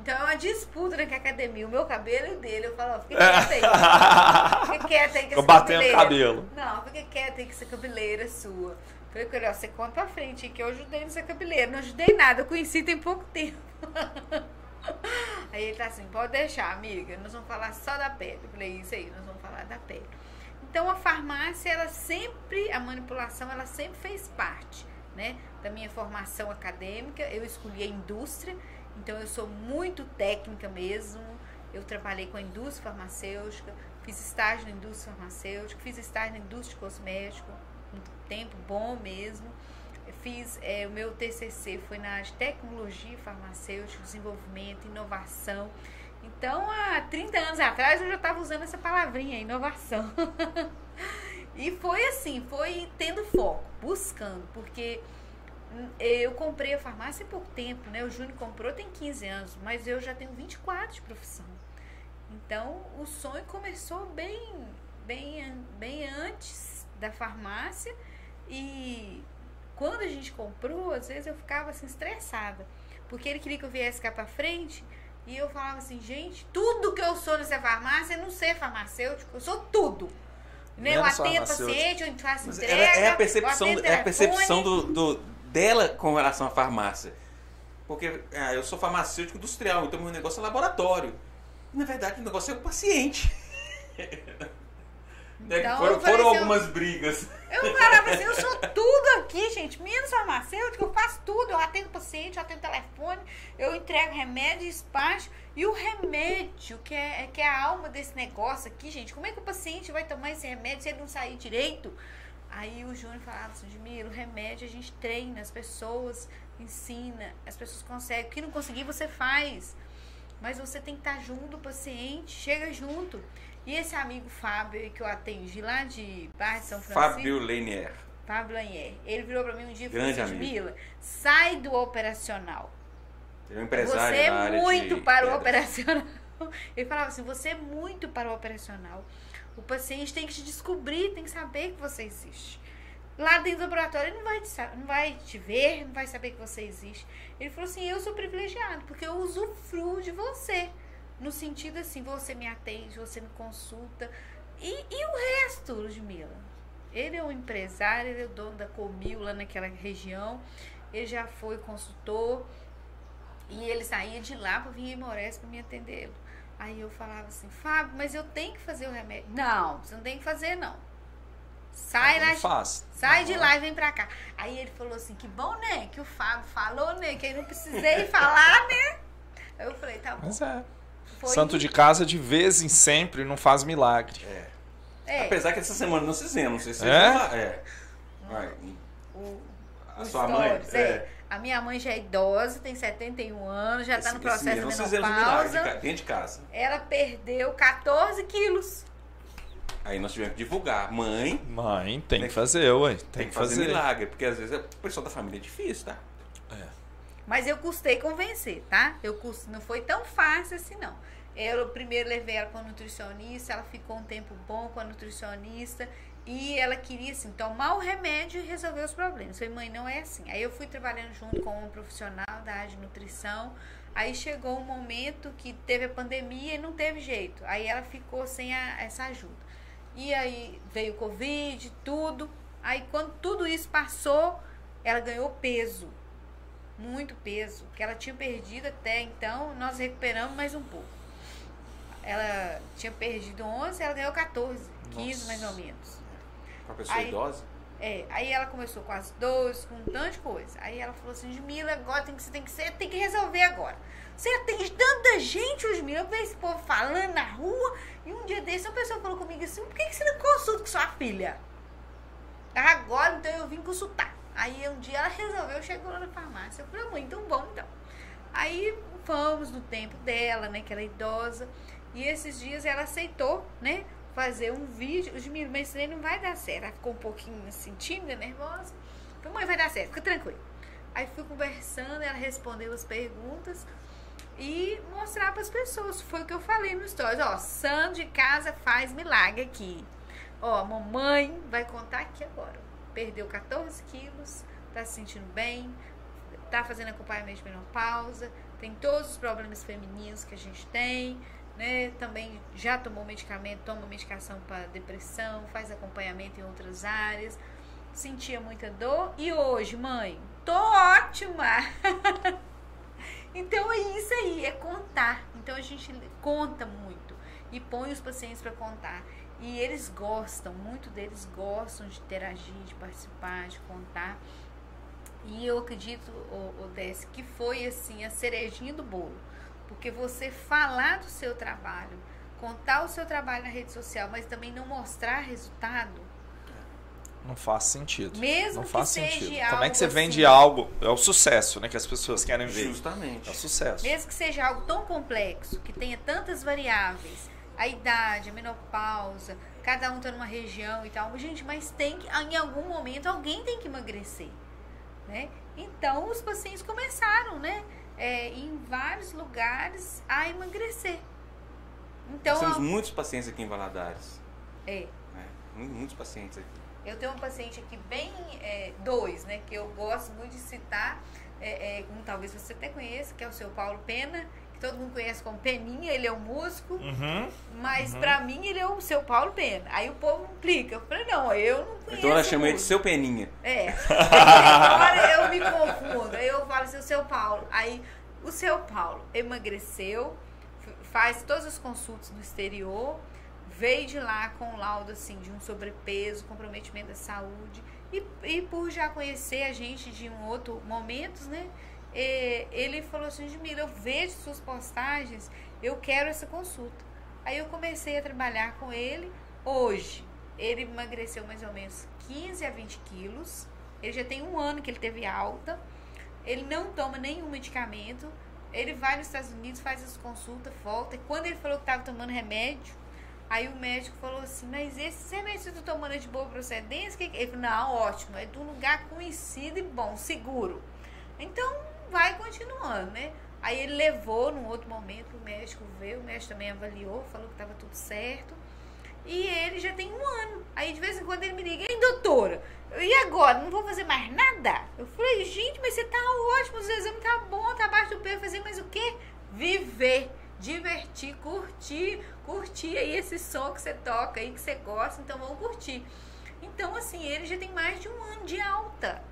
Então é uma disputa na academia, o meu cabelo e o dele. Eu falo, ó, fica quieto aí. Fica quieto aí com essa cabeleira. Cabelo. Não, fica quieto aí com essa cabeleira sua. Eu falei, ó, você conta pra frente, que eu ajudei nessa cabeleira. Não ajudei nada, eu conheci tem pouco tempo. Aí ele tá assim, pode deixar, amiga, nós vamos falar só da pele. Eu falei, isso aí, nós vamos falar da pele. Então, a farmácia, ela sempre, a manipulação, ela sempre fez parte, né, da minha formação acadêmica. Eu escolhi a indústria, então eu sou muito técnica mesmo. Eu trabalhei com a indústria farmacêutica, fiz estágio na indústria farmacêutica, fiz estágio na indústria de cosmético. Um tempo bom mesmo. Eu fiz, é, o meu T C C foi na área de tecnologia farmacêutica, desenvolvimento, inovação. Então, há trinta anos atrás eu já estava usando essa palavrinha, inovação. E foi assim, foi tendo foco, buscando, porque eu comprei a farmácia há pouco tempo, né? O Júnior comprou tem quinze anos, mas eu já tenho vinte e quatro de profissão. Então, o sonho começou bem, bem, bem antes da farmácia. E quando a gente comprou, às vezes eu ficava assim estressada, porque ele queria que eu viesse cá pra frente e eu falava assim, gente, tudo que eu sou nessa farmácia, eu não sei farmacêutico, eu sou tudo, né? Eu atendo paciente, eu faço entrega, é a percepção, é a percepção do, do, dela com relação à farmácia, porque ah, eu sou farmacêutico industrial, então meu negócio é laboratório, na verdade o negócio é o paciente. É, então, foram foram assim, algumas eu, brigas. Eu falava assim, eu sou tudo aqui, gente. Menos farmacêutico, eu faço tudo. Eu atendo paciente, eu atendo telefone, eu entrego remédio, espaço. E o remédio, que é, que é a alma desse negócio aqui, gente. Como é que o paciente vai tomar esse remédio se ele não sair direito? Aí o Júnior falava assim, Ludmila, o remédio a gente treina, as pessoas ensina, as pessoas conseguem. O que não conseguir, você faz. Mas você tem que estar junto do paciente, chega junto. E esse amigo Fábio, que eu atendi lá de Barra de São Francisco... Fábio Lanier. Fábio Lanier. Ele virou pra mim um dia e falou assim, Ludmila, sai do operacional. Ele é um empresário. Você é muito de... para o operacional. Ele falava assim, você é muito para o operacional. O paciente tem que te descobrir, tem que saber que você existe. Lá dentro do laboratório ele não vai, te, não vai te ver, não vai saber que você existe. Ele falou assim, eu sou privilegiado, porque eu usufruo de você. No sentido assim, você me atende, você me consulta. E, e o resto, Ludmila? Ele é um empresário, ele é o dono da Comil lá naquela região. Ele já foi consultor. E ele saía de lá para vir em Morés para me atendê-lo. Aí eu falava assim, Fábio, mas eu tenho que fazer o remédio. Não, você não tem que fazer, não. Sai, lá, sai de lá e vem pra cá. Aí ele falou assim, que bom, né? Que o Fábio falou, né? Que eu não precisei falar, né? Aí eu falei, tá bom. Mas é. Foi santo de casa de vez em sempre não faz milagre. É. É. Apesar que essa semana nós fizemos. Vocês é? Lá, é. Vai. O, a sua mãe? É. É. A minha mãe já é idosa, tem setenta e um anos, já está no processo de menopausa. Um dentro de casa. Ela perdeu quatorze quilos. Aí nós tivemos que divulgar. Mãe. Mãe, tem né? que fazer, ué. Tem, tem que fazer, fazer milagre, porque às vezes o pessoal da família é difícil, tá? É. Mas eu custei convencer, tá? Eu custei, não foi tão fácil assim, não. Eu primeiro levei ela com a nutricionista, ela ficou um tempo bom com a nutricionista e ela queria, assim, tomar o remédio e resolver os problemas. Eu falei, mãe, não é assim. Aí eu fui trabalhando junto com um profissional da área de nutrição. Aí chegou um momento que teve a pandemia e não teve jeito. Aí ela ficou sem a, essa ajuda. E aí veio o Covid, tudo. Aí quando tudo isso passou, ela ganhou peso. Muito peso, que ela tinha perdido até então, nós recuperamos mais um pouco. Ela tinha perdido onze, ela ganhou quatorze, quinze. Nossa. Mais ou menos. Uma pessoa aí, idosa? É, aí ela começou com as dores, com um tanto de coisa. Aí ela falou assim, Ludmila, agora tem que, você tem que ser, tem que resolver agora. Você atende tanta gente, Ludmila, eu vejo esse povo falando na rua, e um dia desse uma pessoa falou comigo assim, por que você não consulta com sua filha? Agora, então eu vim consultar. Aí um dia ela resolveu, chegou lá na farmácia. Eu falei, mãe, então vamos, então. Aí fomos no tempo dela, né, que ela é idosa. E esses dias ela aceitou, né, fazer um vídeo. Ludmila, mas isso aí não vai dar certo. Ela ficou um pouquinho assim, tímida, nervosa. Eu falei, mãe, vai dar certo, fica tranquila. Aí fui conversando, ela respondeu as perguntas. E mostrar para as pessoas. Foi o que eu falei no stories. Ó, santo de casa faz milagre aqui. Ó, a mamãe vai contar aqui agora. Perdeu quatorze quilos, tá se sentindo bem, tá fazendo acompanhamento de menopausa, tem todos os problemas femininos que a gente tem, né? Também já tomou medicamento, toma medicação para depressão, faz acompanhamento em outras áreas, sentia muita dor e hoje, mãe, tô ótima! Então é isso aí, é contar. Então a gente conta muito e põe os pacientes para contar. E eles gostam, muito deles gostam de interagir, de participar, de contar. E eu acredito, o Décio, que foi assim a cerejinha do bolo. Porque você falar do seu trabalho, contar o seu trabalho na rede social, mas também não mostrar resultado... Não faz sentido. Mesmo não que faz seja sentido. Algo como é que você assim, vende algo? É o sucesso, né? Que as pessoas querem ver. Justamente. É o sucesso. Mesmo que seja algo tão complexo, que tenha tantas variáveis... A idade, a menopausa, cada um tá numa região e tal. Gente, mas tem que, em algum momento alguém tem que emagrecer, né? Então, os pacientes começaram, né? É, em vários lugares a emagrecer. Então, temos muitos pacientes aqui em Valadares. É. é. Muitos pacientes aqui. Eu tenho um paciente aqui bem... É, dois, né? Que eu gosto muito de citar. É, é, um talvez você até conheça, que é o Seu Paulo Pena. Todo mundo conhece como Peninha, ele é um músico, uhum, mas uhum. pra mim ele é o Seu Paulo Pena. Aí o povo implica, eu falei, não, eu não conheço. Então ela chama ele de Seu Peninha. É, agora eu me confundo, aí eu falo assim, o Seu Paulo. Aí o Seu Paulo emagreceu, faz todas as consultas no exterior, veio de lá com um laudo assim, de um sobrepeso, comprometimento da saúde, e, e por já conhecer a gente de um outro momento, né, ele falou assim, Ludmila, eu vejo suas postagens, eu quero essa consulta. Aí eu comecei a trabalhar com ele. Hoje, ele emagreceu mais ou menos quinze a vinte quilos, ele já tem um ano que ele teve alta, ele não toma nenhum medicamento, ele vai nos Estados Unidos, faz as consultas, volta, e quando ele falou que estava tomando remédio, aí o médico falou assim, mas esses remédios que tu tomando é de boa procedência? Que... Ele falou, não, ótimo, é de um lugar conhecido e bom, seguro. Então, vai continuando, né? Aí ele levou, num outro momento, o médico veio, o médico também avaliou, falou que estava tudo certo. E ele já tem um ano. Aí, de vez em quando, ele me liga, ei, doutora, e agora? Não vou fazer mais nada? Eu falei, gente, mas você tá ótimo, os exames tá bom, tá abaixo do peso, fazer mais o quê? Viver, divertir, curtir, curtir aí esse som que você toca aí, que você gosta, então vamos curtir. Então, assim, ele já tem mais de um ano de alta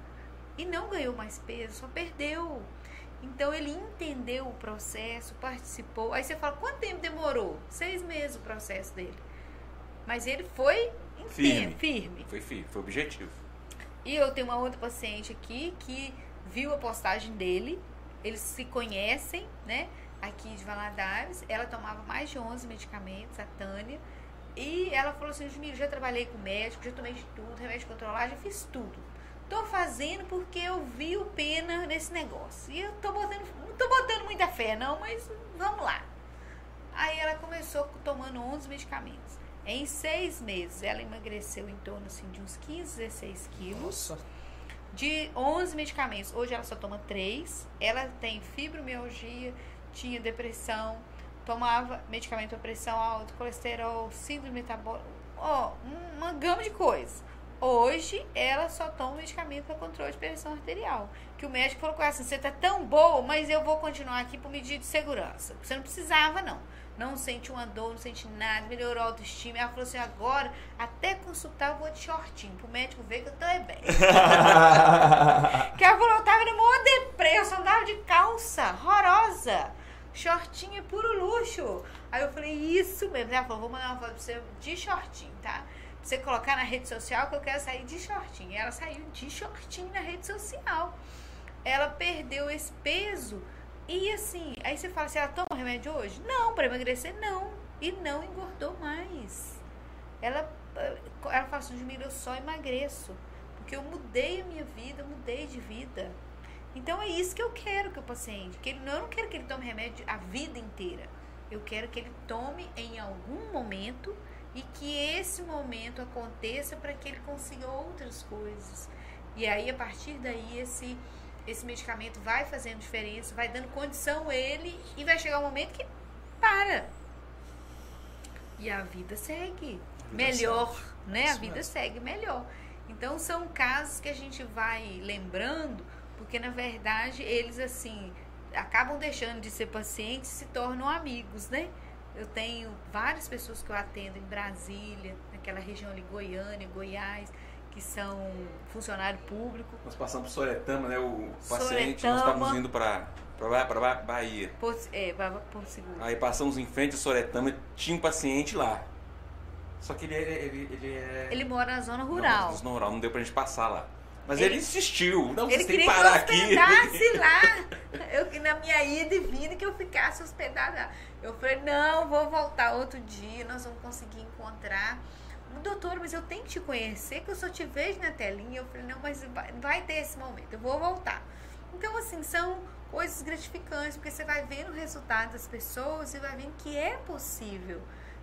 e não ganhou mais peso, só perdeu. Então, ele entendeu o processo, participou. Aí você fala, quanto tempo demorou? Seis meses o processo dele. Mas ele foi firme. firme. Foi firme, foi objetivo. E eu tenho uma outra paciente aqui que viu a postagem dele. Eles se conhecem, né? Aqui de Valadares. Ela tomava mais de onze medicamentos, a Tânia. E ela falou assim, Ludmila, já trabalhei com médico, já tomei de tudo, remédio controlado, já fiz tudo. Tô fazendo porque eu vi o Pena nesse negócio. E eu tô botando, não tô botando muita fé não, mas vamos lá. Aí ela começou tomando onze medicamentos. Em seis meses, ela emagreceu em torno assim, de uns quinze, dezesseis quilos. Nossa. De onze medicamentos. Hoje ela só toma três. Ela tem fibromialgia, tinha depressão, tomava medicamento para pressão alta, colesterol, síndrome metabólica, ó, uma gama de coisas. Hoje, ela só toma medicamento para controle de pressão arterial. Que o médico falou com ela assim, você tá tão boa, mas eu vou continuar aqui por medida de segurança. Você não precisava, não. Não sente uma dor, não sente nada, melhorou a autoestima. Ela falou assim, agora, até consultar eu vou de shortinho, pro médico ver que eu tô é bem. Que ela falou, eu tava no maior deprê, eu só andava de calça, horrorosa. Shortinho é puro luxo. Aí eu falei, isso mesmo. Ela falou, vou mandar uma foto pra você de shortinho, tá? Pra você colocar na rede social que eu quero sair de shortinho. E ela saiu de shortinho na rede social. Ela perdeu esse peso. E assim, aí você fala assim, ela toma remédio hoje? Não, para emagrecer, não. E não engordou mais. Ela, ela fala assim, Ludmila, eu só emagreço. Porque eu mudei a minha vida, eu mudei de vida. Então é isso que eu quero que o paciente, que ele, eu não quero que ele tome remédio a vida inteira. Eu quero que ele tome em algum momento e que esse momento aconteça para que ele consiga outras coisas. E aí, a partir daí, esse... Esse medicamento vai fazendo diferença, vai dando condição a ele e vai chegar um momento que para. E a vida segue a vida melhor, segue. Né? Isso a vida mesmo. Segue melhor. Então, são casos que a gente vai lembrando, porque, na verdade, eles, assim, acabam deixando de ser pacientes e se tornam amigos, né? Eu tenho várias pessoas que eu atendo em Brasília, naquela região ali, Goiânia, Goiás... que são funcionário público. Nós passamos por Soretama, né? O paciente, Soretama, nós estávamos indo para para Bahia. Por, é, por seguro. Aí passamos em frente a Soretama, tinha um paciente lá. Só que ele é... Ele, ele, é... ele mora na zona rural. Não, na zona rural, não deu pra gente passar lá. Mas ele, ele insistiu, não, ele tem que parar aqui. Ele queria que eu lá, eu, na minha ida e vinda, que eu ficasse hospedada. Eu falei, não, vou voltar outro dia, nós vamos conseguir encontrar... Doutor, mas eu tenho que te conhecer, que eu só te vejo na telinha. Eu falei, não, mas vai, vai ter esse momento, eu vou voltar. Então, assim, são coisas gratificantes, porque você vai vendo o resultado das pessoas e vai vendo que é possível.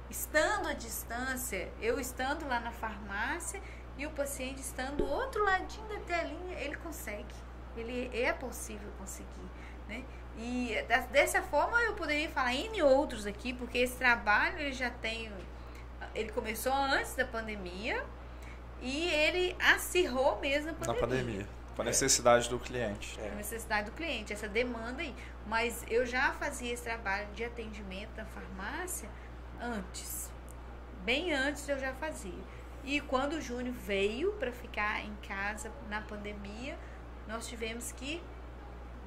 Estando à distância, eu estando lá na farmácia e o paciente estando do outro ladinho da telinha, ele consegue. Ele é possível conseguir, né? E dessa forma eu poderia falar N outros aqui, porque esse trabalho ele já tem... Ele começou antes da pandemia e ele acirrou mesmo a pandemia. Na pandemia, com a necessidade do cliente. É. A necessidade do cliente, essa demanda aí. Mas eu já fazia esse trabalho de atendimento na farmácia antes. Bem antes eu já fazia. E quando o Júnior veio para ficar em casa na pandemia, nós tivemos que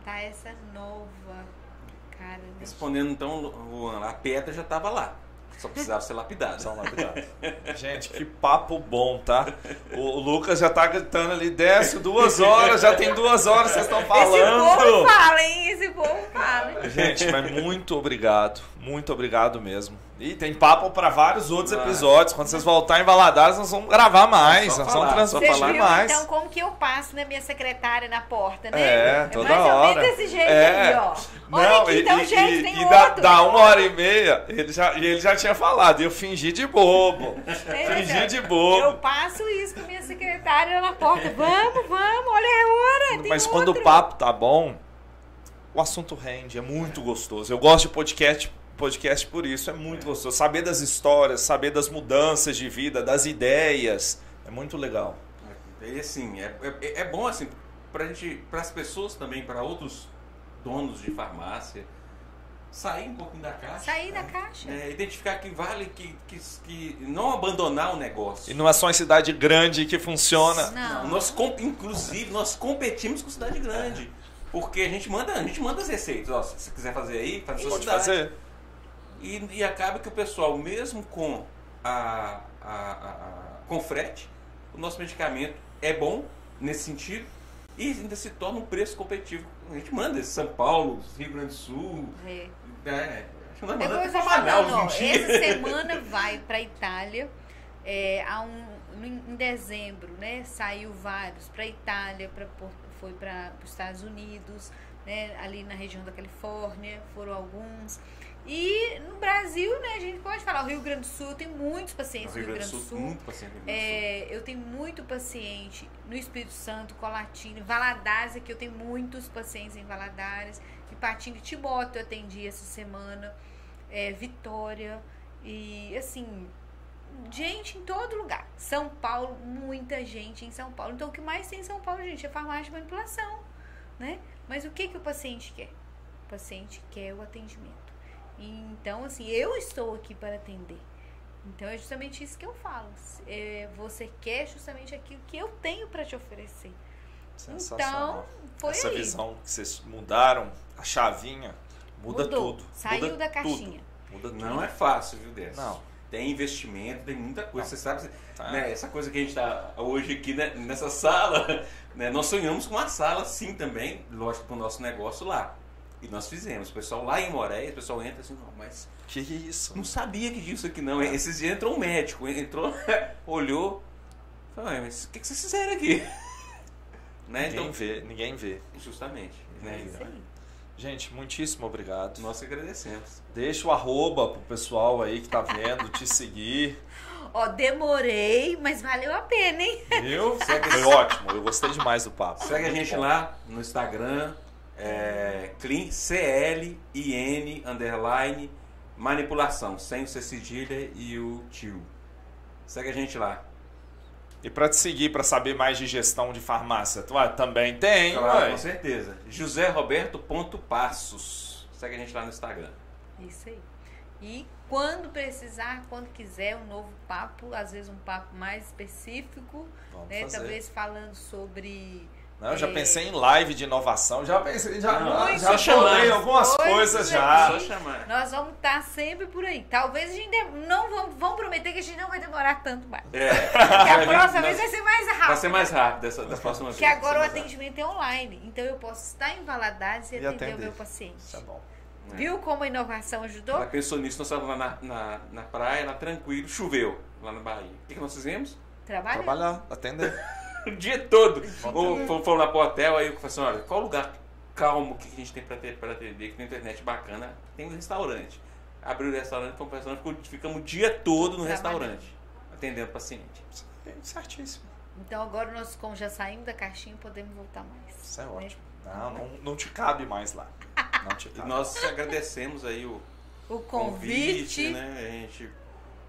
dar essa nova cara. Respondendo então, Juan, a pedra já estava lá. Só precisava ser lapidado. Só lapidado. Gente, que papo bom, tá? O Lucas já tá gritando ali, desce duas horas, já tem duas horas vocês estão falando. Esse povo fala, hein? Esse povo fala. Gente, mas muito obrigado. Muito obrigado mesmo. E tem papo para vários outros episódios. Quando vocês voltarem em Valadares, nós vamos gravar mais. Só nós falar, vamos transformar mais. Então, como que eu passo na minha secretária na porta, né? É, toda mais hora. Mais ou menos desse jeito é. ali, ó. Olha Não, aqui, então, e, gente, e, tem e outro. E dá uma hora e meia, ele já, ele já tinha falado. E eu fingi de bobo. fingi de bobo. Eu passo isso com minha secretária na porta. Vamos, vamos, olha a hora. Tem Mas outro. Quando o papo tá bom, o assunto rende. É muito gostoso. Eu gosto de podcast... podcast por isso, é muito gostoso. Saber das histórias, saber das mudanças de vida, das ideias, é muito legal. E assim, é, é, é bom assim, pra gente, pras pessoas também, para outros donos de farmácia, sair um pouquinho da caixa. Sair né? da caixa. É, identificar que vale, que, que, que não abandonar o negócio. E não é só em cidade grande que funciona. Não. não nós, inclusive, nós competimos com cidade grande, porque a gente manda, a gente manda as receitas. Ó, se você quiser fazer aí, faz a sua cidade. Pode fazer. E, e acaba que o pessoal, mesmo com, a, a, a, com frete, o nosso medicamento é bom nesse sentido e ainda se torna um preço competitivo. A gente manda esse São Paulo, Rio Grande do Sul. É. É, acho que nós mandamos para Manaus. Essa semana vai para a Itália. É, há um, em dezembro, né, saiu vários para a Itália, pra, foi para os Estados Unidos, né, ali na região da Califórnia, foram alguns. E no Brasil, né, a gente pode falar, o Rio Grande do Sul, eu tenho muitos pacientes no Rio Grande do Sul. Muito paciente no Rio Grande do Sul. É, eu tenho muito paciente no Espírito Santo, Colatina, Valadares, aqui eu tenho muitos pacientes em Valadares. Ipatinga, Timbó, eu atendi essa semana, é, Vitória, e assim, gente em todo lugar. São Paulo, muita gente em São Paulo. Então o que mais tem em São Paulo, gente, é farmácia de manipulação, né? Mas o que, que o paciente quer? O paciente quer o atendimento. Então, assim, eu estou aqui para atender. Então, é justamente isso que eu falo. É, você quer justamente aquilo que eu tenho para te oferecer. Sensacional. Então, foi Essa aí. visão que vocês mudaram, a chavinha, muda Mudou. tudo. Saiu muda da caixinha. Muda Não é fácil, viu, Décio? Não. Tem investimento, tem muita coisa. Não. Você sabe, tá. né, essa coisa que a gente está hoje aqui, né, nessa sala, né, nós sonhamos com uma sala, sim, também, lógico, para o nosso negócio lá. E nós fizemos. O pessoal lá em Morés, o pessoal entra assim, não, mas... Que isso? Não sabia que disso aqui não. É. Esses dias entrou um médico, entrou, olhou, falou, mas o que, que vocês fizeram aqui? Né? Ninguém então, vê, ninguém vê. Justamente. Ninguém né? vê. Gente, muitíssimo obrigado. Nós que agradecemos. Deixa o arroba pro pessoal aí que tá vendo, te seguir. Ó, oh, demorei, mas valeu a pena, hein? Viu? Segue... Foi ótimo, eu gostei demais do papo. Segue a gente bom. lá no Instagram... É, clean, C L I N underline manipulação, sem o C cedilha e o tio. Segue a gente lá. E para te seguir, para saber mais de gestão de farmácia, tu, ah, também tem, claro, com certeza. José Roberto Passos. Segue a gente lá no Instagram. Isso aí. E quando precisar, quando quiser, um novo papo, às vezes um papo mais específico, né, talvez falando sobre... Não, eu já é. pensei em live de inovação, já pensei, já, Muito já chamei algumas coisas já. Nós vamos estar sempre por aí. Talvez a gente não vamos, vamos prometer que a gente não vai demorar tanto mais. É. Que a é, próxima nós, vez vai ser mais rápida. Vai ser mais rápida essa da próxima vez. Porque agora o atendimento rápido. é online, então eu posso estar em Valadares e, e atender, atender o meu paciente. Tá bom. É. Viu como a inovação ajudou? Ela pensou nisso, nós estávamos lá na, na, na praia, lá tranquilo, choveu lá na Bahia. O que, que nós fizemos? Trabalhar. Trabalhar, atender. O dia todo. Fomos lá pro hotel, aí eu falei assim, olha, qual lugar calmo que a gente tem pra, ter, pra atender, que tem internet bacana, tem um restaurante. Abriu o restaurante, fomos pro restaurante, ficamos o dia todo no restaurante, atendendo o paciente. Certíssimo. Então agora nós, como já saímos da caixinha, podemos voltar mais. Isso é ótimo. Né? Não, não, não te cabe mais lá. Não te cabe. E nós agradecemos aí o, o convite. convite, né? A gente...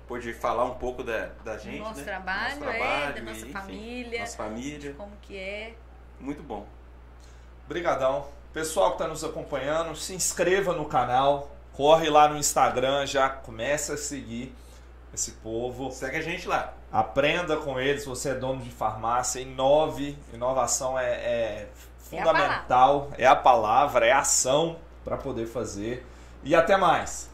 Pode falar um pouco da, da gente, nosso né? trabalho, nosso trabalho, é, da nossa, e, enfim, família, nossa família, como que é. Muito bom. Obrigadão. Pessoal que está nos acompanhando, se inscreva no canal, corre lá no Instagram, já começa a seguir esse povo. Segue a gente lá. Aprenda com eles, você é dono de farmácia, inove, inovação é, é fundamental, é a palavra, é a, palavra, é a ação para poder fazer. E até mais.